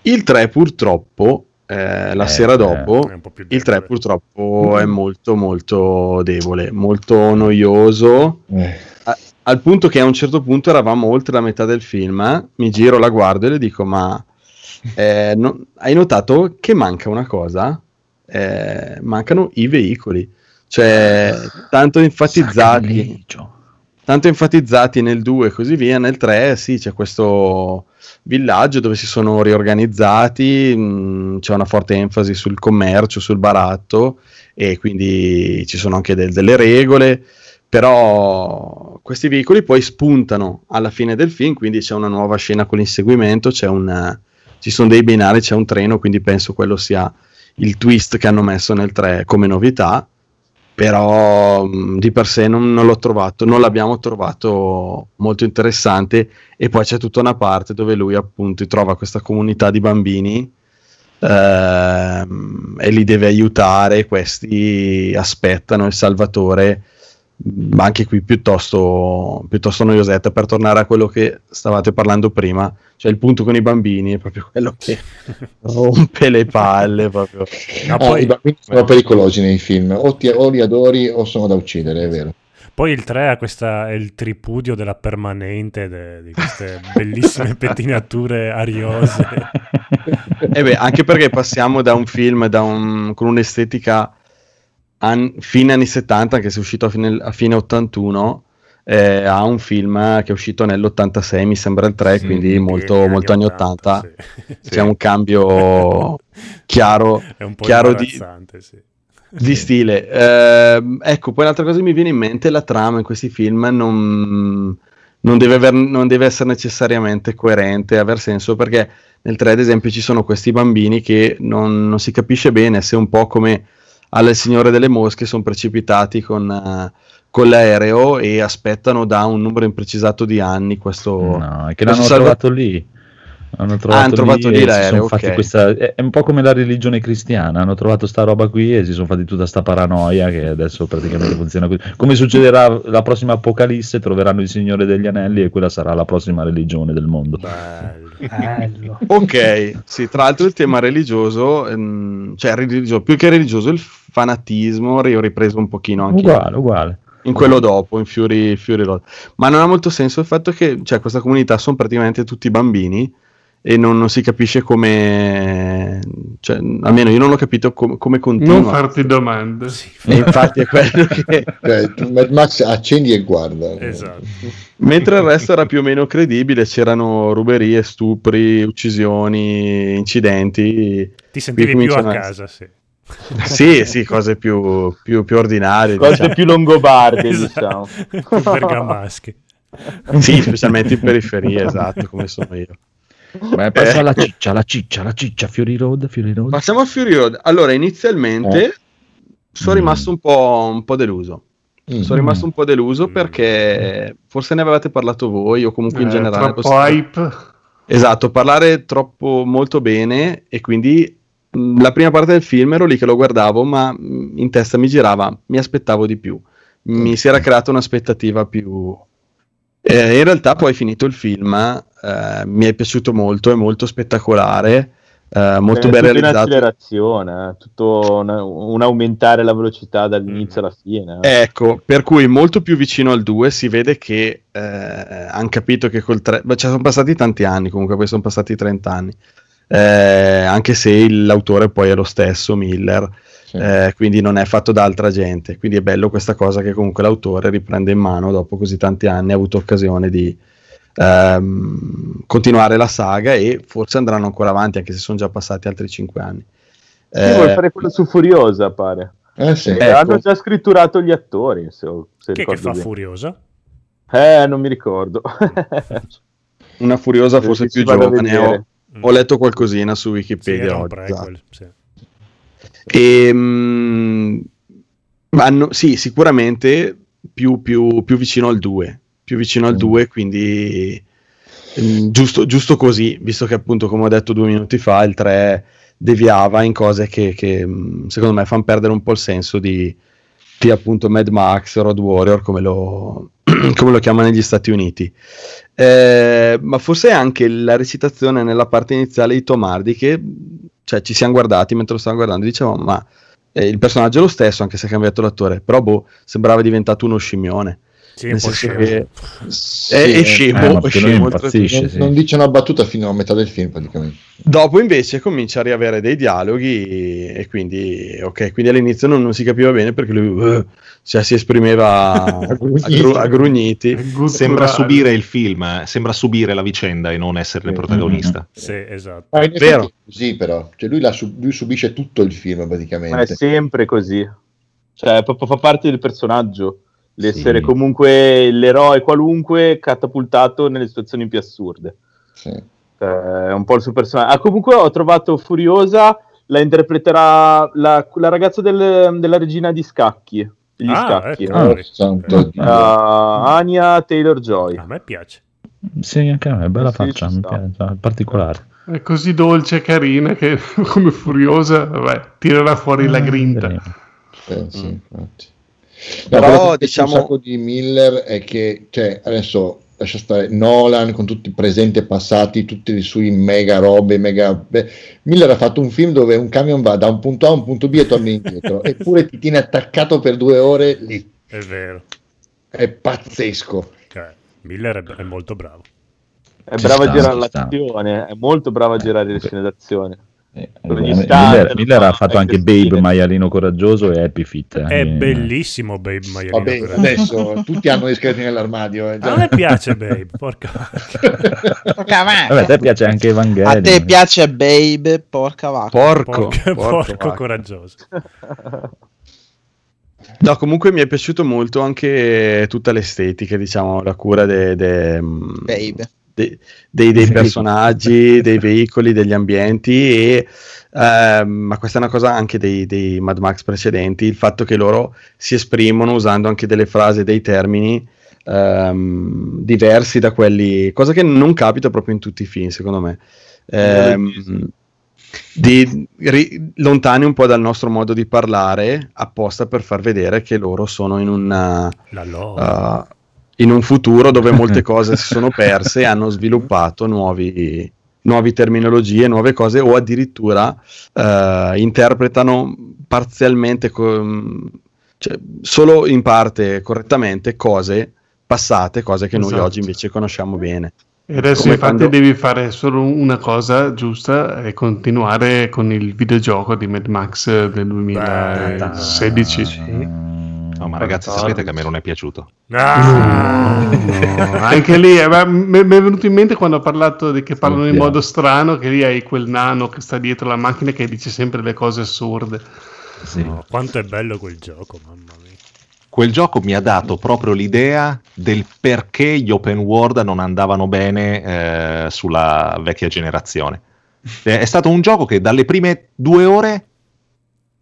Il tre purtroppo eh, la eh, sera dopo il tre purtroppo mm-hmm. è molto molto debole, molto noioso, eh. a, al punto che a un certo punto eravamo oltre la metà del film, eh? Mi giro, la guardo e le dico: ma Eh, no, hai notato che manca una cosa? Eh, mancano i veicoli, cioè tanto enfatizzati tanto enfatizzati nel due e così via, nel tre sì, c'è questo villaggio dove si sono riorganizzati, mh, c'è una forte enfasi sul commercio, sul baratto, e quindi ci sono anche del, delle regole, però questi veicoli poi spuntano alla fine del film, quindi c'è una nuova scena con l'inseguimento, c'è un ci sono dei binari, c'è un treno, quindi penso quello sia il twist che hanno messo nel tre come novità, però mh, di per sé non, non l'ho trovato, non l'abbiamo trovato molto interessante. E poi c'è tutta una parte dove lui appunto trova questa comunità di bambini ehm, e li deve aiutare, questi aspettano il salvatore, ma anche qui piuttosto, piuttosto noiosetta, per tornare a quello che stavate parlando prima, cioè il punto con i bambini è proprio quello che rompe le palle proprio. No, poi, eh, i bambini sono pericolosi nei film, o, ti, o li adori o sono da uccidere, è vero. Poi il tre ha questa, è il tripudio della permanente de, di queste bellissime pettinature ariose. E beh, anche perché passiamo da un film da un, con un'estetica An, fine anni settanta, che è uscito a fine, a fine ottantuno, eh, ha un film che è uscito nell'ottantasei, mi sembra il tre, sì, quindi molto, molto anni ottanta, ottanta sì. C'è sì. un cambio chiaro, è un po' chiaro di, sì. di stile. Eh, ecco, poi un'altra cosa che mi viene in mente è la trama in questi film, non, non, deve aver, non deve essere necessariamente coerente, aver senso, perché nel tre ad esempio ci sono questi bambini che non, non si capisce bene se un po' come al Signore delle Mosche sono precipitati con, uh, con l'aereo e aspettano da un numero imprecisato di anni questo... No, è che l'hanno salva... trovato lì. Hanno trovato, ah, hanno trovato lì, lì l'aereo, okay. Questa... È un po' come la religione cristiana, hanno trovato sta roba qui e si sono fatti tutta sta paranoia che adesso praticamente funziona così. Come succederà la prossima Apocalisse, troveranno il Signore degli Anelli e quella sarà la prossima religione del mondo. Bello. Ok, sì, tra l'altro il tema religioso, ehm, cioè religioso, più che religioso il fanatismo, io ho ripreso un pochino anche uguale, uguale. In quello dopo, in Fury, Fury Road. Ma non ha molto senso il fatto che cioè, questa comunità sono praticamente tutti bambini e non, non si capisce come, cioè, almeno io non l'ho capito com- come continua. Non farti domande. Sì, e infatti è quello che Mad Max accendi e guarda. Esatto. Mentre il resto era più o meno credibile, c'erano ruberie, stupri, uccisioni, incidenti. Ti sentivi più a casa, sì. Sì, sì, cose più, più, più ordinarie. Cose diciamo. Più longobarde, esatto. Diciamo. Più bergamasche. Sì, specialmente in periferia, esatto, come sono io. Beh, passa eh. la ciccia, la ciccia, la ciccia, Fury Road, Fury Road. Passiamo a Fury Road. Allora, inizialmente eh. sono mm. rimasto un po', un po' deluso. Mm. Sono rimasto un po' deluso mm. perché forse ne avevate parlato voi o comunque in eh, generale. Troppo possiamo... hype. Esatto, parlare troppo molto bene e quindi mh, la prima parte del film ero lì che lo guardavo, ma mh, in testa mi girava, mi aspettavo di più. Mi mm. si era creata un'aspettativa più... Eh, in realtà poi finito il film eh, mi è piaciuto molto, è molto spettacolare, eh, molto eh, ben realizzato, un'accelerazione, tutto un, un aumentare la velocità dall'inizio alla fine, ecco, per cui molto più vicino al due si vede che eh, hanno capito che col tre, cioè sono passati tanti anni comunque, poi sono passati trenta anni, eh, anche se l'autore poi è lo stesso, Miller, sì. eh, quindi non è fatto da altra gente, quindi è bello questa cosa che comunque l'autore riprende in mano dopo così tanti anni, ha avuto occasione di ehm, continuare la saga e forse andranno ancora avanti anche se sono già passati altri cinque anni. Sì, eh, vuol fare quello su Furiosa, pare. Eh sì, ecco. Hanno già scritturato gli attori. Se, se che, che fa bene. Furiosa? Eh, non mi ricordo. Una Furiosa forse più giovane. Ho, ho letto qualcosina su Wikipedia. Sì, era un prequel, sì. E, mh, hanno, sì, sicuramente più, più, più vicino al due. Più vicino al due, mm. quindi mh, giusto, giusto così, visto che appunto, come ho detto due minuti fa, il tre deviava in cose che, che secondo me fanno perdere un po' il senso di, di appunto Mad Max, Road Warrior come lo, come lo chiamano negli Stati Uniti, eh, ma forse anche la recitazione nella parte iniziale di Tom Hardy, che cioè ci siamo guardati mentre lo stavamo guardando, dicevamo ma eh, il personaggio è lo stesso anche se è cambiato l'attore, però boh, sembrava diventato uno scimmione. Sì, nel senso che sì, è, è scemo, eh, è scemo non, sì. non dice una battuta fino a metà del film praticamente. Dopo invece comincia a riavere dei dialoghi e quindi ok, quindi all'inizio non, non si capiva bene perché lui uh, cioè si esprimeva a, gru- a grugniti. Sembra subire il film, eh? Sembra subire la vicenda e non essere il protagonista. Sì, esatto. Ah, vero. Così però, cioè lui, la sub- lui subisce tutto il film praticamente. Ma è sempre così. Cioè proprio fa parte del personaggio. L'essere sì. comunque l'eroe qualunque catapultato nelle situazioni più assurde, sì. eh, è un po' il suo personaggio. Ah, comunque ho trovato Furiosa, la interpreterà la, la ragazza del, della regina di scacchi, degli ah, scacchi, ecco. eh. Santo Dio. Uh, Anya Taylor-Joy. A me piace, sì, anche a me, bella sì, faccia, mi piace, particolare. È così dolce e carina che come Furiosa vabbè, tirerà fuori eh, la grinta. Eh, sì, infatti. No, però diciamo un sacco di Miller è che cioè, adesso lascia stare Nolan con tutti i presenti e passati, tutti i suoi mega robe mega... Beh, Miller ha fatto un film dove un camion va da un punto A a un punto B e torna indietro eppure ti tiene attaccato per due ore lì, è vero, è pazzesco. Okay. Miller è, è molto bravo, è ci bravo sta, a girare l'azione, è molto bravo a girare eh, le scene d'azione. Eh, Miller, Miller ha fatto anche Babe Maialino Coraggioso e Happy Feet. È eh. bellissimo Babe Maialino Vabbè, Coraggioso. Adesso tutti hanno gli scheletri nell'armadio. Eh, a me piace Babe, porca porca vacca. A te piace anche Evangelion. A te piace Babe, porca vacca. Porco, porco, porco vacca. Coraggioso. No, comunque mi è piaciuto molto anche tutta l'estetica, diciamo, la cura de, de... Babe. Dei, dei, dei personaggi, dei veicoli, degli ambienti e eh, ma questa è una cosa anche dei, dei Mad Max precedenti, il fatto che loro si esprimono usando anche delle frasi, dei termini ehm, diversi da quelli, cosa che non capita proprio in tutti i film secondo me, eh, di, ri, lontani un po' dal nostro modo di parlare apposta per far vedere che loro sono in una la loro. Uh, in un futuro dove molte cose si sono perse e hanno sviluppato nuovi, nuove terminologie, nuove cose o addirittura eh, interpretano parzialmente, co- cioè, solo in parte correttamente, cose passate, cose che esatto. noi oggi invece conosciamo bene. E adesso come infatti quando... devi fare solo una cosa giusta e continuare con il videogioco di Mad Max del duemilasedici. Sì. No, ma ragazzi, sapete che a me non è piaciuto. Ah, no, no. Anche lì eh, mi è venuto in mente quando ho parlato di che parlano in modo strano, che lì hai quel nano che sta dietro la macchina che dice sempre le cose assurde. Sì. No, quanto è bello quel gioco, mamma mia. Quel gioco mi ha dato proprio l'idea del perché gli open world non andavano bene eh, sulla vecchia generazione. È stato un gioco che dalle prime due ore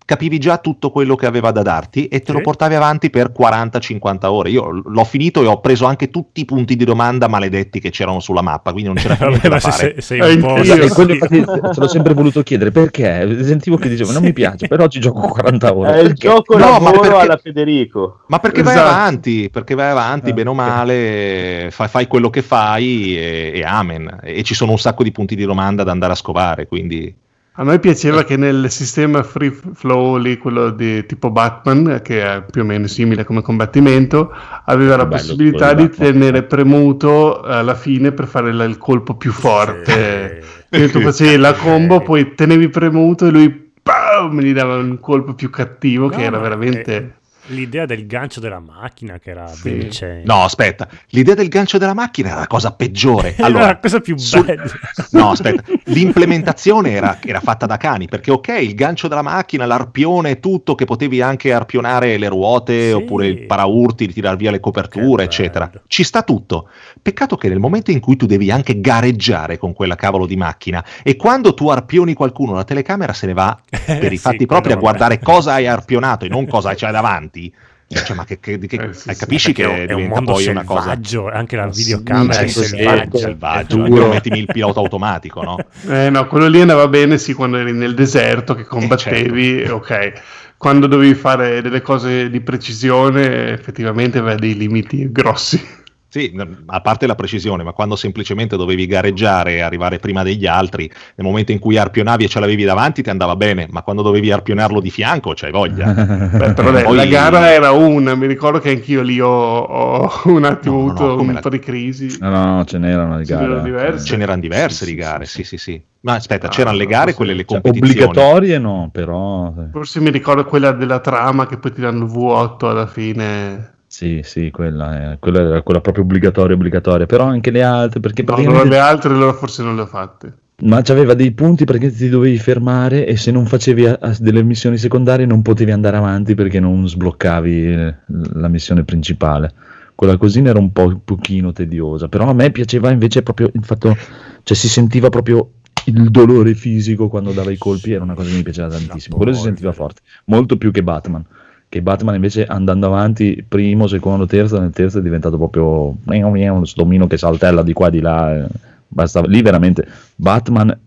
capivi già tutto quello che aveva da darti e te sì. lo portavi avanti per quaranta cinquanta ore. Io l'ho finito e ho preso anche tutti i punti di domanda maledetti che c'erano sulla mappa, quindi non c'era più niente da fare. Sei, sei un po' esatto, quello, infatti, te l'ho sempre voluto chiedere perché sentivo che dicevo non mi piace, però ci gioco quaranta ore. È il perché? Gioco no, lavoro perché, alla Federico. Ma perché esatto. vai avanti, perché vai avanti ah, bene o male, fai, fai quello che fai e, e amen. E ci sono un sacco di punti di domanda da andare a scovare, quindi... A noi piaceva che nel sistema free flow lì, quello di tipo Batman, che è più o meno simile come combattimento, aveva la bello, possibilità di Batman. Tenere premuto alla fine per fare la, il colpo più forte. Sì. Perché tu facevi la combo, poi tenevi premuto e lui bam, mi dava un colpo più cattivo, no, che era veramente... Eh. L'idea del gancio della macchina che era sì. ben no aspetta l'idea del gancio della macchina era la cosa peggiore, allora la cosa più bella su... no aspetta l'implementazione era, era fatta da cani, perché ok, il gancio della macchina, l'arpione, tutto, che potevi anche arpionare le ruote sì. oppure il paraurti, tirar via le coperture eccetera, ci sta tutto. Peccato che nel momento in cui tu devi anche gareggiare con quella cavolo di macchina e quando tu arpioni qualcuno la telecamera se ne va per i fatti sì, propri a guardare cosa hai arpionato e non cosa c'hai davanti. Cioè, ma che, che, che, eh, sì, capisci che è, è un mondo poi selvaggio, una cosa... anche la videocamera sì, è selvaggia, selvaggia. Duro. Mettimi il pilota automatico, no? Eh no, quello lì andava bene sì quando eri nel deserto che combattevi, eh, certo. Ok, quando dovevi fare delle cose di precisione effettivamente aveva dei limiti grossi. Sì, a parte la precisione, ma quando semplicemente dovevi gareggiare e arrivare prima degli altri, nel momento in cui arpionavi e ce l'avevi davanti ti andava bene, ma quando dovevi arpionarlo di fianco c'hai voglia. Beh, però poi... la gara era una, mi ricordo che anch'io lì ho, ho un attimo no, no, avuto no, un la... po' di crisi. No, no, no, ce n'erano di gare. Diverse. Ce n'erano diverse di gare, sì, sì, sì. Ma aspetta, ah, c'erano le gare, quelle le competizioni. Cioè, obbligatorie no, però... Forse mi ricordo quella della trama che poi ti danno V otto alla fine... Sì, sì, quella, eh, quella era quella proprio obbligatoria, obbligatoria, però anche le altre, perché... No, praticamente... le altre allora forse non le ho fatte. Ma c'aveva dei punti perché ti dovevi fermare e se non facevi a, a delle missioni secondarie non potevi andare avanti perché non sbloccavi la missione principale. Quella cosina era un po' un pochino tediosa, però a me piaceva invece proprio il fatto, cioè si sentiva proprio... il dolore fisico quando dava i colpi era una cosa che mi piaceva tantissimo, quello si sentiva forte, molto più che Batman, che Batman invece andando avanti primo, secondo, terzo, nel terzo è diventato proprio un stomino che saltella di qua di là, bastava lì veramente. Batman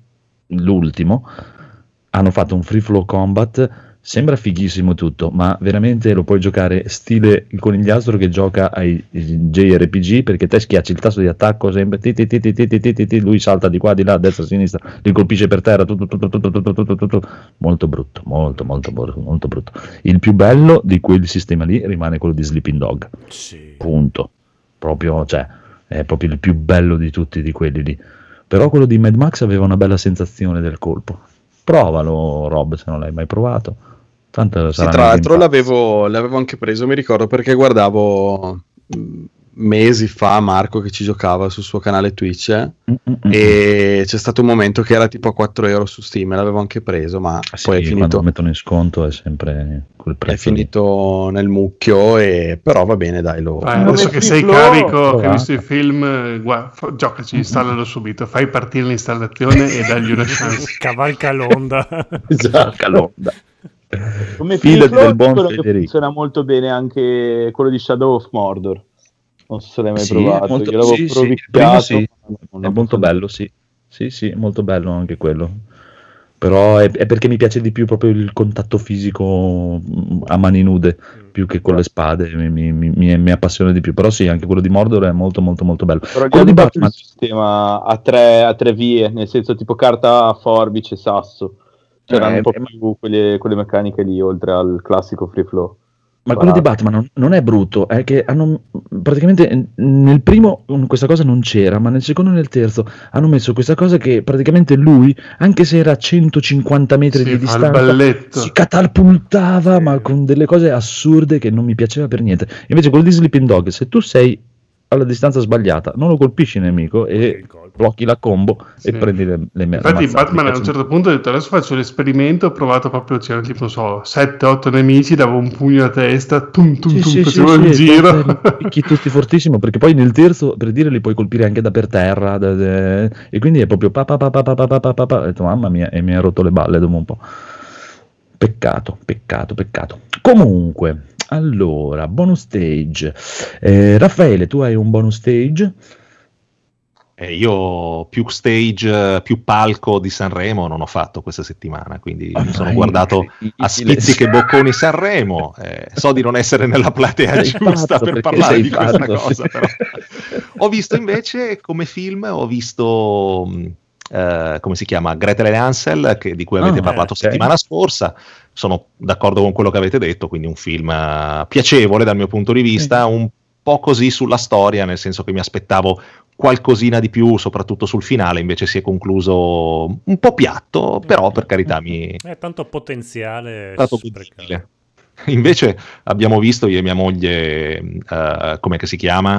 l'ultimo hanno fatto un free flow combat, sembra fighissimo tutto, ma veramente lo puoi giocare stile il conigliastro che gioca ai J R P G, perché te schiacci il tasto di attacco sempre, ti, ti, ti, ti, ti, ti, ti, ti, lui salta di qua, di là, a destra, a sinistra, li colpisce per terra, tutto, tutto, tutto, tutto, tutto, tutto, molto brutto, molto, molto, molto brutto. Il più bello di quel sistema lì rimane quello di Sleeping Dog, sì. Punto, proprio, cioè, è proprio il più bello di tutti di quelli lì, però quello di Mad Max aveva una bella sensazione del colpo, provalo Rob se non l'hai mai provato. Tanto sì, tra l'altro l'avevo, l'avevo anche preso, mi ricordo, perché guardavo mesi fa Marco che ci giocava sul suo canale Twitch mm-hmm. e c'è stato un momento che era tipo a quattro euro su Steam e l'avevo anche preso, ma ah, poi sì, è finito, quando lo mettono in sconto è sempre quel prezzo, è finito lì nel mucchio, e però va bene dai, lo ah, adesso che sei carico, che hai visto i film, guarda, giocaci, installalo subito, fai partire l'installazione e dagli una chance. Cavalca l'onda. Cavalca l'onda. Come film del buon quello Federico. Che funziona molto bene anche quello di Shadow of Mordor, non so se l'hai mai sì, provato molto, io l'avevo sì, provicchiato sì, è molto bello sì. sì sì molto bello anche quello, però è, è perché mi piace di più proprio il contatto fisico a mani nude mm. più che con le spade, mi, mi, mi, mi appassiona di più, però sì anche quello di Mordor è molto molto molto bello. Però quello di Batman il sistema a tre, a tre vie, nel senso tipo carta, forbice, sasso, c'erano eh, un po' più quelle, quelle meccaniche lì oltre al classico free flow. Ma quello di Batman non è brutto, è che hanno praticamente nel primo questa cosa non c'era, ma nel secondo e nel terzo hanno messo questa cosa che praticamente lui, anche se era a centocinquanta metri sì, di distanza, si catapultava, ma con delle cose assurde che non mi piaceva per niente. Invece quello di Sleeping Dog, se tu sei alla distanza sbagliata non lo colpisci il nemico e okay, blocchi la combo sì. e prendi le, le infatti ammazzate. Batman a un certo punto ha detto adesso faccio l'esperimento, ho provato proprio, c'erano tipo non so sette otto nemici, davo un pugno a testa, tum tum sì, tum sì, facevo sì, un sì, giro picchi tutti fortissimo, perché poi nel terzo per dire li puoi colpire anche da per terra da, da, e quindi è proprio pa pa pa pa pa pa pa pa pa, ho detto mamma mia e mi ha rotto le balle dopo un po'. Peccato, peccato, peccato. Comunque allora, bonus stage. Eh, Raffaele, tu hai un bonus stage? Eh, io più stage, più palco di Sanremo non ho fatto questa settimana, quindi oh, mi sono guardato a spizziche bocconi Sanremo. Eh, so di non essere nella platea sei giusta per parlare di fatto. Questa cosa, però. Ho visto invece, come film, ho visto... Uh, come si chiama? Gretel e Hansel, che, di cui avete oh, parlato okay. settimana scorsa. Sono d'accordo con quello che avete detto, quindi un film uh, piacevole dal mio punto di vista, mm. un po' così sulla storia, nel senso che mi aspettavo qualcosina di più, soprattutto sul finale. Invece si è concluso un po' piatto, però per carità mi... è tanto potenziale tanto potenziale. Invece abbiamo visto io e mia moglie uh, come che si chiama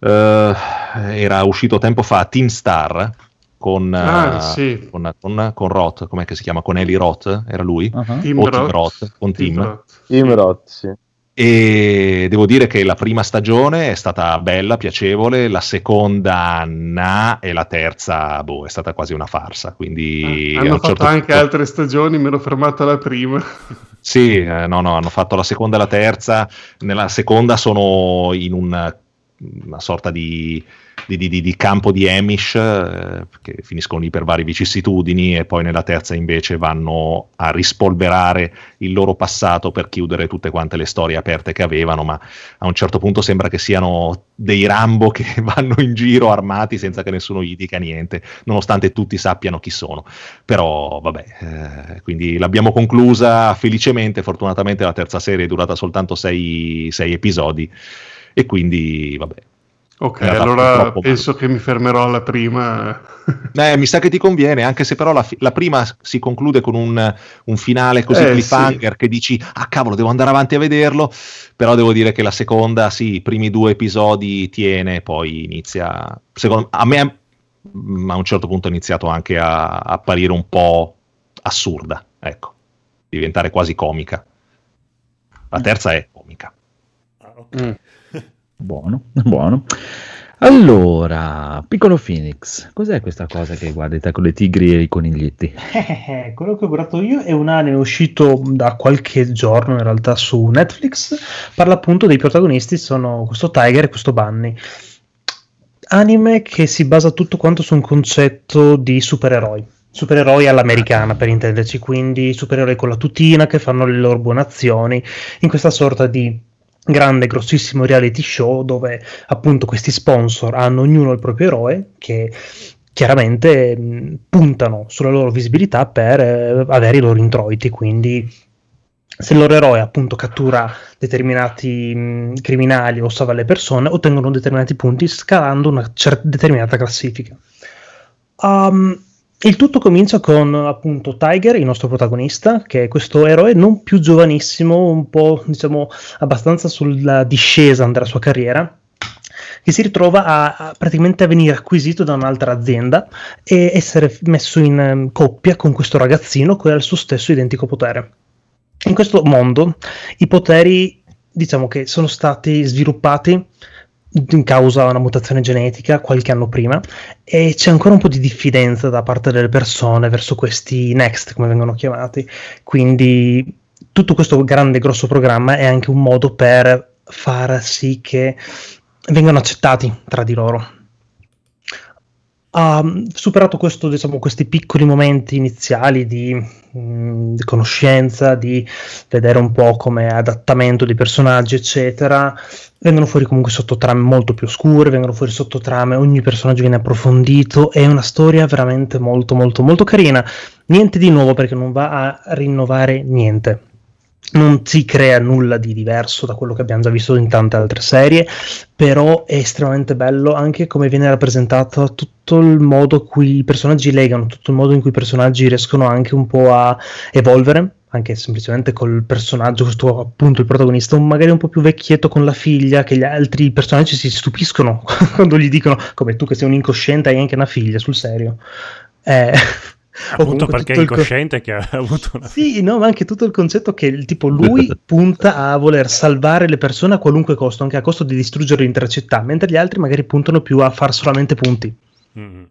uh, era uscito tempo fa Team Star con, ah, uh, sì. con, con, con Roth, com'è che si chiama? Con Eli Roth, era lui? Uh-huh. Tim Roth. Roth, con Tim. Tim Roth. Tim Roth, sì. E devo dire che la prima stagione è stata bella, piacevole, la seconda na, e la terza boh, è stata quasi una farsa, quindi... Ah, hanno fatto certo anche punto... altre stagioni, mi ero fermata alla prima. Sì, eh, no, no, hanno fatto la seconda e la terza, nella seconda sono in una, una sorta di... Di, di, di campo di Amish eh, che finiscono lì per varie vicissitudini e poi nella terza invece vanno a rispolverare il loro passato per chiudere tutte quante le storie aperte che avevano, ma a un certo punto sembra che siano dei Rambo che vanno in giro armati senza che nessuno gli dica niente, nonostante tutti sappiano chi sono, però vabbè, eh, quindi l'abbiamo conclusa felicemente, fortunatamente la terza serie è durata soltanto sei, sei episodi e quindi vabbè. Ok, allora penso male. Che mi fermerò alla prima. Eh, mi sa che ti conviene, anche se però la, fi- la prima si conclude con un, un finale così eh, cliffhanger sì. Che dici, ah cavolo, devo andare avanti a vederlo, però devo dire che la seconda, sì, i primi due episodi tiene, poi inizia... Secondo, a me a un certo punto è iniziato anche a, a apparire un po' assurda, ecco, diventare quasi comica. La terza è comica. Ah, ok. Mm. Buono, buono. Allora, piccolo Phoenix, cos'è questa cosa che guardi te con le tigri e i coniglietti? Eh, quello che ho guardato io è un anime uscito da qualche giorno in realtà su Netflix. Parla appunto dei protagonisti, sono questo Tiger e questo Bunny. Anime che si basa tutto quanto su un concetto di supereroi. Supereroi all'americana per intenderci, quindi supereroi con la tutina che fanno le loro buone azioni in questa sorta di grande, grossissimo reality show dove appunto questi sponsor hanno ognuno il proprio eroe che chiaramente mh, puntano sulla loro visibilità per eh, avere i loro introiti, quindi se il loro eroe appunto cattura determinati mh, criminali o salva le persone ottengono determinati punti scalando una cer- determinata classifica. Um, Il tutto comincia con appunto Tiger, il nostro protagonista, che è questo eroe non più giovanissimo, un po' diciamo abbastanza sulla discesa della sua carriera, che si ritrova a, a praticamente a venire acquisito da un'altra azienda e essere messo in um, coppia con questo ragazzino che ha il suo stesso identico potere. In questo mondo i poteri diciamo che sono stati sviluppati in causa una mutazione genetica qualche anno prima e c'è ancora un po' di diffidenza da parte delle persone verso questi next, come vengono chiamati, quindi tutto questo grande grosso programma è anche un modo per far sì che vengano accettati tra di loro. Um, superato questo, diciamo, questi piccoli momenti iniziali di, mh, di conoscenza, di vedere un po' come adattamento dei personaggi eccetera, vengono fuori comunque sottotrame molto più oscure, vengono fuori sottotrame, ogni personaggio viene approfondito, è una storia veramente molto molto molto carina, niente di nuovo perché non va a rinnovare niente, non si crea nulla di diverso da quello che abbiamo già visto in tante altre serie, però è estremamente bello anche come viene rappresentato tutto il modo in cui i personaggi legano, tutto il modo in cui i personaggi riescono anche un po' a evolvere, anche semplicemente col personaggio, questo appunto il protagonista magari un po' più vecchietto con la figlia, che gli altri personaggi si stupiscono quando gli dicono come tu che sei un incosciente hai anche una figlia, sul serio. Eh... appunto perché è incosciente il... che ha avuto una... sì no ma anche tutto il concetto che tipo lui punta a voler salvare le persone a qualunque costo, anche a costo di distruggere l'intera città, mentre gli altri magari puntano più a far solamente punti. Mm-hmm.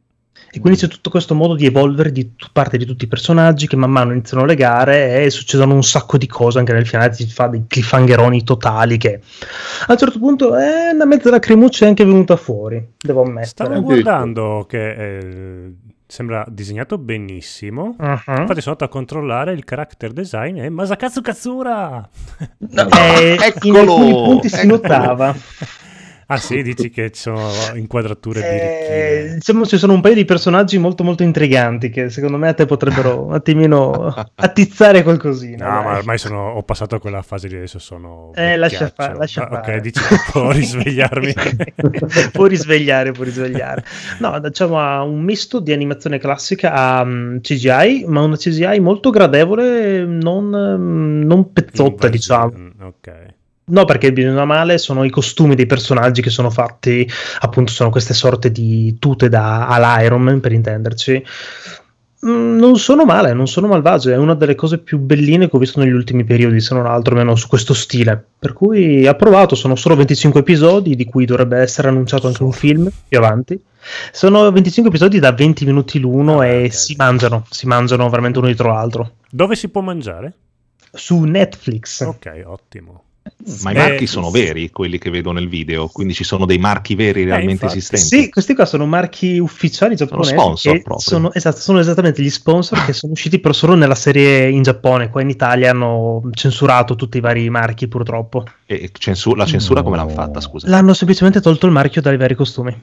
E quindi c'è tutto questo modo di evolvere di t- parte di tutti i personaggi che man mano iniziano a legare e succedono un sacco di cose, anche nel finale si fa dei cliffhangeroni totali che a un certo punto eh, una mezza lacrimuccia è anche venuta fuori, devo ammettere. Stavo guardando che eh... sembra disegnato benissimo. Uh-huh. Infatti sono andato a controllare il character design e Masakazu Katsura! No, eh, eccolo! In alcuni punti eccolo. Si notava. Ah sì, dici che ci sono inquadrature birichine. Eh, diciamo ci sono un paio di personaggi molto molto intriganti che secondo me a te potrebbero un attimino attizzare qualcosina. No, dai. Ma ormai sono, ho passato a quella fase di adesso sono... Eh, lascia fare, lascia fare. Ah, ok, dici che può risvegliarmi. può risvegliare, può risvegliare. No, diciamo ha un misto di animazione classica a um, C G I, ma una C G I molto gradevole, non, um, non pezzotta, Inver- diciamo. Ok. No, perché bene o male sono i costumi dei personaggi che sono fatti, appunto sono queste sorte di tute da all'Iron Man, per intenderci. Non sono male, non sono malvagie, è una delle cose più belline che ho visto negli ultimi periodi, se non altro, almeno su questo stile. Per cui approvato, sono solo venticinque episodi, di cui dovrebbe essere annunciato anche un film più avanti. Sono venticinque episodi da venti minuti l'uno ah, e okay. si mangiano, si mangiano veramente uno dietro l'altro. Dove si può mangiare? Su Netflix. Ok, ottimo. Ma i marchi eh, sono veri quelli che vedo nel video, quindi ci sono dei marchi veri realmente eh, esistenti. Sì, questi qua sono marchi ufficiali giapponesi, sono sponsor che proprio. Sono, esatto, sono esattamente gli sponsor che sono usciti però solo nella serie in Giappone. Qua in Italia hanno censurato tutti i vari marchi purtroppo. E censu- la censura no. Come l'hanno fatta, scusa? L'hanno semplicemente tolto il marchio dai vari costumi.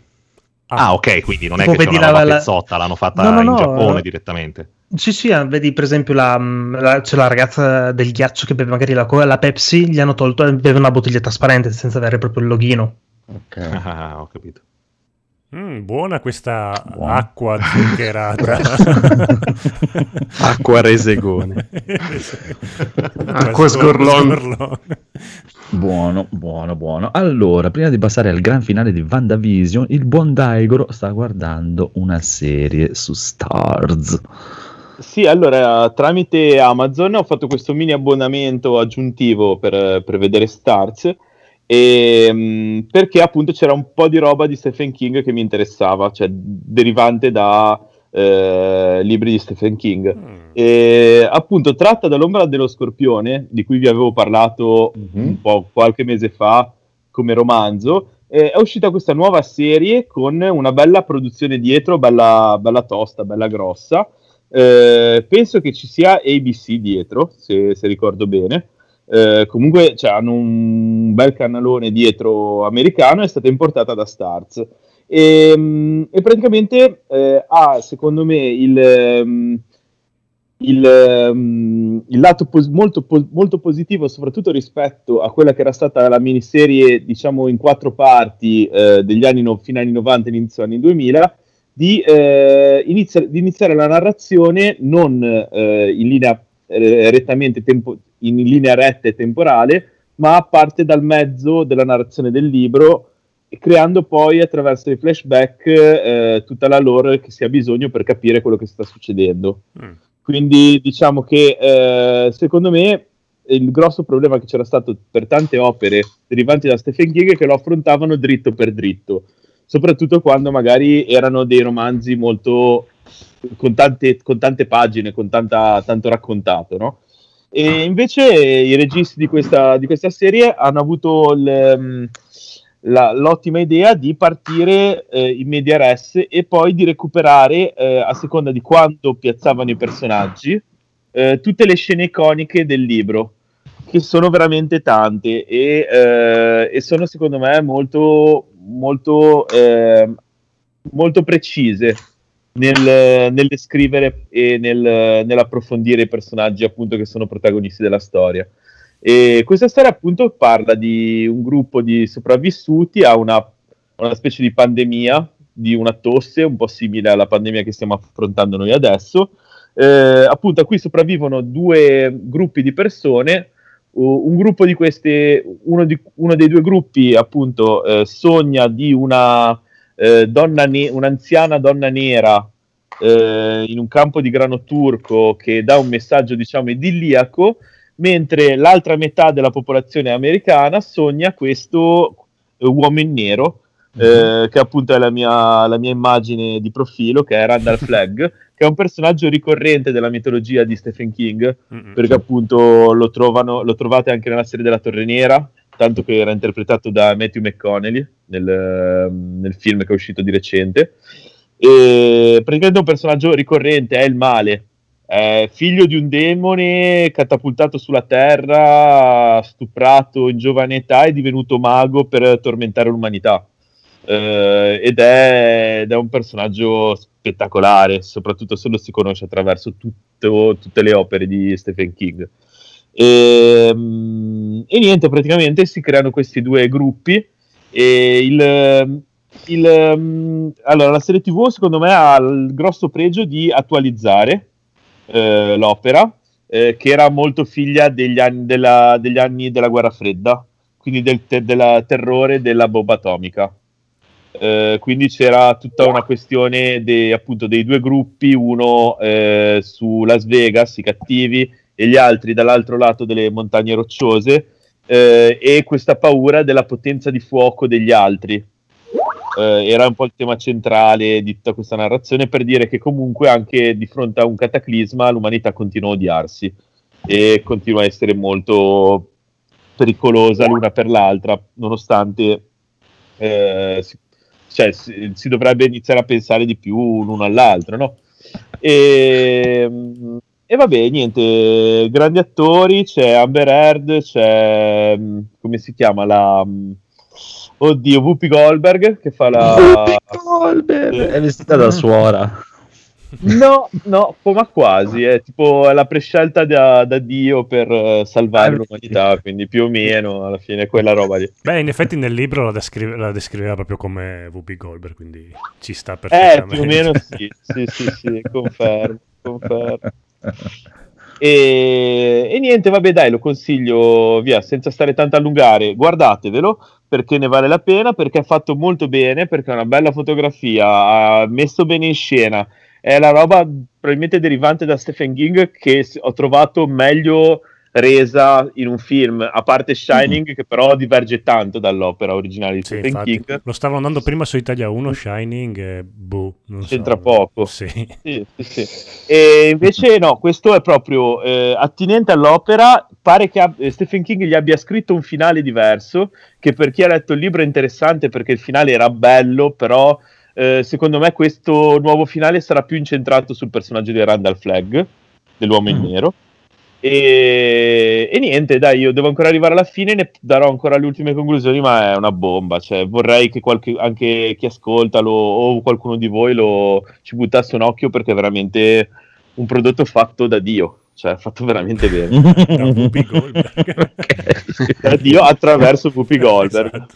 Ah, ah ok, quindi non è che c'è una la, pezzotta, la... l'hanno fatta no, no, in no, Giappone no. direttamente. Sì, sì, vedi per esempio la, la, c'è la ragazza del ghiaccio che beve magari la, la Pepsi, gli hanno tolto, beve una bottiglia trasparente senza avere proprio il loghino. Ok, ah, ho capito. Mm, buona questa buona. Acqua zuccherata. Acqua resegone. Acqua scorlone. Buono, buono, buono. Allora, prima di passare al gran finale di WandaVision, il buon Daigoro sta guardando una serie su Starz. Sì, allora, tramite Amazon ho fatto questo mini abbonamento aggiuntivo per, per vedere Starz. E, mh, perché appunto c'era un po' di roba di Stephen King che mi interessava, cioè derivante da eh, libri di Stephen King mm. e, appunto tratta dall'ombra dello scorpione di cui vi avevo parlato mm-hmm. un po' qualche mese fa come romanzo. Eh, è uscita questa nuova serie con una bella produzione dietro, bella, bella tosta, bella grossa. Eh, penso che ci sia A B C dietro, se, se ricordo bene. Eh, comunque cioè, hanno un bel canalone dietro americano, è stata importata da Starz e, e praticamente eh, ha secondo me il, il, il lato pos- molto, po- molto positivo soprattutto rispetto a quella che era stata la miniserie diciamo in quattro parti eh, degli anni no- fine anni novanta e inizio anni duemila di, eh, inizi- di iniziare la narrazione non eh, in linea eh, rettamente tempo in linea retta e temporale, ma parte dal mezzo della narrazione del libro, creando poi attraverso i flashback eh, tutta la lore che si ha bisogno per capire quello che sta succedendo. Mm. Quindi diciamo che eh, secondo me il grosso problema che c'era stato per tante opere derivanti da Stephen King è che lo affrontavano dritto per dritto, soprattutto quando magari erano dei romanzi molto con tante, con tante pagine, con tanta, tanto raccontato, no? E invece i registi di questa, di questa serie hanno avuto l, la, l'ottima idea di partire eh, in media res e poi di recuperare, eh, a seconda di quando piazzavano i personaggi, eh, tutte le scene iconiche del libro, che sono veramente tante e, eh, e sono secondo me molto, molto, eh, molto precise. Nel, nel descrivere e nel, nell'approfondire i personaggi appunto che sono protagonisti della storia. E questa storia appunto parla di un gruppo di sopravvissuti a una, una specie di pandemia, di una tosse un po' simile alla pandemia che stiamo affrontando noi adesso, eh, appunto a cui sopravvivono due gruppi di persone. Un gruppo di queste, uno, di, uno dei due gruppi appunto eh, sogna di una Eh, donna ne- un'anziana donna nera eh, in un campo di grano turco che dà un messaggio diciamo idilliaco, mentre l'altra metà della popolazione americana sogna questo eh, uomo nero eh, mm. che appunto è la mia, la mia immagine di profilo, che è Randall Flagg che è un personaggio ricorrente della mitologia di Stephen King mm-hmm. perché appunto lo, trovano, lo trovate anche nella serie della Torre Nera, tanto che era interpretato da Matthew McConaughey nel, nel film che è uscito di recente. E praticamente un personaggio ricorrente, è il male, Eh, figlio di un demone, catapultato sulla terra, stuprato in giovane età, è divenuto mago per tormentare l'umanità, eh, ed, è, ed è un personaggio spettacolare, soprattutto se lo si conosce attraverso tutto, tutte le opere di Stephen King. E, e niente, praticamente si creano questi due gruppi e il... Il, allora, la serie tivù secondo me ha il grosso pregio di attualizzare eh, l'opera, eh, che era molto figlia degli anni della, degli anni della guerra fredda, quindi del te, della terrore della bomba atomica, eh, quindi c'era tutta una questione de, appunto dei due gruppi, uno eh, su Las Vegas, i cattivi, e gli altri dall'altro lato delle montagne rocciose, eh, e questa paura della potenza di fuoco degli altri. Eh, era un po' il tema centrale di tutta questa narrazione, per dire che comunque anche di fronte a un cataclisma l'umanità continua a odiarsi e continua a essere molto pericolosa l'una per l'altra, nonostante eh, si, cioè, si, si dovrebbe iniziare a pensare di più l'uno all'altro, no? E, e vabbè, niente, grandi attori, c'è Amber Heard, c'è, come si chiama, la... Oddio, Whoopi Goldberg che fa la. Whoopi Goldberg è vestita da suora. No, no, ma quasi. È tipo la prescelta da, da Dio per salvare ah, l'umanità. Sì. Quindi più o meno alla fine quella roba lì. Beh, in effetti nel libro la, descrive, la descriveva proprio come Whoopi Goldberg, quindi ci sta perfettamente. Eh, più o meno sì, sì, sì, sì, confermo, confermo. E, e niente, vabbè, dai, lo consiglio, via, senza stare tanto a allungare, guardatevelo perché ne vale la pena, perché è fatto molto bene, perché ha una bella fotografia, ha messo bene in scena, è la roba probabilmente derivante da Stephen King che ho trovato meglio resa in un film, a parte Shining, mm. che però diverge tanto dall'opera originale di sì, Stephen infatti, King. Lo stavo andando prima su Italia uno, Shining, eh, boh, non c'entra so. Poco. Sì. Sì, sì, sì. E invece no, questo è proprio eh, attinente all'opera, pare che ab- Stephen King gli abbia scritto un finale diverso, che per chi ha letto il libro è interessante perché il finale era bello, però eh, secondo me questo nuovo finale sarà più incentrato sul personaggio di Randall Flagg, dell'uomo mm. in nero. E, e niente, dai, io devo ancora arrivare alla fine, ne darò ancora le ultime conclusioni, ma è una bomba, cioè vorrei che qualche, anche chi ascolta lo, o qualcuno di voi lo ci buttasse un occhio, perché è veramente un prodotto fatto da Dio, cioè fatto veramente bene da Whoopi Goldberg, okay. Da Dio attraverso Whoopi Goldberg, esatto.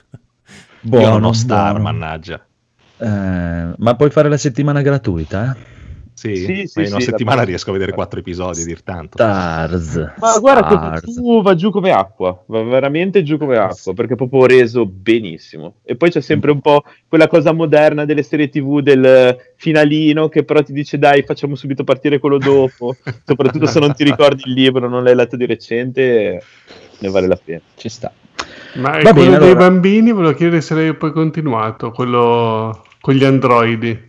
Buono, buono Star, buono. Mannaggia, eh, ma puoi fare la settimana gratuita, eh? Sì, sì, sì, in una sì, settimana riesco a vedere quattro episodi, a dir tanto. Starz. Ma guarda, tu va giù come acqua, va veramente giù come acqua, perché è proprio reso benissimo. E poi c'è sempre un po' quella cosa moderna delle serie tivù del finalino che però ti dice dai, facciamo subito partire quello dopo, soprattutto se non ti ricordi il libro, non l'hai letto di recente, ne vale la pena. Ci sta. Ma è quello bene, dei allora. Bambini, volevo chiedere se l'hai poi continuato, quello con gli androidi.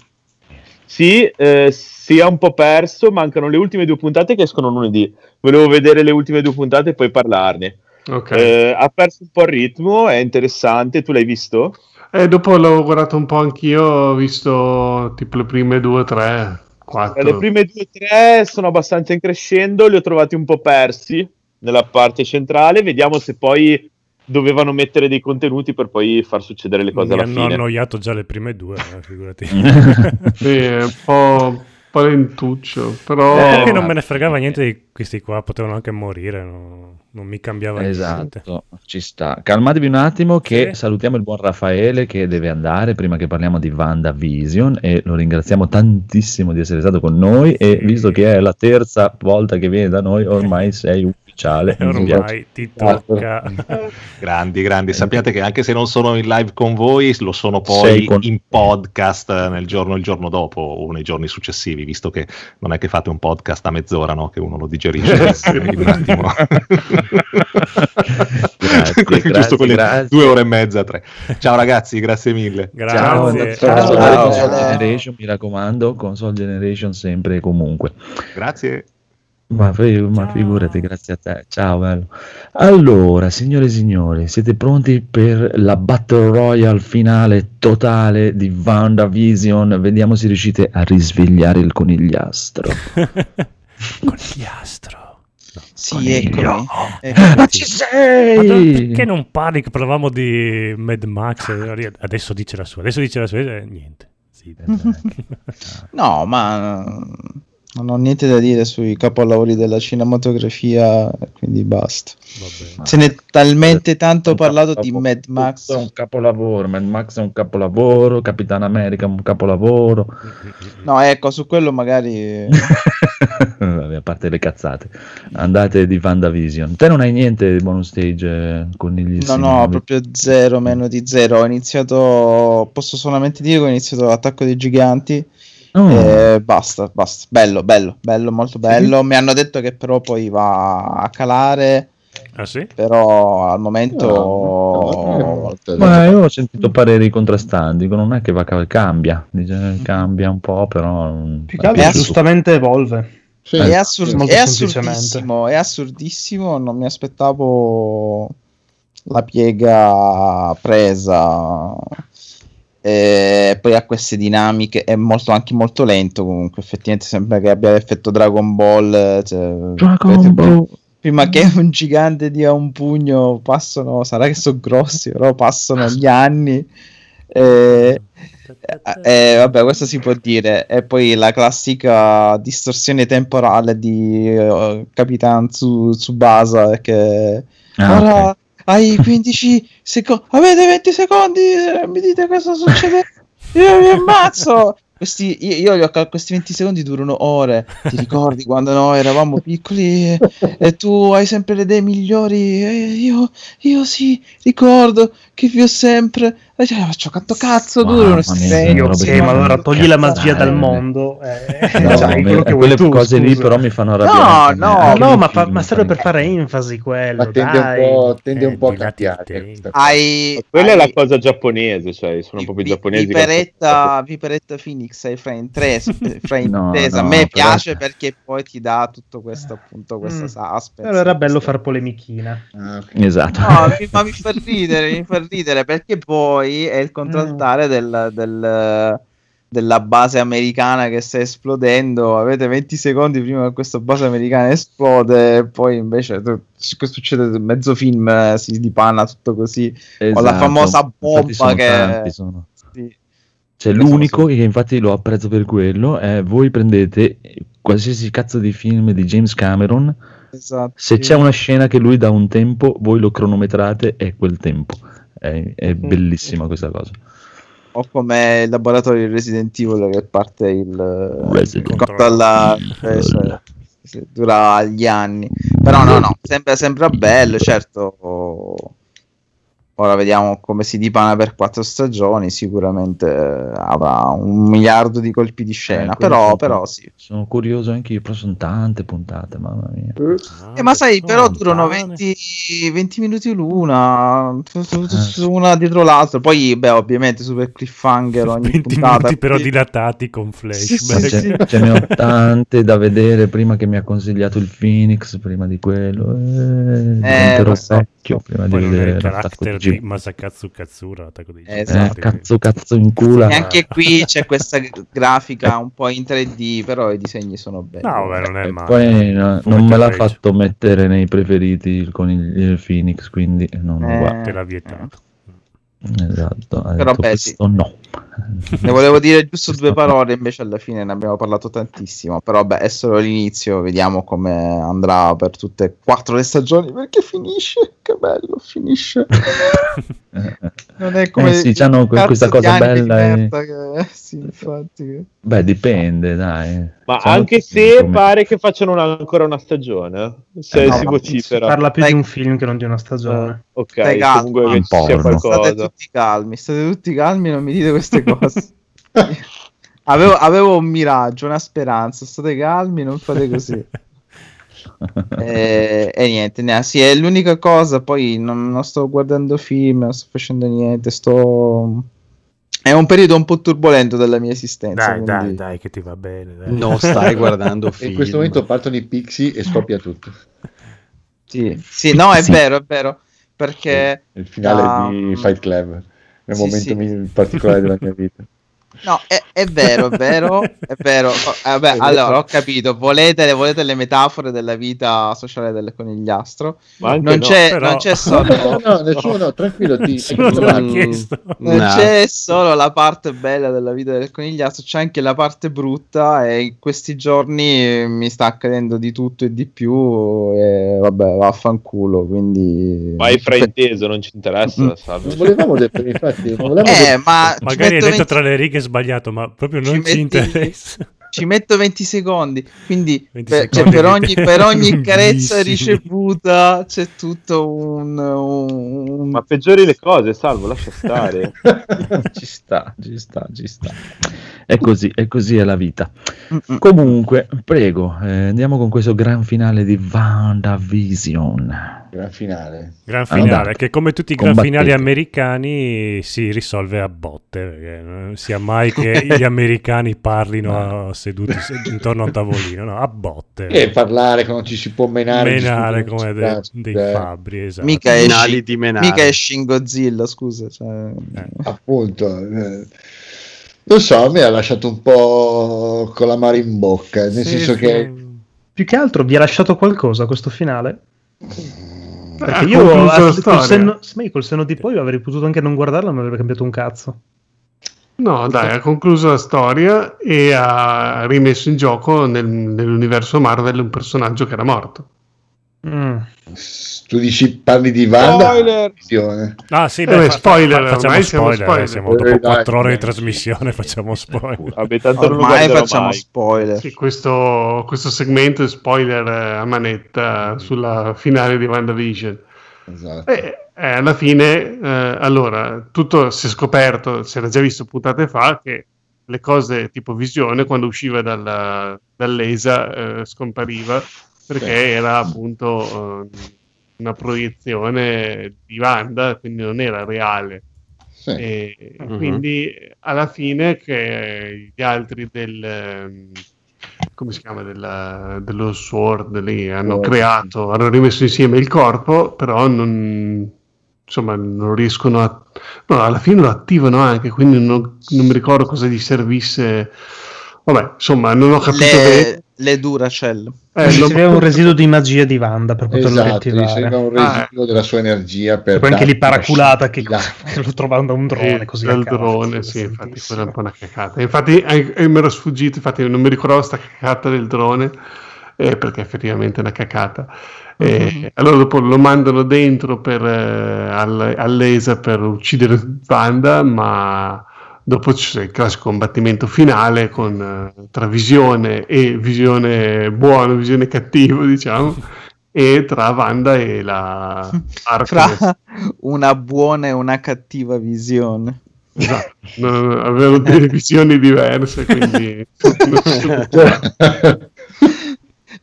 Sì, eh, si è un po' perso, mancano le ultime due puntate che escono lunedì. Volevo vedere le ultime due puntate e poi parlarne. Okay. Eh, ha perso un po' il ritmo, è interessante, tu l'hai visto? Eh, dopo l'ho guardato un po' anch'io, ho visto tipo le prime due, tre, quattro. Le prime due, tre sono abbastanza in crescendo, li ho trovati un po' persi nella parte centrale, vediamo se poi... dovevano mettere dei contenuti per poi far succedere le cose Mi alla fine. Mi hanno annoiato già le prime due, eh, figurati. Sì, è un po', un po' lentuccio, però... Eh, eh, non me ne fregava niente di questi qua, potevano anche morire, no? Non mi cambiava niente. Esatto, ci sta. Calmatevi un attimo che sì. Salutiamo il buon Raffaele che deve andare prima che parliamo di WandaVision e lo ringraziamo tantissimo di essere stato con noi e sì. Visto che è la terza volta che viene da noi, ormai sei un ufficiale. Ormai ti tocca. Grandi, grandi. Sappiate che anche se non sono in live con voi, lo sono poi con... in podcast nel giorno il giorno dopo o nei giorni successivi, visto che non è che fate un podcast a mezz'ora, no? Che uno lo digerisce in un attimo. Grazie, grazie, giusto quelle grazie. Due ore e mezza, tre. Ciao ragazzi, grazie mille. Grazie. Ciao, ciao. Console Generation, mi raccomando, Console Generation sempre e comunque. Grazie. Ma, ma figurati, grazie a te. Ciao bello. Allora, signore e signori, siete pronti per la Battle Royale finale totale di WandaVision? Vediamo se riuscite a risvegliare il conigliastro. Conigliastro. No, sì, eccolo. Ecco. Ma ci sei! Madonna, perché non parli? Che parlavamo di Mad Max. Adesso dice la sua. Adesso dice la sua. Eh, niente. Sì, no, ma non ho niente da dire sui capolavori della cinematografia, quindi basta. Vabbè, se ne è talmente tanto parlato di Mad Max. È un capolavoro, Mad Max è un capolavoro, Capitan America è un capolavoro. No, ecco, su quello magari vabbè, a parte le cazzate, andate di WandaVision. Te non hai niente di bonus stage con gli... No, no, proprio zero, meno di zero. Ho iniziato, posso solamente dire che ho iniziato l'attacco dei giganti. Oh. Eh, basta, basta, bello, bello, bello, molto bello. Sì. Mi hanno detto che però poi va a calare. Ah, sì? Però al momento no, no, ma io ho sentito pareri contrastanti. Non è che va cal- cambia, dice, cambia un po', però più caldo, assolutamente evolve. Sì, è, assur- è assurdissimo, è assurdissimo. Non mi aspettavo la piega presa. E poi ha queste dinamiche, è molto, anche molto lento comunque, effettivamente sembra che abbia l'effetto Dragon Ball, cioè, Dragon Ball. Prima che un gigante dia un pugno passano, sarà che sono grossi, però passano gli anni e, e vabbè, questo si può dire. E poi la classica distorsione temporale di uh, Capitan Tsubasa che ah, ora okay. Hai quindici secondi, avete venti secondi, mi dite cosa succede, io vi ammazzo. Questi, io, io questi venti secondi durano ore. Ti ricordi quando noi eravamo piccoli e, e tu hai sempre le idee migliori? E io, io sì, ricordo che vi ho sempre... E cioè, faccio quanto cazzo durano questi venti? Sì, ma allora togli la magia dal mondo. Eh, no, cioè, me, quello che quelle tu, cose scusa. Lì però mi fanno arrabbiare. No, no, no, ma, fa, ma serve per fare enfasi quello. Ma tende dai. un po', tende eh, un po a cattiare. Hai, quella hai, è la cosa giapponese, cioè sono proprio i giapponesi. Viperetta, Viperetta Phoenix. Sei fraintesa, no, no, a me piace però... perché poi ti dà tutto questo, appunto, questa mm. suspense. Allora era bello far polemichina, ah, okay. Esatto. No, mi, ma mi fa ridere, mi fa ridere perché poi è il contraltare mm. del, del, della base americana che sta esplodendo. Avete venti secondi prima che questa base americana esplode, e poi invece che succede? Mezzo film si dipana tutto così, esatto. Con la famosa bomba sono che tanti, sono... Sì. Cioè, l'unico che infatti lo apprezzo per quello è voi prendete qualsiasi cazzo di film di James Cameron, esatto, se c'è una scena che lui dà un tempo, voi lo cronometrate e quel tempo. È, è bellissima questa cosa. O come il laboratorio di Resident Evil che parte il... Resident Evil. Eh, dura gli anni. Però no, no, sembra, sembra bello, certo... Oh. Ora vediamo come si dipana per quattro stagioni, sicuramente avrà un miliardo di colpi di scena, eh, però, sono, però sì. Sono curioso anche io, però sono tante puntate, mamma mia. Ah, eh, ma sai, però durano venti, venti minuti l'una, eh. una dietro l'altra, poi beh ovviamente super cliffhanger ogni venti puntata. venti minuti però quindi... dilatati con flashback. Sì, sì, sì. Ce ne ho tante da vedere, prima che mi ha consigliato il Phoenix, prima di quello, eh, eh, vecchio, prima poi di vedere l'attacco di Masakatsu Katsura, attacco dei esatto. eh, cazzo cazzo in culo. E anche qui c'è questa grafica un po' in tre D, però i disegni sono belli. No, vabbè, non è male. Poi no, non me l'ha peggio. fatto mettere nei preferiti con il, il Phoenix, quindi non eh, guarda. Te l'ha vietato. Esatto. Però beh, sì. No. Ne volevo dire giusto due parole, invece alla fine ne abbiamo parlato tantissimo, però beh, è solo l'inizio, vediamo come andrà per tutte e quattro le stagioni, perché finisce, che bello, finisce. Non è come eh sì, c'hanno questa cosa bella e... che... sì, infatti che... Beh, dipende, dai. Ma c'è anche se come... pare che facciano una, ancora una stagione, se eh no, si vocifera. Si parla più dai... di un film che non di una stagione. Ah, ok, dai, comunque che ci sia qualcosa. State tutti calmi, state tutti calmi, non mi dite queste cose. avevo, avevo un miraggio, una speranza, state calmi, non fate così. E, e niente, ne, sì, è l'unica cosa. Poi non, non sto guardando film, non sto facendo niente, sto... È un periodo un po' turbolento della mia esistenza. Dai, quindi... dai, dai, che ti va bene, dai. Non stai guardando film. In questo momento partono i pixie e scoppia tutto. Sì, sì, no, è sì. vero, è vero, perché... Il finale um... di Fight Club è un sì, momento sì. particolare della mia vita. No, è, è vero, è vero, è vero. Oh, vabbè, è allora vero. Ho capito. Volete, volete le metafore della vita sociale del conigliastro? Non, no, c'è, però... non c'è solo. No, no, no, nessuno, no, tranquillo. Ti... Nessuno te l'ha chiesto. Non no. c'è solo la parte bella della vita del conigliastro, c'è anche la parte brutta. E in questi giorni mi sta accadendo di tutto e di più. E vabbè, vaffanculo. Quindi. Ma hai frainteso, non ci interessa. Non volevamo detto, infatti. Volevamo eh, detto... ma magari hai detto venti... tra le righe sbagliato, ma proprio non ci, ci metti, interessa. Ci metto venti secondi, quindi venti per, secondi cioè, per, ogni, per ogni carezza ricevuta c'è tutto un, un... Ma peggiori le cose, Salvo, lascia stare. Ci sta, ci sta, ci sta. È così, è così è la vita. Mm-mm. Comunque, prego, eh, andiamo con questo gran finale di WandaVision. Gran finale. Gran finale, Andato. Che come tutti i gran finali americani si risolve a botte, perché non sia mai che gli americani parlino no. seduti intorno a un tavolino, no, a botte. E parlare che non ci si può menare. Menare come de, dei eh. fabbri, esatto. Mica è, sci- di menare. Mica è Shin Godzilla, scusa. Cioè... Eh. Appunto. Eh. Lo so, mi ha lasciato un po' con l'amaro in bocca, nel sì, senso sì. che... Più che altro vi ha lasciato qualcosa questo finale? Perché ah, io col senno, col senno di poi avrei potuto anche non guardarla, ma avrebbe cambiato un cazzo. No, dai, ha concluso la storia e ha rimesso in gioco nel, nell'universo Marvel un personaggio che era morto. Mm. Tu dici, parli di Wanda? Spoiler! Ah sì, beh, eh, fa- spoiler, fa- facciamo spoiler, spoiler. Eh, siamo dopo quattro ore di trasmissione, facciamo spoiler. Vabbè, tanto ormai non facciamo mai. spoiler. Sì, questo, questo segmento è spoiler a manetta sulla finale di WandaVision. Esatto. E eh, alla fine, eh, allora, tutto si è scoperto, si era già visto puntate fa, che le cose tipo Visione, quando usciva dalla, dall'ESA, eh, scompariva. Perché era appunto una proiezione di Wanda, quindi non era reale. Sì. E uh-huh. Quindi alla fine che gli altri del come si chiama della, dello Sword lì hanno oh, creato, sì. hanno rimesso insieme il corpo, però non insomma non riescono a no, alla fine lo attivano anche, quindi non, non mi ricordo cosa gli servisse. Vabbè, insomma, non ho capito le... bene. Le Duracell. Eh, gli serviva un residuo di magia di Wanda per poterlo esatto, attivare. Esatto, gli serviva un residuo ah, della sua energia per... Poi anche lì paraculata che, che lo trovavano da un drone, eh, così dal drone, sì, infatti quella è un po' una cacata. Infatti eh, mi ero sfuggito, infatti non mi ricordavo sta cacata del drone, eh, perché effettivamente è una cacata. Eh, mm-hmm. Allora dopo lo mandano dentro per, eh, all, all'ESA per uccidere Wanda, ma... Dopo c'è il classico combattimento finale con, tra Visione e Visione buono, Visione cattivo, diciamo, e tra Wanda e la Arca. Tra una buona e una cattiva Visione. Esatto, no, avevo delle visioni diverse, quindi...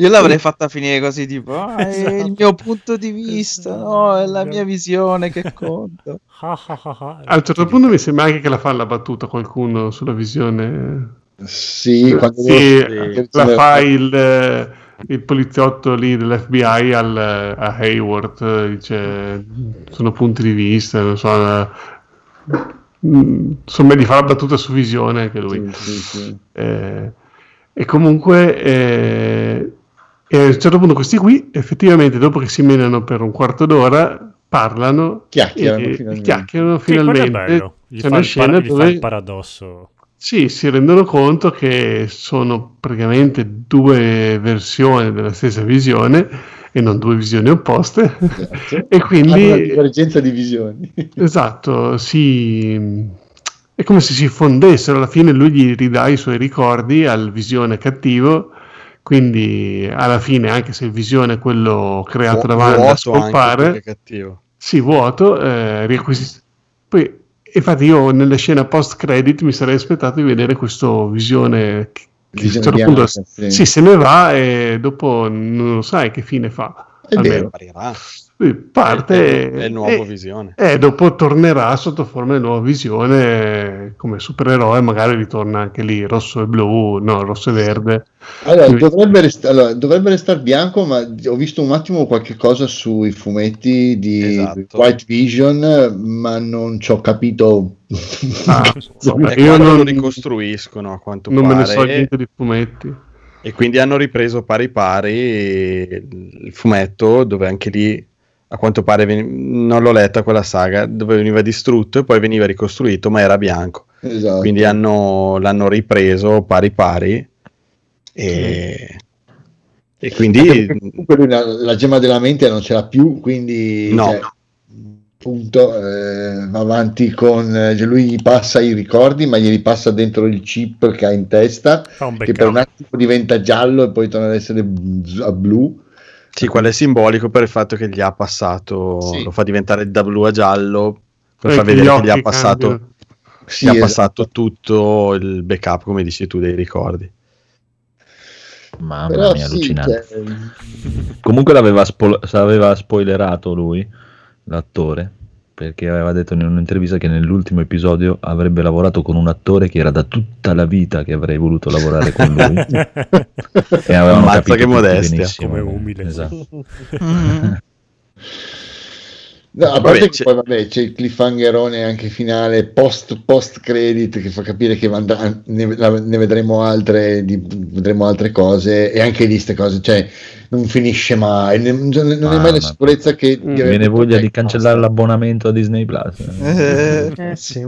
Io l'avrei fatta finire così, tipo, ah, è esatto. il mio punto di vista, no, è la mia visione che conta. A un certo punto mi sembra anche che la fa la battuta qualcuno sulla visione. Sì, quando sì, sì. la fa il, il poliziotto lì dell'F B I al, a Hayward, dice, sono punti di vista, non so, la, insomma gli fa la battuta su visione anche lui. Sì, sì, sì. Eh, e comunque... Eh, E a un certo punto questi qui, effettivamente, dopo che si menano per un quarto d'ora, parlano, chiacchierano e, finalmente. Chiacchierano finalmente. Sì, c'è una scena dove fa il paradosso. Sì, si rendono conto che sono praticamente due versioni della stessa visione e non due visioni opposte. Esatto. E quindi... Hanno una divergenza di visioni. Esatto, si... È come se si fondessero. Alla fine lui gli ridà i suoi ricordi al visione cattivo. Quindi alla fine, anche se il visione è quello creato da Wanda a scompare, sì, vuoto, eh, riacquisisce. Poi, infatti, io nella scena post-credit mi sarei aspettato di vedere questo visione che, che a un certo punto sì. sì, se ne va e dopo non lo sai che fine fa. è vero. Parte è, è nuova e, visione e dopo tornerà sotto forma di nuova visione come supereroe, magari ritorna anche lì rosso e blu, no, rosso e verde. Allora, quindi... dovrebbe, rest- allora dovrebbe restare bianco, ma ho visto un attimo qualche cosa sui fumetti di esatto. White Vision, ma non ci ho capito. Ah, insomma, io non lo ricostruiscono a quanto non pare, non me ne so niente di fumetti. E quindi hanno ripreso pari pari il fumetto, dove anche lì a quanto pare veniva, non l'ho letta quella saga, dove veniva distrutto e poi veniva ricostruito, ma era bianco. Esatto. Quindi hanno, l'hanno ripreso pari pari e, mm. e quindi comunque la, la gemma della mente non ce l'ha più, quindi no, cioè, punto, eh, va avanti con eh, lui gli passa i ricordi, ma gli ripassa dentro il chip che ha in testa, oh, che per un attimo diventa giallo e poi torna ad essere blu. Sì, quello è simbolico per il fatto che gli ha passato, sì. lo fa diventare da blu a giallo, per far vedere che gli ha passato, sì, gli esatto. ha passato tutto il backup, come dici tu, dei ricordi. Mamma Però mia, sì, allucinante. Cioè... Comunque l'aveva spo- aveva spoilerato lui, l'attore, perché aveva detto in un'intervista che nell'ultimo episodio avrebbe lavorato con un attore che era da tutta la vita che avrei voluto lavorare con lui. E avevano Mazza capito che modestia, come umile. Esatto. Mm. No, a parte vabbè, che poi vabbè, c'è il cliffhangerone anche finale post, post credit, che fa capire che and- ne, ne vedremo altre di, vedremo altre cose, e anche lì queste cose, cioè non finisce mai, ne, non ah, è mai la sicurezza che mh, me ne voglia di cancellare costa. L'abbonamento a Disney Plus eh, eh, sì.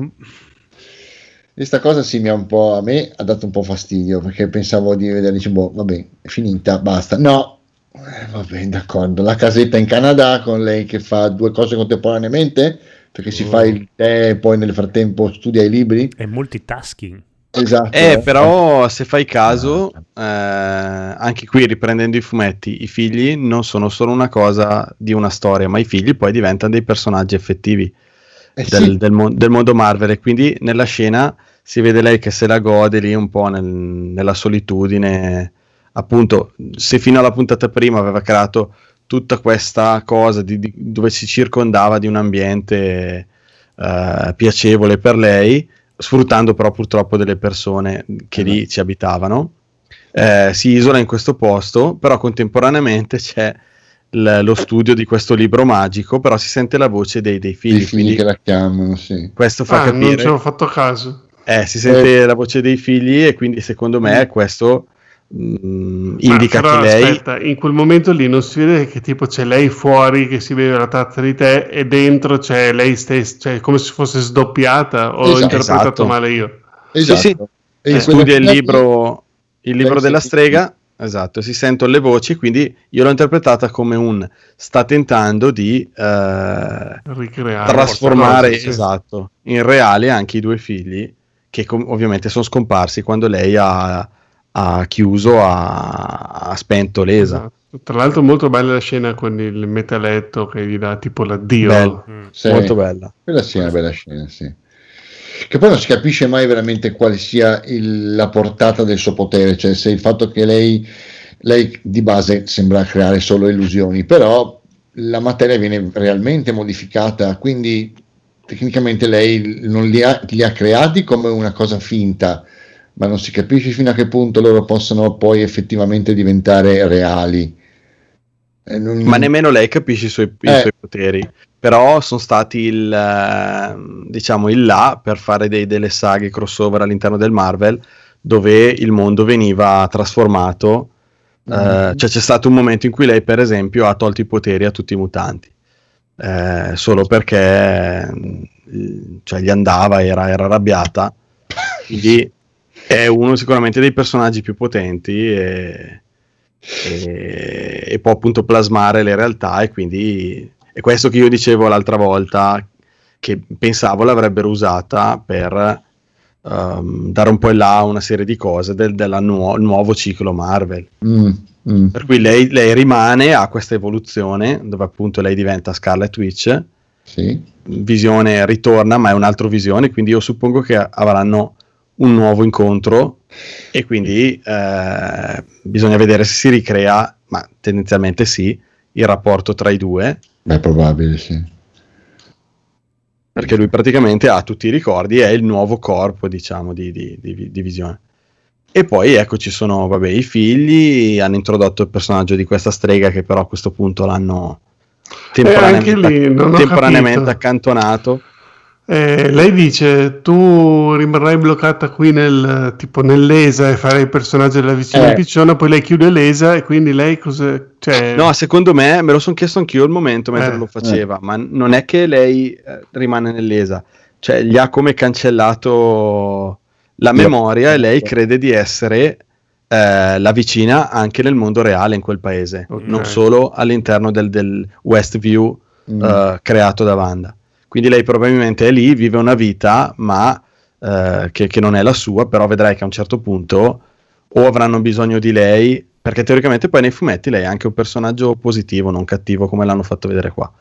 Questa cosa sì, mi ha un po', a me ha dato un po' fastidio, perché pensavo di vedere, dice, boh, vabbè, è finita, basta, no. Eh, va bene, d'accordo. La casetta in Canada con lei che fa due cose contemporaneamente, perché si oh. fa il tè e poi nel frattempo studia i libri. È multitasking. Esatto. Eh, eh. Però se fai caso, eh, anche qui riprendendo i fumetti, i figli non sono solo una cosa di una storia, ma i figli poi diventano dei personaggi effettivi eh, del, sì. del, mon- del mondo Marvel. E quindi nella scena si vede lei che se la gode lì un po' nel, nella solitudine. Appunto, se fino alla puntata prima aveva creato tutta questa cosa di, di, dove si circondava di un ambiente eh, piacevole per lei, sfruttando però purtroppo delle persone che lì ci abitavano, eh, si isola in questo posto, però contemporaneamente c'è l- lo studio di questo libro magico, però si sente la voce dei, dei figli, dei figli che la chiamano, sì. Questo fa ah, capire, non ci ho fatto caso, eh, si sente eh. la voce dei figli, e quindi secondo me questo Mm, indica che lei aspetta, in quel momento lì non si vede che tipo c'è lei fuori che si beve la tazza di tè e dentro c'è lei stessa, cioè come se fosse sdoppiata, o esatto, ho interpretato esatto. male io esatto. sì, sì. E eh, studia il libro il libro della strega, esatto, si sentono le voci, quindi io l'ho interpretata come un sta tentando di eh, ricreare, trasformare sì. esatto, in reale anche i due figli che com- ovviamente sono scomparsi quando lei ha ha chiuso, ha spento l'esa. Esatto. Tra l'altro molto bella la scena con il metaletto che gli dà tipo l'addio. Mm. Sì. Molto bella. Quella sì è una bella scena, sì. Che poi non si capisce mai veramente quale sia il, la portata del suo potere, cioè se il fatto che lei, lei di base sembra creare solo illusioni, però la materia viene realmente modificata, quindi tecnicamente lei non li ha, li ha creati come una cosa finta, ma non si capisce fino a che punto loro possano poi effettivamente diventare reali. Eh, non... Ma nemmeno lei capisce i suoi, eh. i suoi poteri, però sono stati il, diciamo, il là per fare dei, delle saghe crossover all'interno del Marvel, dove il mondo veniva trasformato, mm. eh, cioè c'è stato un momento in cui lei per esempio ha tolto i poteri a tutti i mutanti, eh, solo perché cioè, gli andava, era, era arrabbiata, quindi... È uno sicuramente dei personaggi più potenti e, e, e può appunto plasmare le realtà, e quindi è questo che io dicevo l'altra volta, che pensavo l'avrebbero usata per um, dare un po' in là una serie di cose del della nuo- nuovo ciclo Marvel. Mm, mm. Per cui lei, lei rimane, ha questa evoluzione dove appunto lei diventa Scarlet Witch, sì. Visione ritorna, ma è un'altra visione, quindi io suppongo che avranno un nuovo incontro, e quindi eh, bisogna vedere se si ricrea, ma tendenzialmente sì, il rapporto tra i due. Beh, è probabile, sì. Perché lui praticamente ha tutti i ricordi, è il nuovo corpo, diciamo, di, di, di, di visione. E poi ecco ci sono, vabbè, i figli, hanno introdotto il personaggio di questa strega che però a questo punto l'hanno temporaneamente, lì, temporaneamente accantonato. Eh, lei dice tu rimarrai bloccata qui nel tipo nell'ESA e farai il personaggio della vicina eh. picciona, poi lei chiude l'ESA e quindi lei cosa, cioè... no, secondo me me lo sono chiesto anch'io al momento mentre eh. lo faceva, eh. ma non è che lei rimane nell'ESA, cioè gli ha come cancellato la memoria e lei crede di essere eh, la vicina anche nel mondo reale in quel paese, okay. non solo all'interno del, del Westview mm. eh, creato da Wanda. Quindi lei probabilmente è lì, vive una vita, ma eh, che, che non è la sua, però vedrai che a un certo punto o avranno bisogno di lei, perché teoricamente poi nei fumetti lei è anche un personaggio positivo, non cattivo, come l'hanno fatto vedere qua.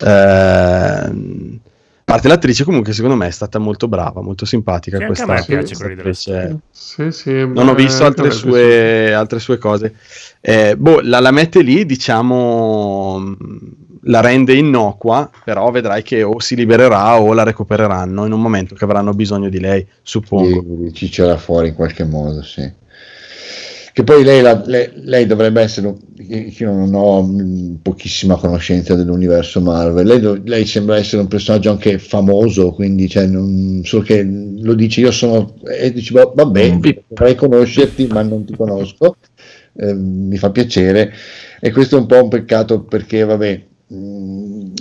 A eh, parte l'attrice comunque secondo me è stata molto brava, molto simpatica. Che questa, anche a me piace questa sì, sì, non ho visto altre sue, altre sue cose. Eh, boh, la, la mette lì, diciamo... la rende innocua, però vedrai che o si libererà o la recupereranno in un momento che avranno bisogno di lei, suppongo. Ci c'era fuori in qualche modo, sì. Che poi lei, la, lei, lei dovrebbe essere, io non ho pochissima conoscenza dell'universo Marvel, lei, do, lei sembra essere un personaggio anche famoso, quindi cioè, non so che lo dici io sono, e dici vabbè, vorrei conoscerti ma non ti conosco, eh, mi fa piacere, e questo è un po' un peccato perché vabbè,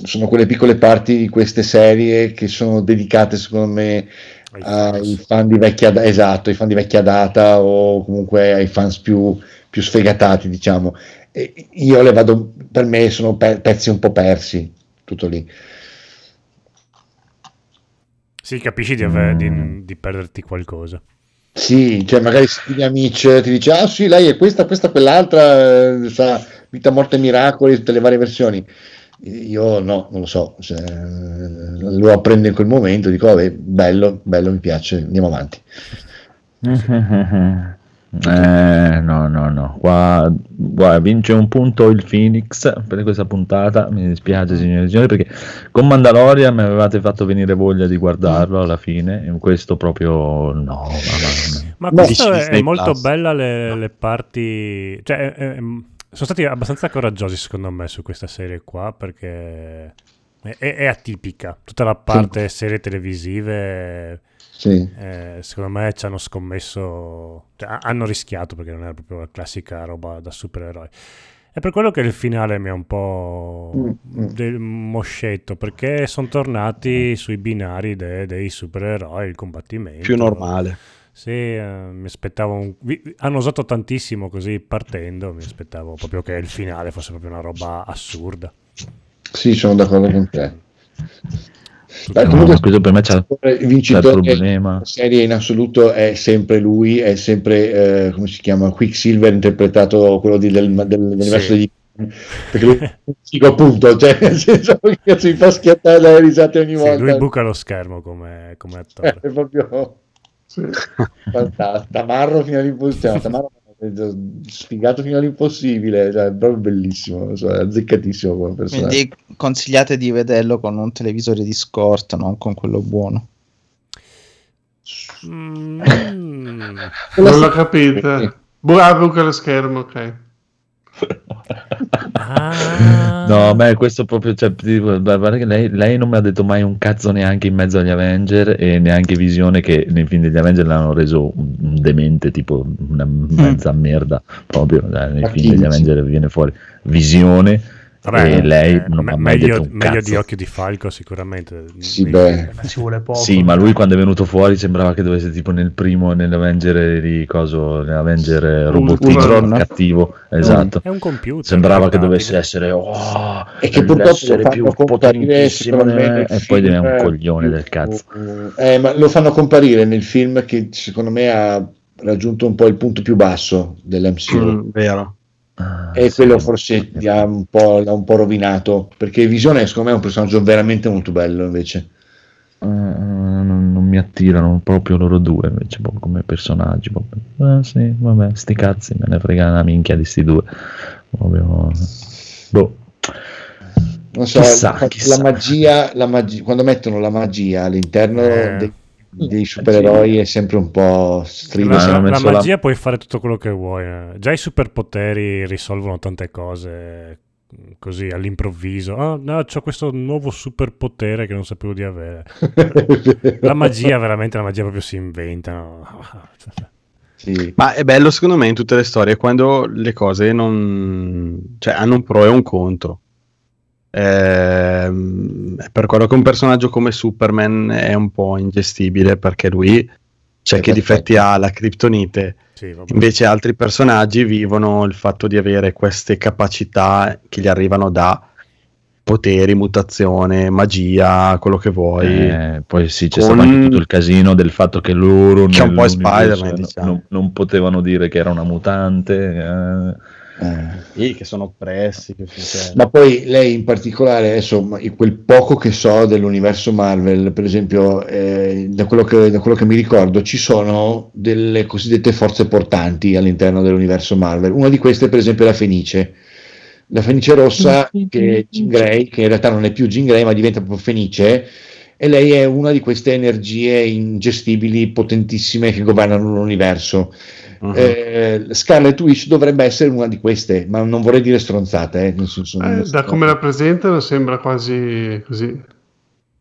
sono quelle piccole parti di queste serie che sono dedicate secondo me ai fan di vecchia data, esatto, ai fan di vecchia data o comunque ai fans più, più sfegatati, diciamo, e io le vado, per me sono pezzi un po' persi, tutto lì. Sì, capisci di, aver, mm. di, di perderti qualcosa. Sì, cioè magari gli amici ti dice ah sì, lei è questa, questa, quell'altra, sa, vita, morte, miracoli, tutte le varie versioni. Io no, non lo so, cioè, lo apprendo in quel momento, dico vabbè, bello, bello, mi piace, andiamo avanti. eh, no, no, no, qua, qua vince un punto il Phoenix per questa puntata, mi dispiace signori e signori, perché con Mandalorian mi avevate fatto venire voglia di guardarlo alla fine, e questo proprio no. Ma questa è molto bella le, le parti, cioè... È, è... sono stati abbastanza coraggiosi secondo me su questa serie qua, perché è, è atipica tutta la parte sì. serie televisive sì. eh, secondo me ci hanno scommesso, cioè, hanno rischiato, perché non era proprio la classica roba da supereroi, è per quello che il finale mi ha un po' mm. del moscetto, perché sono tornati sui binari de, dei supereroi, il combattimento più normale. Sì, eh, mi aspettavo un... hanno usato tantissimo così partendo, mi aspettavo proprio che il finale fosse proprio una roba assurda. Sì, sono d'accordo con te. Beh, comunque, no, per me c'è il vincitore problema. La serie in assoluto è sempre lui, è sempre eh, come si chiama, Quicksilver, interpretato quello di, del, del, dell'universo sì. degli, perché lui dico appunto, cioè nel senso che si fa schiattare dalle risate ogni sì, volta. Lui buca lo schermo come, come attore. È proprio tamarro fino all'impossibile, tamarro sfigato fino all'impossibile, cioè, è proprio bellissimo, cioè, azzeccatissimo come personaggio. Quindi consigliate di vederlo con un televisore di scorta, non con quello buono. Mm. Non l'ho capito. Bravo con lo schermo, ok. Ah. No, beh, questo proprio, cioè, guarda che lei, lei non mi ha detto mai un cazzo neanche in mezzo agli Avenger, e neanche Visione, che nei film degli Avenger l'hanno reso un demente, tipo una mezza mm. merda proprio, eh, nei film degli Avenger viene fuori Visione. Vabbè, e lei eh, non me- ha mai meglio, detto un meglio cazzo. Di Occhio di Falco sicuramente sì, beh. Ci vuole poco. Sì, ma lui quando è venuto fuori sembrava che dovesse tipo nel primo, nell'Avenger di coso, nell'Avenger Robotitron cattivo, esatto, è un computer, sembrava che dovesse essere oh, e che purtroppo più potentissimo nel... e poi è un coglione del cazzo, eh, ma lo fanno comparire nel film che secondo me ha raggiunto un po' il punto più basso dell'M C U mm, vero. E sì, quello forse sì. ha un po', l'ha un po' rovinato, perché Visione secondo me è un personaggio veramente molto bello invece. Uh, non, non mi attirano proprio loro due invece proprio come personaggi, proprio. Eh, sì, vabbè, sti cazzi, me ne frega una minchia di sti due proprio, boh, non so, chissà, la, chissà. La, magia, la magia, quando mettono la magia all'interno eh. dei, dei supereroi è sempre un po' strillo. La, la magia la... puoi fare tutto quello che vuoi, eh. Già i superpoteri risolvono tante cose così all'improvviso. Ah, no, c'ho questo nuovo superpotere che non sapevo di avere. La magia, veramente la magia proprio si inventa, no? Sì. Ma è bello secondo me in tutte le storie quando le cose non, cioè, hanno un pro e un contro. Eh, per quello che un personaggio come Superman è un po' ingestibile, perché lui c'è che difetti ha, la criptonite, sì, invece altri personaggi vivono il fatto di avere queste capacità che gli arrivano da poteri, mutazione, magia, quello che vuoi. Eh, poi sì, c'è con... stato anche tutto il casino del fatto che loro che un po' Spider-Man, diciamo. non, non potevano dire che era una mutante, eh. Eh. E che sono oppressi. Che Ma poi lei in particolare, adesso quel poco che so dell'universo Marvel, per esempio, eh, da, quello che, da quello che mi ricordo, ci sono delle cosiddette forze portanti all'interno dell'universo Marvel. Una di queste, per esempio, è la Fenice. La Fenice Rossa, che è Jean Grey, che in realtà non è più Jean Grey, ma diventa proprio Fenice, e lei è una di queste energie ingestibili, potentissime, che governano l'universo. Uh-huh. Eh, Scarlet Witch dovrebbe essere una di queste, ma non vorrei dire stronzate. Eh, nel senso, eh, da stronzate. Come la presentano sembra quasi così.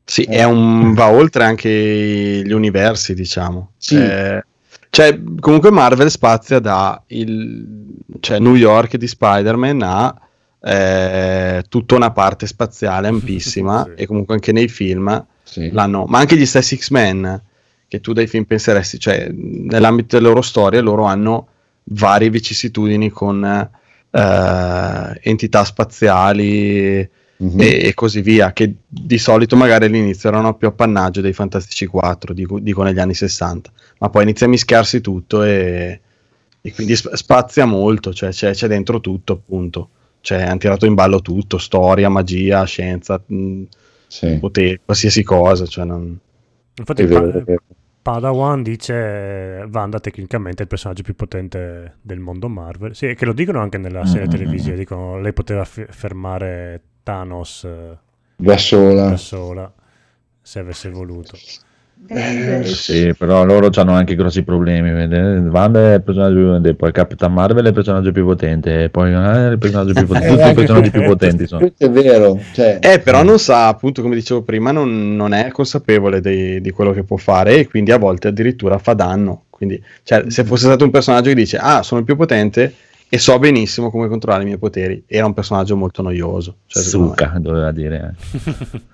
Sì, eh. è un, va oltre anche gli universi, diciamo. Sì. Eh, cioè, comunque Marvel spazia da il, cioè New York di Spider-Man a... Eh, tutta una parte spaziale ampissima. Sì. E comunque anche nei film, sì, l'hanno, ma anche gli stessi X-Men, che tu dai film penseresti, cioè nell'ambito delle loro storie loro hanno varie vicissitudini con eh, entità spaziali, mm-hmm, e, e così via, che di solito magari all'inizio erano più appannaggio dei Fantastici quattro, dico, dico negli anni sessanta, ma poi inizia a mischiarsi tutto e, e quindi spazia molto, cioè c'è, c'è dentro tutto, appunto. Cioè, hanno tirato in ballo tutto: storia, magia, scienza, sì, poteri, qualsiasi cosa. Cioè non... Infatti, pa- Padawan dice: Wanda tecnicamente è il personaggio più potente del mondo Marvel. Sì, che lo dicono anche nella serie mm-hmm. televisiva. Dicono: lei poteva f- fermare Thanos da sola. da sola, se avesse voluto. Eh, sì, però loro hanno anche grossi problemi. Wanda è il personaggio più potente, poi Capitan Marvel è il personaggio più potente, poi eh, il personaggio più potente, tutti i personaggi più potenti sono. È vero, cioè. Eh, però non sa, appunto, come dicevo prima, non, non è consapevole dei, di quello che può fare, e quindi a volte addirittura fa danno. Quindi, cioè, se fosse stato un personaggio che dice: ah, sono il più potente e so benissimo come controllare i miei poteri, era un personaggio molto noioso. Cioè, Suca, doveva dire anche.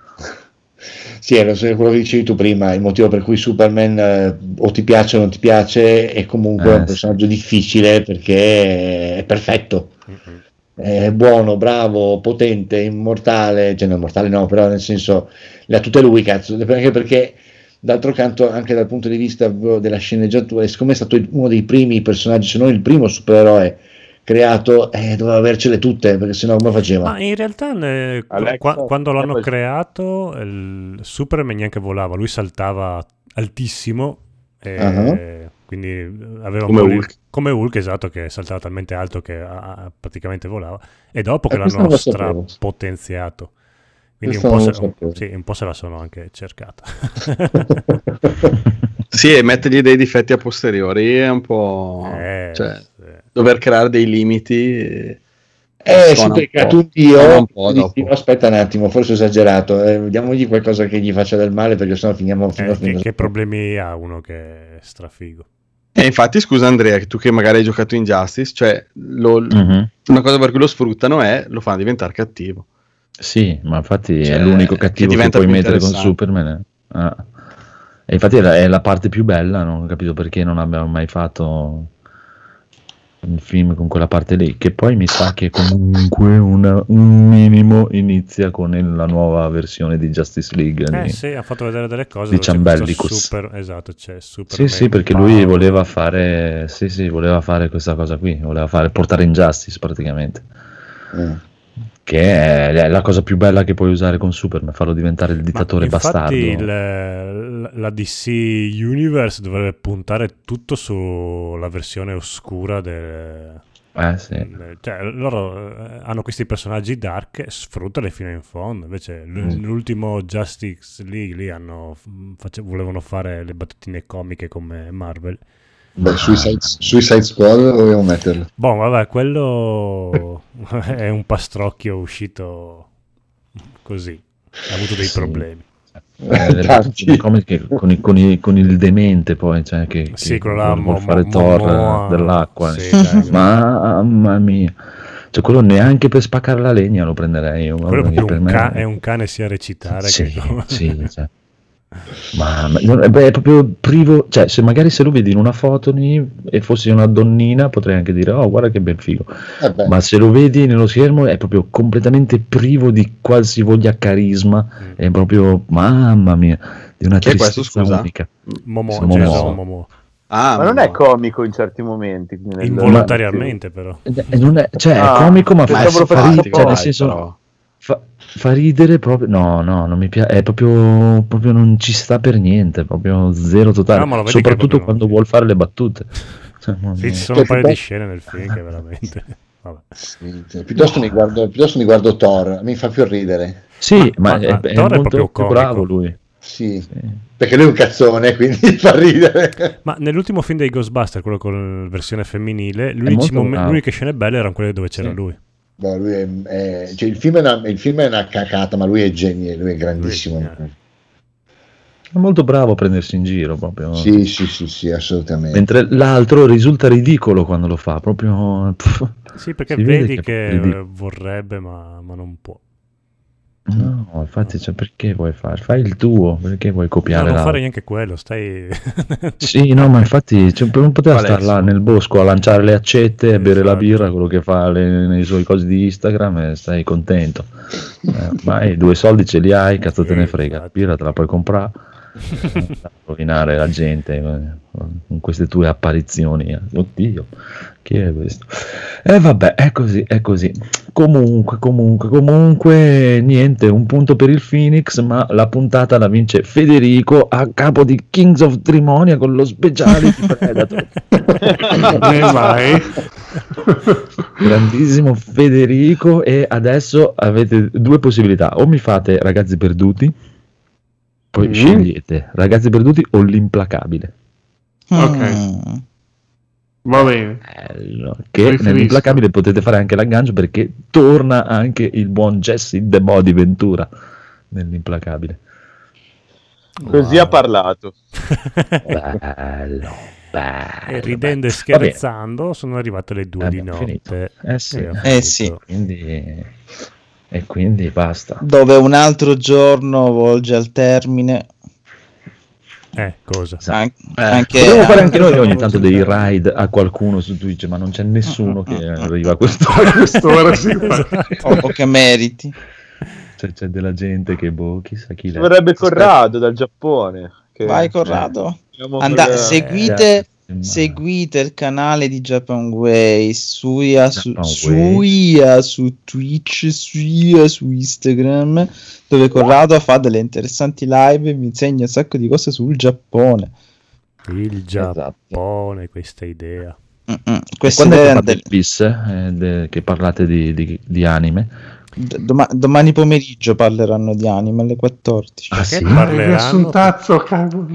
Sì, è quello che dicevi tu prima, il motivo per cui Superman eh, o ti piace o non ti piace è comunque eh, un personaggio sì. difficile, perché è perfetto, mm-hmm. è buono, bravo, potente, immortale, cioè no, immortale no, però nel senso le ha tutte lui, cazzo, anche perché d'altro canto anche dal punto di vista della sceneggiatura, siccome è stato uno dei primi personaggi, se non il primo supereroe creato, eh, doveva avercele tutte, perché sennò come faceva? Ma in realtà ne, qua, quando l'hanno poi... creato il Superman neanche volava, lui saltava altissimo e uh-huh. quindi aveva come un Hulk. come Hulk, esatto, che saltava talmente alto che ah, praticamente volava, e dopo eh, che l'hanno strapotenziato, quindi un po, se, un, sì, un po' se la sono anche cercata. Sì, e mettergli dei difetti a posteriori è un po'... Eh, cioè, sì. dover creare dei limiti... Eh, eh sì, perché tu io... Aspetta un attimo, forse ho esagerato, eh, diamogli qualcosa che gli faccia del male, perché sennò finiamo... fino eh, fino che, fino. Che problemi ha uno che è strafigo? E infatti, scusa Andrea, tu che magari hai giocato Injustice, cioè lo, mm-hmm. una cosa per cui lo sfruttano è, lo fanno diventare cattivo. Sì, ma infatti cioè, è l'unico cattivo che, che puoi mettere con Superman. Eh. Ah. E infatti è la, è la parte più bella, non ho capito perché non abbiamo mai fatto un film con quella parte lì, che poi mi sa che comunque una, un minimo inizia con la nuova versione di Justice League. Eh di, sì, ha fatto vedere delle cose. Di Ciambellicus. Super, esatto, c'è Super. Sì, Man, sì, perché Power. Lui voleva fare, sì, sì, voleva fare questa cosa qui, voleva fare, portare Injustice praticamente. Mm. Che è la cosa più bella che puoi usare con Superman, farlo diventare il dittatore bastardo. Infatti il, la D C Universe dovrebbe puntare tutto sulla versione oscura de, eh, sì. Cioè, loro hanno questi personaggi dark, sfruttali fino in fondo. Invece mm. l'ultimo Justice League lì hanno, face, volevano fare le battutine comiche come Marvel. Beh, Suicide, Suicide Squad dovevo metterlo. Boh, vabbè, quello è un pastrocchio uscito così, ha avuto dei sì. problemi. Eh, come con, il, con, il, con il demente poi, cioè, che, sì, che quello là, vuol mo, fare mo, torra mo, dell'acqua sì, dai, mamma mia, cioè quello neanche per spaccare la legna lo prenderei io, quello è, per un me ca- è un cane sia a recitare sì, che no. Sì, cioè. Ma, ma beh, è proprio privo, cioè se magari se lo vedi in una foto e fossi una donnina potrei anche dire oh guarda che bel figo, eh ma se lo vedi nello schermo è proprio completamente privo di qualsivoglia carisma, mm. è proprio mamma mia di una che tristezza questo, scusa? Unica Momo, sì, Momo. Gesù, Momo. Ah, ma non è comico in certi momenti nel... involontariamente ma, però non è, cioè ah, è comico ma fa ridere, cioè, nel senso però. Fa, fa ridere proprio, no no non mi piace, è proprio, proprio non ci sta per niente, proprio zero totale, no, soprattutto quando non... vuol fare le battute, cioè, sì, ci sono un paio di scene nel film che veramente vabbè. Sì, sì. Piuttosto, no. mi guardo, piuttosto mi guardo Thor, mi fa più ridere, sì ma, ma, ma è, Thor è, è molto più bravo lui. Sì, sì, perché lui è un cazzone, quindi fa ridere. Ma nell'ultimo film dei Ghostbusters, quello con la versione femminile, mom- l'unica scena bella erano quelle dove c'era sì. lui. Beh, lui è, è, cioè il, film è una, il film è una cacata, ma lui è genio, lui è grandissimo. Lui è molto bravo a prendersi in giro proprio. Sì, sì, sì, sì, assolutamente. Mentre l'altro risulta ridicolo quando lo fa, proprio. Pff, sì, perché vedi che, che vorrebbe, ma, ma non può. No, infatti, cioè, perché vuoi fare? Fai il tuo, perché vuoi copiare? No, non l'altro? Fare neanche quello, stai. Sì, no, ma infatti cioè, non poteva stare là nel bosco a lanciare le accette, a bere esatto. la birra, quello che fa le, nei suoi cosi di Instagram e stai contento. Eh, ma i due soldi ce li hai, cazzo te ne frega, la birra te la puoi comprare, eh, rovinare la gente eh, con queste tue apparizioni. Eh. Oddio. Chi è questo? E eh, vabbè, è così, è così. Comunque, comunque, comunque, niente, un punto per il Phoenix, ma la puntata la vince Federico a capo di Kings of Trimonia con lo speciale di Predator. Ne mai. Grandissimo Federico, e adesso avete due possibilità, o mi fate Ragazzi Perduti, poi mm. scegliete Ragazzi Perduti o L'Implacabile. Ok. Mm. Va bene. Bello. Che preferisco. Nell'Implacabile potete fare anche l'aggancio perché torna anche il buon Jesse The Body Ventura nell'Implacabile. Così wow. ha parlato. Bello, bello. Ridendo e scherzando sono arrivate le due abbiamo di notte. Finito. Eh sì. Eh sì. Quindi... E quindi basta. Dove un altro giorno volge al termine... Eh, cosa? An- anche, Dobbiamo fare anche noi ogni tanto dei ride a qualcuno su Twitch, ma non c'è nessuno che arriva a quest'ora, quest'ora sì, esatto. o, o che meriti. Cioè, c'è della gente che boh, chissà chi l'è. Vorrebbe Corrado dal Giappone. Che... Vai Corrado. Eh. Andate, seguite, eh, seguite il canale di Japan Way, suia su, Japan suia Way. Su Twitch, suia su Instagram. Dove Corrado fa delle interessanti live e mi insegna un sacco di cose sul Giappone. Il Giappone, esatto. Questa idea. Questa quando idea è del... bis, eh, de... che parlate di, di, di anime? Doma- domani pomeriggio parleranno di anime alle quattordici. Ah, sì? Parleranno... Il riassuntazzo, cavolo.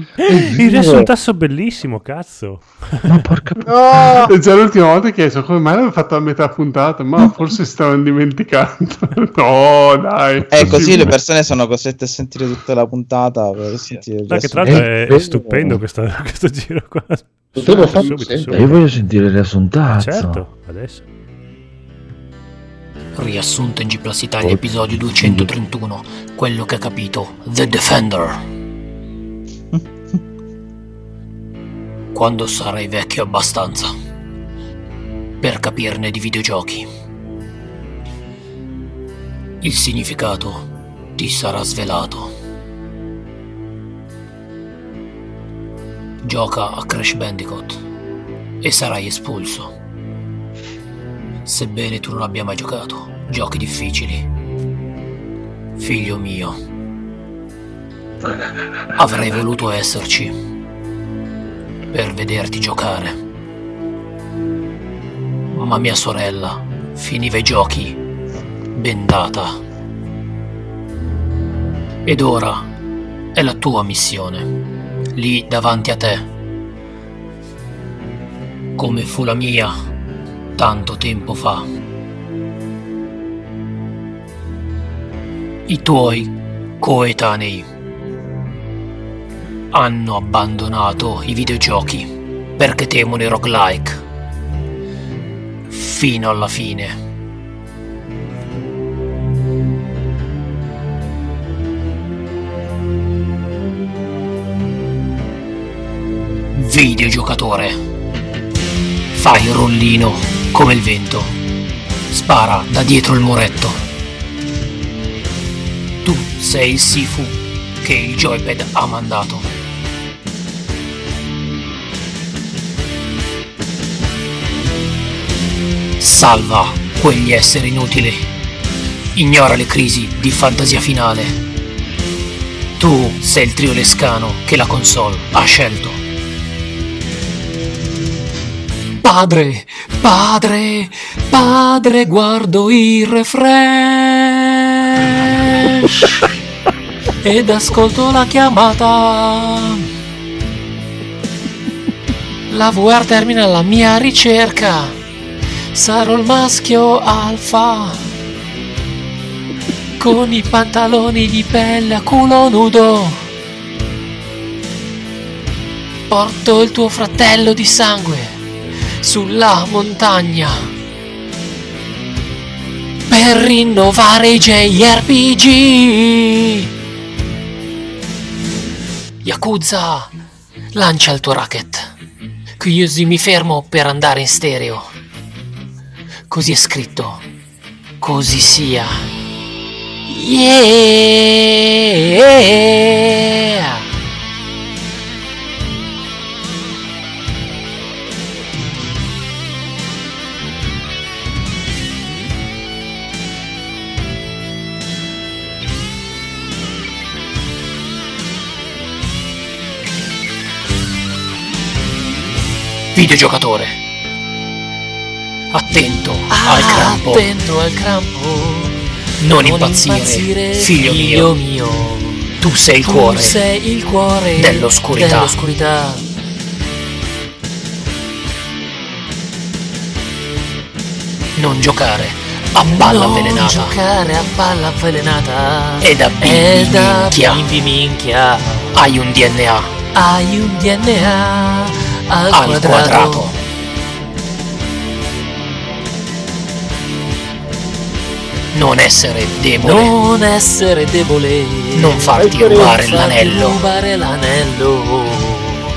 Il riassuntazzo bellissimo, cazzo. Ma porca no! È già l'ultima volta che so come mai l'ho fatto a metà puntata, ma forse stavano dimenticando. No, dai. È così, le persone sono costrette a sentire tutta la puntata per sentire. Dai, che tra l'altro è, è stupendo questo, questo giro qua. Subito, subito, subito. Io voglio sentire il riassuntazzo. Certo, adesso. Riassunto in G+ Italia, episodio duecentotrentuno. Quello che ha capito The Defender. Quando sarai vecchio abbastanza per capirne di videogiochi, il significato ti sarà svelato. Gioca a Crash Bandicoot e sarai espulso. Sebbene tu non abbia mai giocato giochi difficili, figlio mio, avrei voluto esserci per vederti giocare, ma mia sorella finiva i giochi bendata. Ed ora è la tua missione, lì davanti a te, come fu la mia tanto tempo fa. I tuoi coetanei hanno abbandonato i videogiochi perché temono i roguelike fino alla fine. Videogiocatore, fai il rollino come il vento, spara da dietro il muretto. Tu sei il Sifu che il joypad ha mandato. Salva quegli esseri inutili, ignora le crisi di fantasia finale. Tu sei il trio lescano che la console ha scelto. Padre, padre, padre, guardo il refresh ed ascolto la chiamata. La V R termina la mia ricerca, sarò il maschio alfa, con i pantaloni di pelle a culo nudo, porto il tuo fratello di sangue sulla montagna per rinnovare i J R P G. Yakuza, lancia il tuo racket. Così mi fermo per andare in stereo. Così è scritto, così sia. Yeah! Videogiocatore, attento ah, al crampo, attento al crampo, non, non impazzire, impazzire figlio, figlio mio, mio. Tu sei il tu cuore, sei il cuore dell'oscurità. dell'oscurità. Non giocare a palla avvelenata, non giocare a palla avvelenata, ed a bimbi minchia, hai un D N A, hai un D N A. Al quadrato. Al quadrato. Non essere debole. Non essere debole. Non farti rubare l'anello. Rubare l'anello.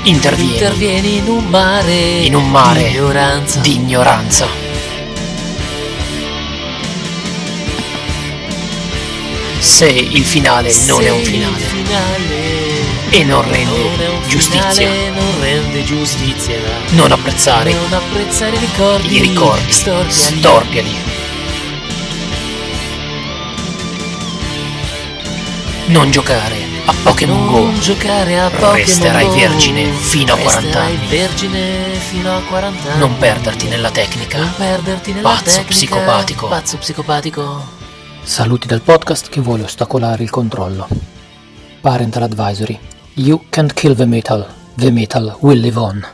Intervieni. Intervieni in un mare. In un mare di ignoranza. Di ignoranza. Se il finale Se non è un finale. Il finale e non rende giustizia, non rende giustizia, non apprezzare, non apprezzare ricordi, i ricordi, storpiali. storpiali. Non giocare a Pokémon non Go, giocare a Pokémon resterai Go. Vergine fino a quaranta resterai anni, vergine fino a quaranta anni. Non perderti nella tecnica, non perderti nella pazzo tecnica, psicopatico. pazzo psicopatico. Saluti dal podcast che vuole ostacolare il controllo. Parental advisory. You can't kill the metal. The metal will live on.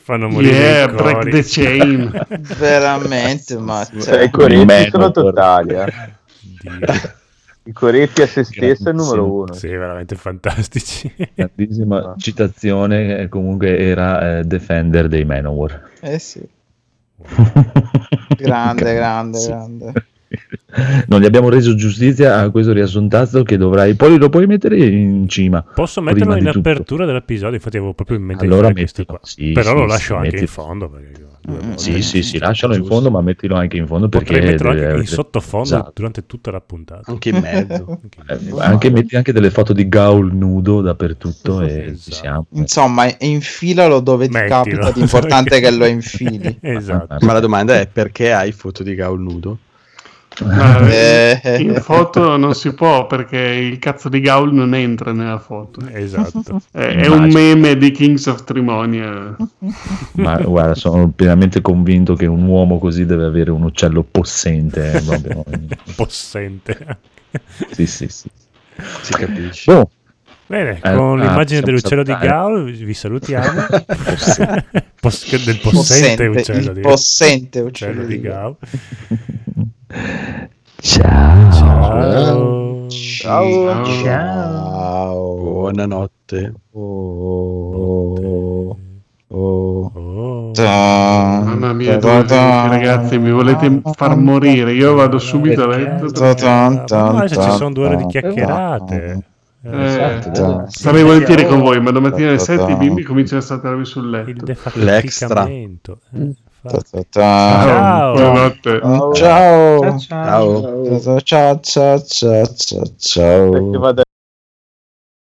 Fanno morire. Yeah, i break the chain. Veramente, ma cioè, Coretti sono totali. I Coretti a se stessa è numero uno. Sì, veramente fantastici. Grandissima citazione. Comunque era eh, Defender dei Manowar. Eh sì. grande, grande, sì. grande. Non gli abbiamo reso giustizia a questo riassuntazzo che dovrai poi lo puoi mettere in cima. Posso metterlo in apertura tutto. dell'episodio, infatti avevo proprio in mente allora metti qua. Sì, però sì, lo lascio sì, anche metti... in fondo perché... mm. sì, sì sì sì lascialo giusto. In fondo, ma mettilo anche in fondo perché potrei metterlo anche in sottofondo, esatto. Durante tutta la puntata anche in mezzo eh, anche metti anche delle foto di Gaul nudo dappertutto sì, sì, e esatto. Ci siamo insomma, infilalo dove ti mettilo. Capita l'importante è che lo infili esatto. Ma la domanda è perché hai foto di Gaul nudo? Eh, in foto non si può perché il cazzo di Gaul non entra nella foto. Esatto. È, è un meme di Kings of Trimonia. Ma guarda, sono pienamente convinto che un uomo così deve avere un uccello possente. Eh, proprio. Possente. Sì, sì, sì. Si capisce. Oh. Bene, con ah, l'immagine dell'uccello saltare. Di Gaul vi salutiamo. Poss- del possente, possente uccello, di... possente uccello, uccello di Gaul. Ciao. Ciao. Ciao. Ciao. Ciao. Buonanotte. Oh. Oh. Oh. Mamma mia, da, da, da, ragazzi, mi volete far morire? Io vado subito a letto. Ma ci sono due ore di chiacchierate. Eh, eh, sarei volentieri con voi, ma domattina alle sette i bimbi cominciano a saltarmi sul letto. Il L'extra. Ciao. Buonanotte. Ciao. Ciao. Ciao. Ciao. Ciao. Ciao. Ciao. Ciao.